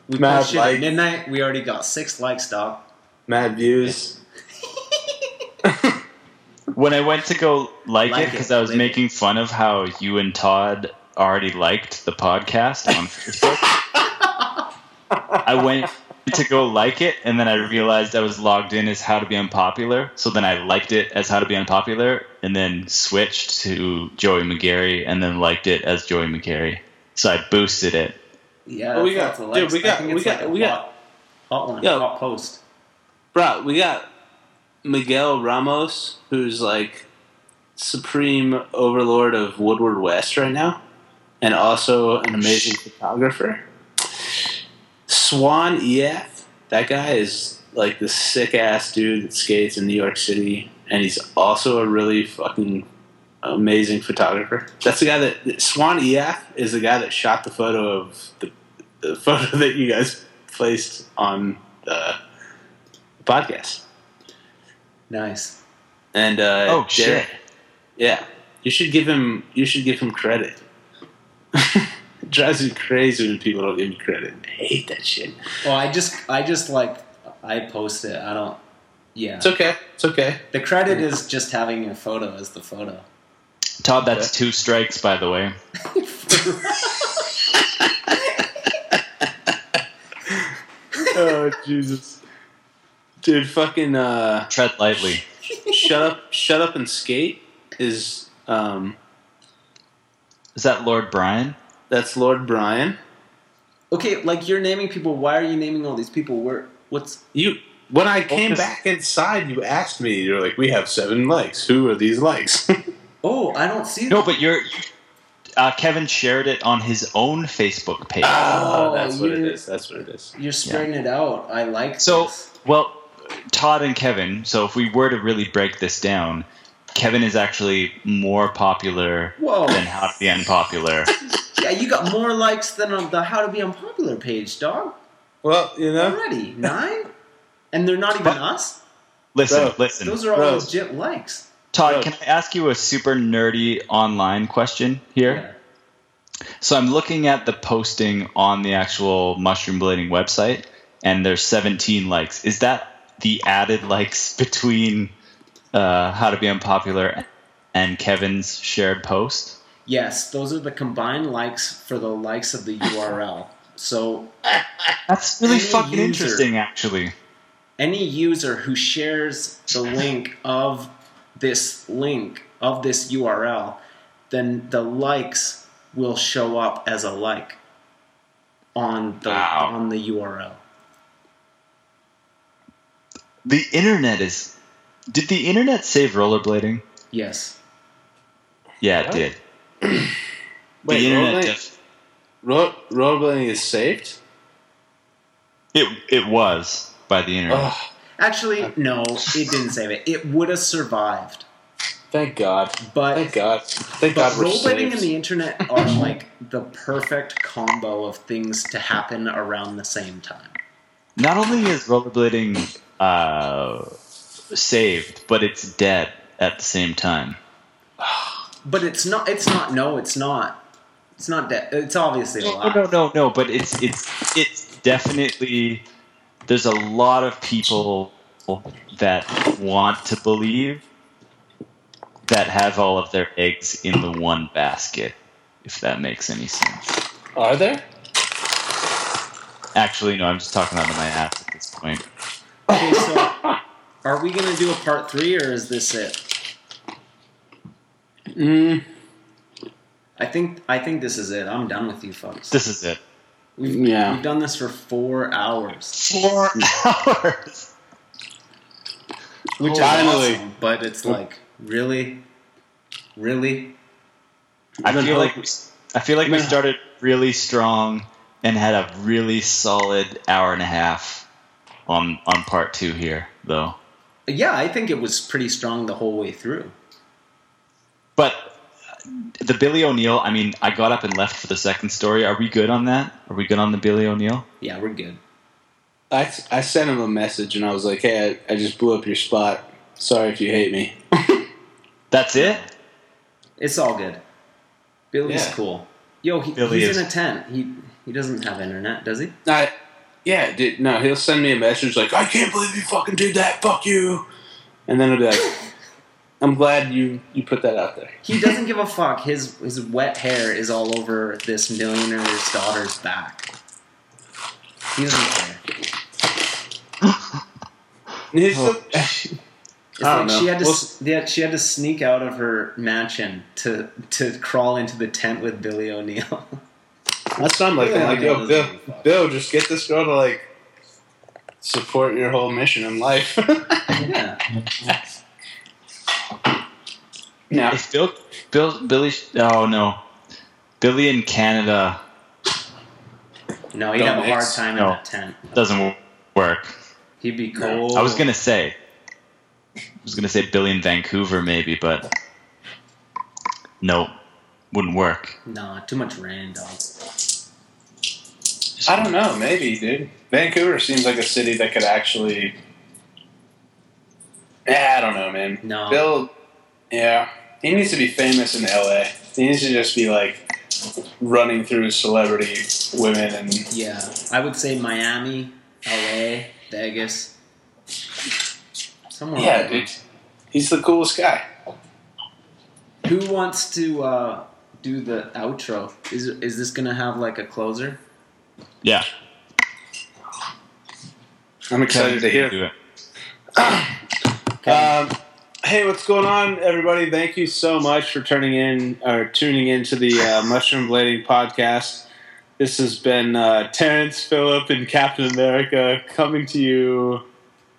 We Mad likes. At midnight. We already got six likes, dog. Mad views. When I went to go like, like it, because I was later. making fun of how you and Todd already liked the podcast on Facebook, I went to go like it, and then I realized I was logged in as How to Be Unpopular, so then I liked it as How to Be Unpopular, and then switched to Joey McGarry, and then liked it as Joey McGarry. So I boosted it. Yeah, well, we got, dude, we got, we got, like we got, hot one, yo, hot post. Bro, we got... Miguel Ramos, who's like supreme overlord of Woodward West right now, and also an amazing photographer. Swan E F, that guy is like the sick ass dude that skates in New York City, and he's also a really fucking amazing photographer. That's the guy that Swan E F is the guy that shot the photo of the, the photo that you guys placed on the, the podcast. Nice. And uh oh Jared, shit. Yeah. You should give him you should give him credit. It drives me crazy when people don't give me credit. I hate that shit. Well, I just I just like I post it. I don't yeah. It's okay. It's okay. The credit yeah. is just having a photo as the photo. Todd, that's two strikes, by the way. Oh, Jesus. Dude, fucking... Uh, tread lightly. Sh- shut up Shut up and skate is... Um, is that Lord Brian? That's Lord Brian. Okay, like, you're naming people. Why are you naming all these people? Where? What's... you? When I came back inside, you asked me, you're like, we have seven likes. Who are these likes? Oh, I don't see that. No, but you're... Uh, Kevin shared it on his own Facebook page. Oh, that's what it is. That's what it is. You're spreading yeah. it out. I like this. So, well, Todd and Kevin, so if we were to really break this down, Kevin is actually more popular Whoa. than How to Be Unpopular. Yeah, you got more likes than on the How to Be Unpopular page, dog. Well, you know. Already, nine? And they're not even but, us? Listen, bro, listen. Those are all bro. legit likes. Todd, can I ask you a super nerdy online question here? Yeah. So I'm looking at the posting on the actual Mushroom Blading website, and there's seventeen likes. Is that the added likes between uh, How to Be Unpopular and Kevin's shared post? Yes, those are the combined likes for the likes of the U R L. So that's really fucking interesting, actually. Any user who shares the link of... this link of this U R L, then the likes will show up as a like on the wow. on the U R L. The internet is... Did the internet save rollerblading? Yes. Yeah, it what? did. Wait, the internet def- roll, rollerblading is saved? It it was by the internet. Ugh. Actually, no, it didn't save it. It would have survived. Thank God. But Thank God. Thank but God we're rollerblading and the internet are like the perfect combo of things to happen around the same time. Not only is rollerblading uh, saved, but it's dead at the same time. But it's not. It's not. No, it's not. It's not dead. It's obviously alive. No, no, no, no. But it's it's it's definitely. There's a lot of people that want to believe that have all of their eggs in the one basket, if that makes any sense. Are there? Actually, no, I'm just talking out of my ass at this point. Okay, so are we going to do a part three, or is this it? Mm. I think I think this is it. I'm done with you folks. This is it. We've, yeah. we've done this for four hours. Four hours. Which is awesome, but it's like really, really. I feel know. like we, I feel like we started really strong and had a really solid hour and a half on on part two here, though. Yeah, I think it was pretty strong the whole way through. But. The Billy O'Neill, I mean, I got up and left for the second story. Are we good on that? Are we good on the Billy O'Neill? Yeah, we're good. I, I sent him a message, and I was like, hey, I, I just blew up your spot. Sorry if you hate me. That's it? It's all good. Billy's yeah. cool. Yo, he, Billy he's is. in a tent. He he doesn't have internet, does he? I, yeah, dude. No, he'll send me a message like, I can't believe you fucking did that. Fuck you. And then he'll be like... I'm glad you, you put that out there. He doesn't give a fuck. His his wet hair is all over this millionaire's daughter's back. He doesn't care. oh, it's like she had to we'll, yeah, she had to sneak out of her mansion to to crawl into the tent with Billy O'Neill. That's not like, like yo, Bill, Bill, just get this girl to like support your whole mission in life. yeah. No. If Bill, Bill, Billy, oh no, Billy in Canada. No, he'd have a hard time no, in that tent. Doesn't work. He'd be cold. I was gonna say, I was gonna say Billy in Vancouver maybe, but no, wouldn't work. Nah, too much rain, dog. Just I don't know, maybe, dude. Vancouver seems like a city that could actually. Yeah, I don't know, man. No, Bill. Yeah, he needs to be famous in L A. He needs to just be like running through celebrity women and. Yeah, I would say Miami, L A, Vegas. Somewhere. Yeah, dude, he's the coolest guy. Who wants to uh, do the outro? Is is this gonna have like a closer? Yeah. I'm excited to hear. Do it. um, hey, what's going on, everybody? Thank you so much for turning in or tuning into the uh, Mushroom Blading podcast. This has been uh, Terrence, Phillip, and Captain America coming to you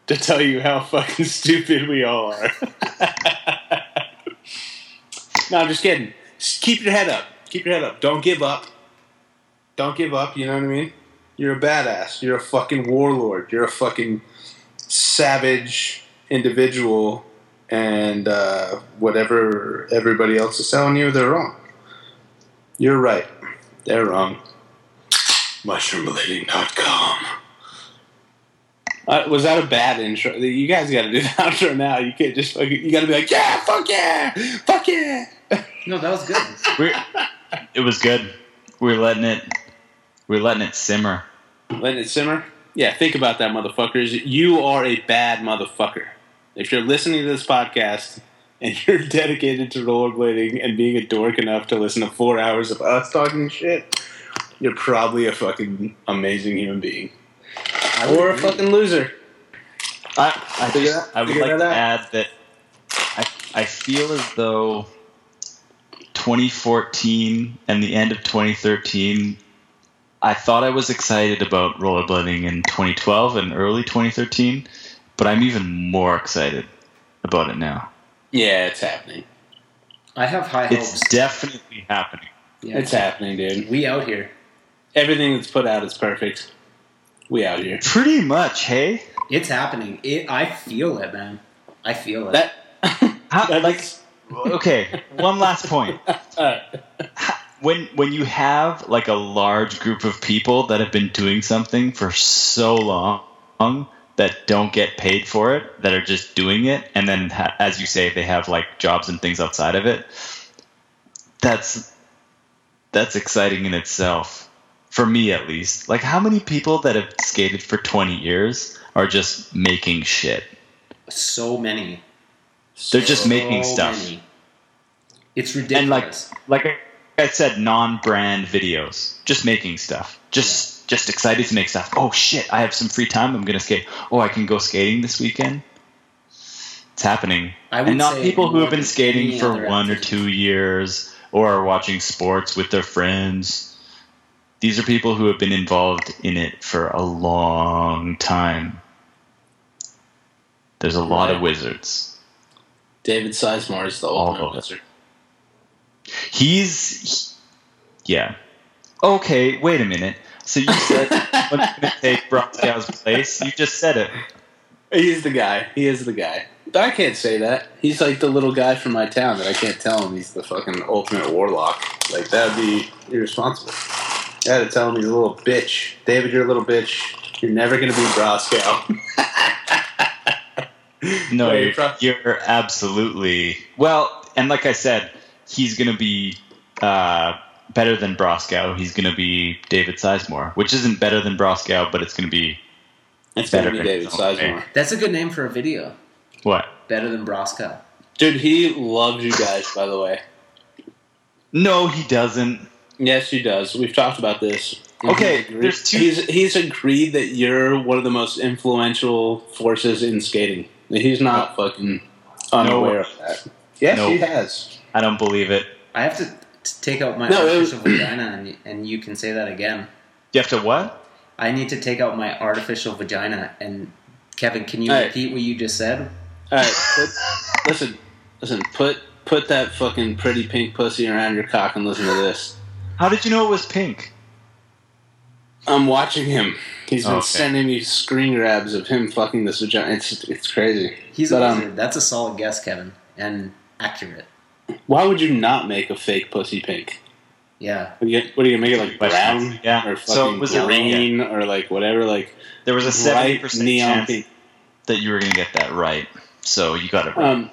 to tell you how fucking stupid we all are. No, I'm just kidding. Just keep your head up. Keep your head up. Don't give up. Don't give up. You know what I mean? You're a badass. You're a fucking warlord. You're a fucking savage individual. And uh, whatever everybody else is telling you, they're wrong. You're right. They're wrong. mushroom blading dot com Uh, was that a bad intro? You guys got to do the outro now. You can't just fucking. You got to be like, yeah, fuck yeah, fuck yeah. No, that was good. We're, it was good. We're letting it. We're letting it simmer. Letting it simmer. Yeah, think about that, motherfuckers. You are a bad motherfucker. If you're listening to this podcast and you're dedicated to rollerblading and being a dork enough to listen to four hours of us talking shit, you're probably a fucking amazing human being. I or a agree. fucking loser. I I, just, I would like to add that I I feel as though twenty fourteen and the end of twenty thirteen, I thought I was excited about rollerblading in twenty twelve and early twenty thirteen, but I'm even more excited about it now. Yeah, it's happening. I have high hopes. It's definitely happening. Yeah, it's, it's happening, dude. We out here. Everything that's put out is perfect. We out here. Pretty much, hey? It's happening. It, I feel it, man. I feel it. That, how, like, okay, one last point. When when you have like a large group of people that have been doing something for so long that don't get paid for it, that are just doing it, and then, as you say, they have like jobs and things outside of it, that's that's exciting in itself. For me, at least. Like, how many people that have skated for twenty years are just making shit? So many. They're so just making stuff. Many. It's ridiculous. And like, like I said, non-brand videos. Just making stuff. Just, yeah. just excited to make stuff. Oh, shit, I have some free time. I'm going to skate. Oh, I can go skating this weekend. It's happening. I would and not say people who have been skating for one or two years or are watching sports with their friends. These are people who have been involved in it for a long time. There's a lot right. of wizards. David Sizemore is the ultimate wizard. He's... He, yeah. Okay, wait a minute. So you said I'm going to take Broskow's place. You just said it. He's the guy. He is the guy. But I can't say that. He's like the little guy from my town that I can't tell him he's the fucking ultimate warlock. Like, that would be irresponsible. I had to tell him he's a little bitch. David, you're a little bitch. You're never going to be Broskow. No, you're, you're absolutely... Well, and like I said, he's going to be uh, better than Broskow. He's going to be David Sizemore, which isn't better than Broskow, but it's going to be it's better gonna be than David Sizemore. That's a good name for a video. What? Better than Broskow. Dude, he loves you guys, by the way. No, he doesn't. Yes, he does. We've talked about this. Okay, there's two. He's, he's agreed that you're one of the most influential forces in skating. He's not fucking unaware no. of that. Yes, no. he has. I don't believe it. I have to t- take out my no, artificial was, vagina, and, and you can say that again. You have to what? I need to take out my artificial vagina. And Kevin, can you All repeat right. what you just said? All right, put, listen, listen. Put put that fucking pretty pink pussy around your cock and listen to this. How did you know it was pink? I'm watching him. He's been oh, okay. sending me screen grabs of him fucking this vagina. It's it's crazy. He's but, a wizard. Um, That's a solid guess, Kevin, and accurate. Why would you not make a fake pussy pink? Yeah. What are you, what are you gonna make it like brown? Yeah. Or fucking so green, or like whatever. Like there was a seventy percent chance pink. that you were gonna get that right. So you got it right. Um,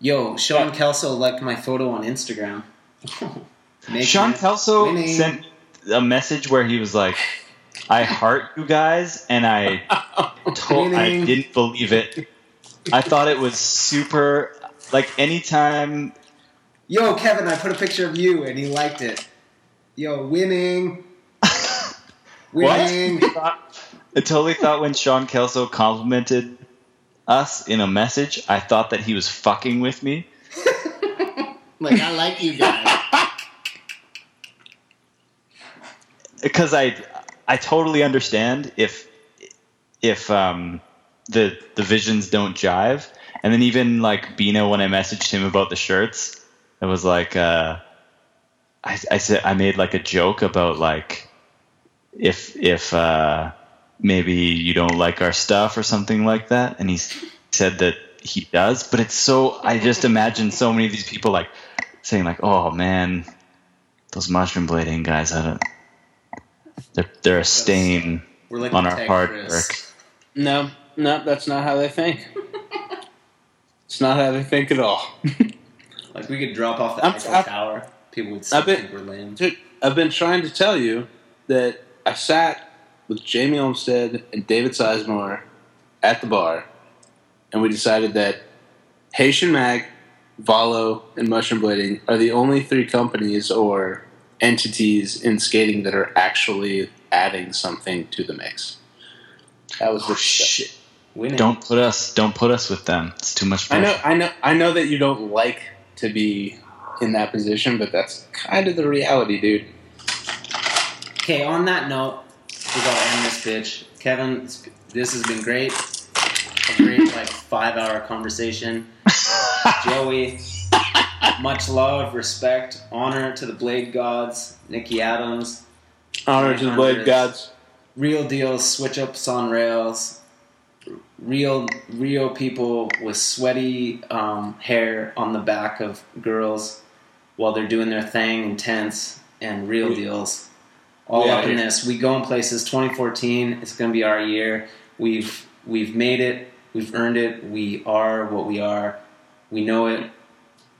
Yo, Sean yeah. Kelso liked my photo on Instagram. Making Sean Kelso winning. sent a message where he was like, I heart you guys, and I told I didn't believe it. I thought it was super, like anytime yo, Kevin, I put a picture of you, and he liked it. Yo, winning. Winning. What? I totally thought when Sean Kelso complimented us in a message, I thought that he was fucking with me. Like, I like you guys. Because I, I totally understand if, if um, the the visions don't jive. And then even like Bino, when I messaged him about the shirts, it was like, uh, I, I said I made like a joke about like, if if uh, maybe you don't like our stuff or something like that. And he said that he does, but it's so, I just imagine so many of these people like saying like, oh man, those mushroom blading guys, I don't. They're, they're a stain like on our hard work. No, no, that's not how they think. It's not how they think at all. Like, we could drop off the Eiffel Tower. People would say we're lame. Dude, I've been trying to tell you that I sat with Jamie Olmstead and David Sizemore at the bar, and we decided that Haitian Mag, Volo, and Mushroom Blading are the only three companies or entities in skating that are actually adding something to the mix. That was oh, the shit. Winning. Don't put us don't put us with them. It's too much pressure. I know I know I know that you don't like to be in that position, but that's kind of the reality, dude. Okay, on that note, we're gonna end this bitch. Kevin, this has been great. A great like five hour conversation. Joey, much love, respect, honor to the Blade Gods, Nikki Adams. Honor to the Blade Gods. Real deals, switch-ups on rails. Real real people with sweaty um, hair on the back of girls while they're doing their thing, intense, and real we, deals. All up in this. We go in places. twenty fourteen, it's going to be our year. We've, we've made it. We've earned it. We are what we are. We know it.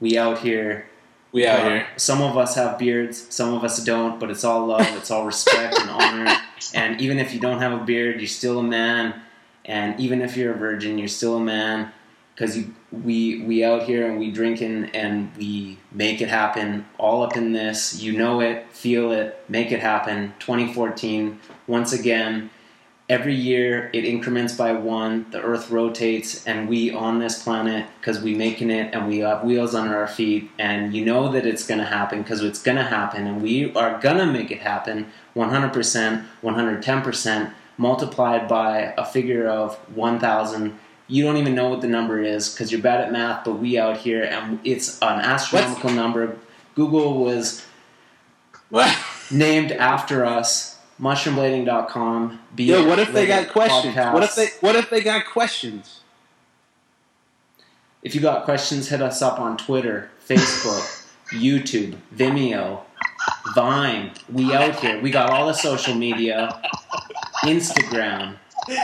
We out here. We out uh, here. Some of us have beards. Some of us don't. But it's all love. It's all respect and honor. And even if you don't have a beard, you're still a man. And even if you're a virgin, you're still a man. Because we we out here and we drinking and we make it happen. All up in this. You know it. Feel it. Make it happen. twenty fourteen. Once again, every year it increments by one, the earth rotates, and we on this planet because we making it and we have wheels under our feet, and you know that it's going to happen because it's going to happen, and we are going to make it happen one hundred percent, one hundred ten percent, multiplied by a figure of one thousand. You don't even know what the number is because you're bad at math, but we out here, and it's an astronomical what? number. Google was what? named after us. mushroom blading dot com. Yo, what if they got questions? Podcast. What if they what if they got questions? If you got questions, hit us up on Twitter, Facebook, YouTube, Vimeo, Vine. We out here. We got all the social media. Instagram. We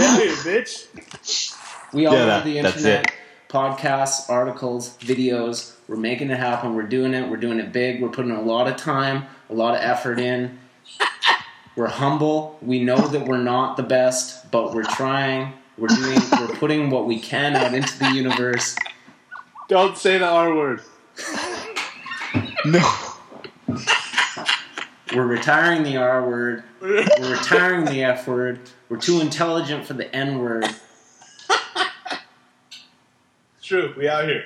out here, bitch. We all yeah, that, over the internet. Podcasts, articles, videos. We're making it happen. We're doing it. We're doing it big. We're putting a lot of time, a lot of effort in. We're humble. We know that we're not the best, but we're trying. We're doing. We're putting what we can out into the universe. Don't say the R word. No. We're retiring the R word. We're retiring the F word. We're too intelligent for the N word. True, we out here.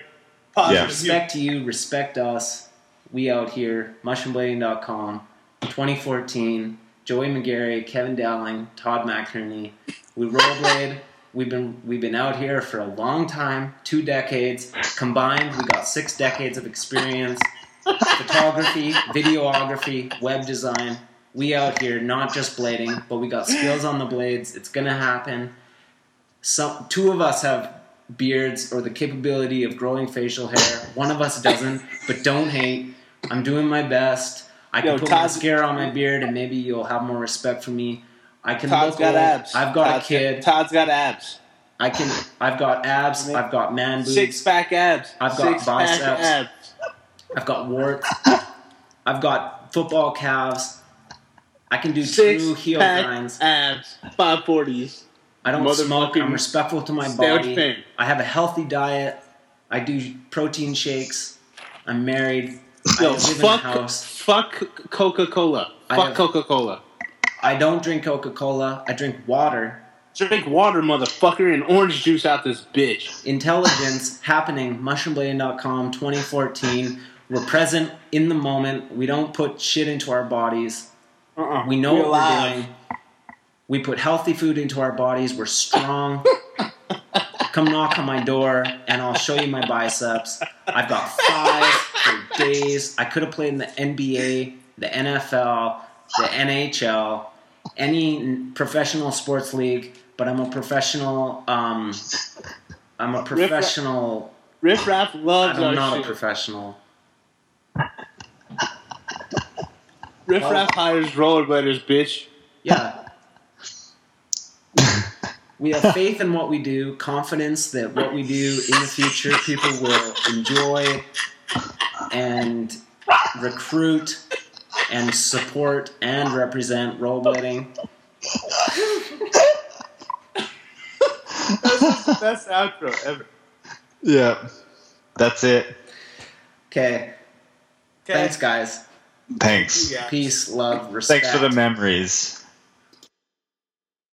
Positive. Yeah. Respect to you, respect us. We out here. mushroom blading dot com. twenty fourteen. Joey McGarry, Kevin Dowling, Todd McInerney. We rollerblade. We've been we've been out here for a long time, two decades combined. We got six decades of experience: photography, videography, web design. We out here, not just blading, but we got skills on the blades. It's gonna happen. Some two of us have beards or the capability of growing facial hair. One of us doesn't, but don't hate. I'm doing my best. I Yo, can put Todd's, mascara on my beard, and maybe you'll have more respect for me. I can Todd's look got old. Abs. I've got Todd's a kid. Todd's got abs. I can. I've got abs. I've got man boobs. Six pack abs. I've got Six biceps. Abs. I've got warts. I've got football calves. I can do Six true heel grinds. Abs. five forties. I don't smoke. I'm respectful to my body. Thing. I have a healthy diet. I do protein shakes. I'm married. No, I live fuck, in a house. Fuck Coca-Cola. Fuck have, Coca-Cola. I don't drink Coca-Cola. I drink water. Drink water, motherfucker, and orange juice out this bitch. Intelligence happening. mushroom blading dot com twenty fourteen. We're present in the moment. We don't put shit into our bodies. Uh-uh. We know we're what alive. We're doing. We put healthy food into our bodies. We're strong. Come knock on my door, and I'll show you my biceps. I've got thighs for days. I could have played in the N B A, the N F L, the N H L, any professional sports league. But I'm a professional. Um, I'm a professional. Riff Raff loves. I'm not shit. a professional. Riff Raff hires rollerbladers, bitch. Yeah. We have faith in what we do, confidence that what we do in the future people will enjoy and recruit and support and represent rollerblading. That's the best outro ever. Yeah, that's it. Okay. Thanks, guys. Thanks. Peace, love, respect. Thanks for the memories.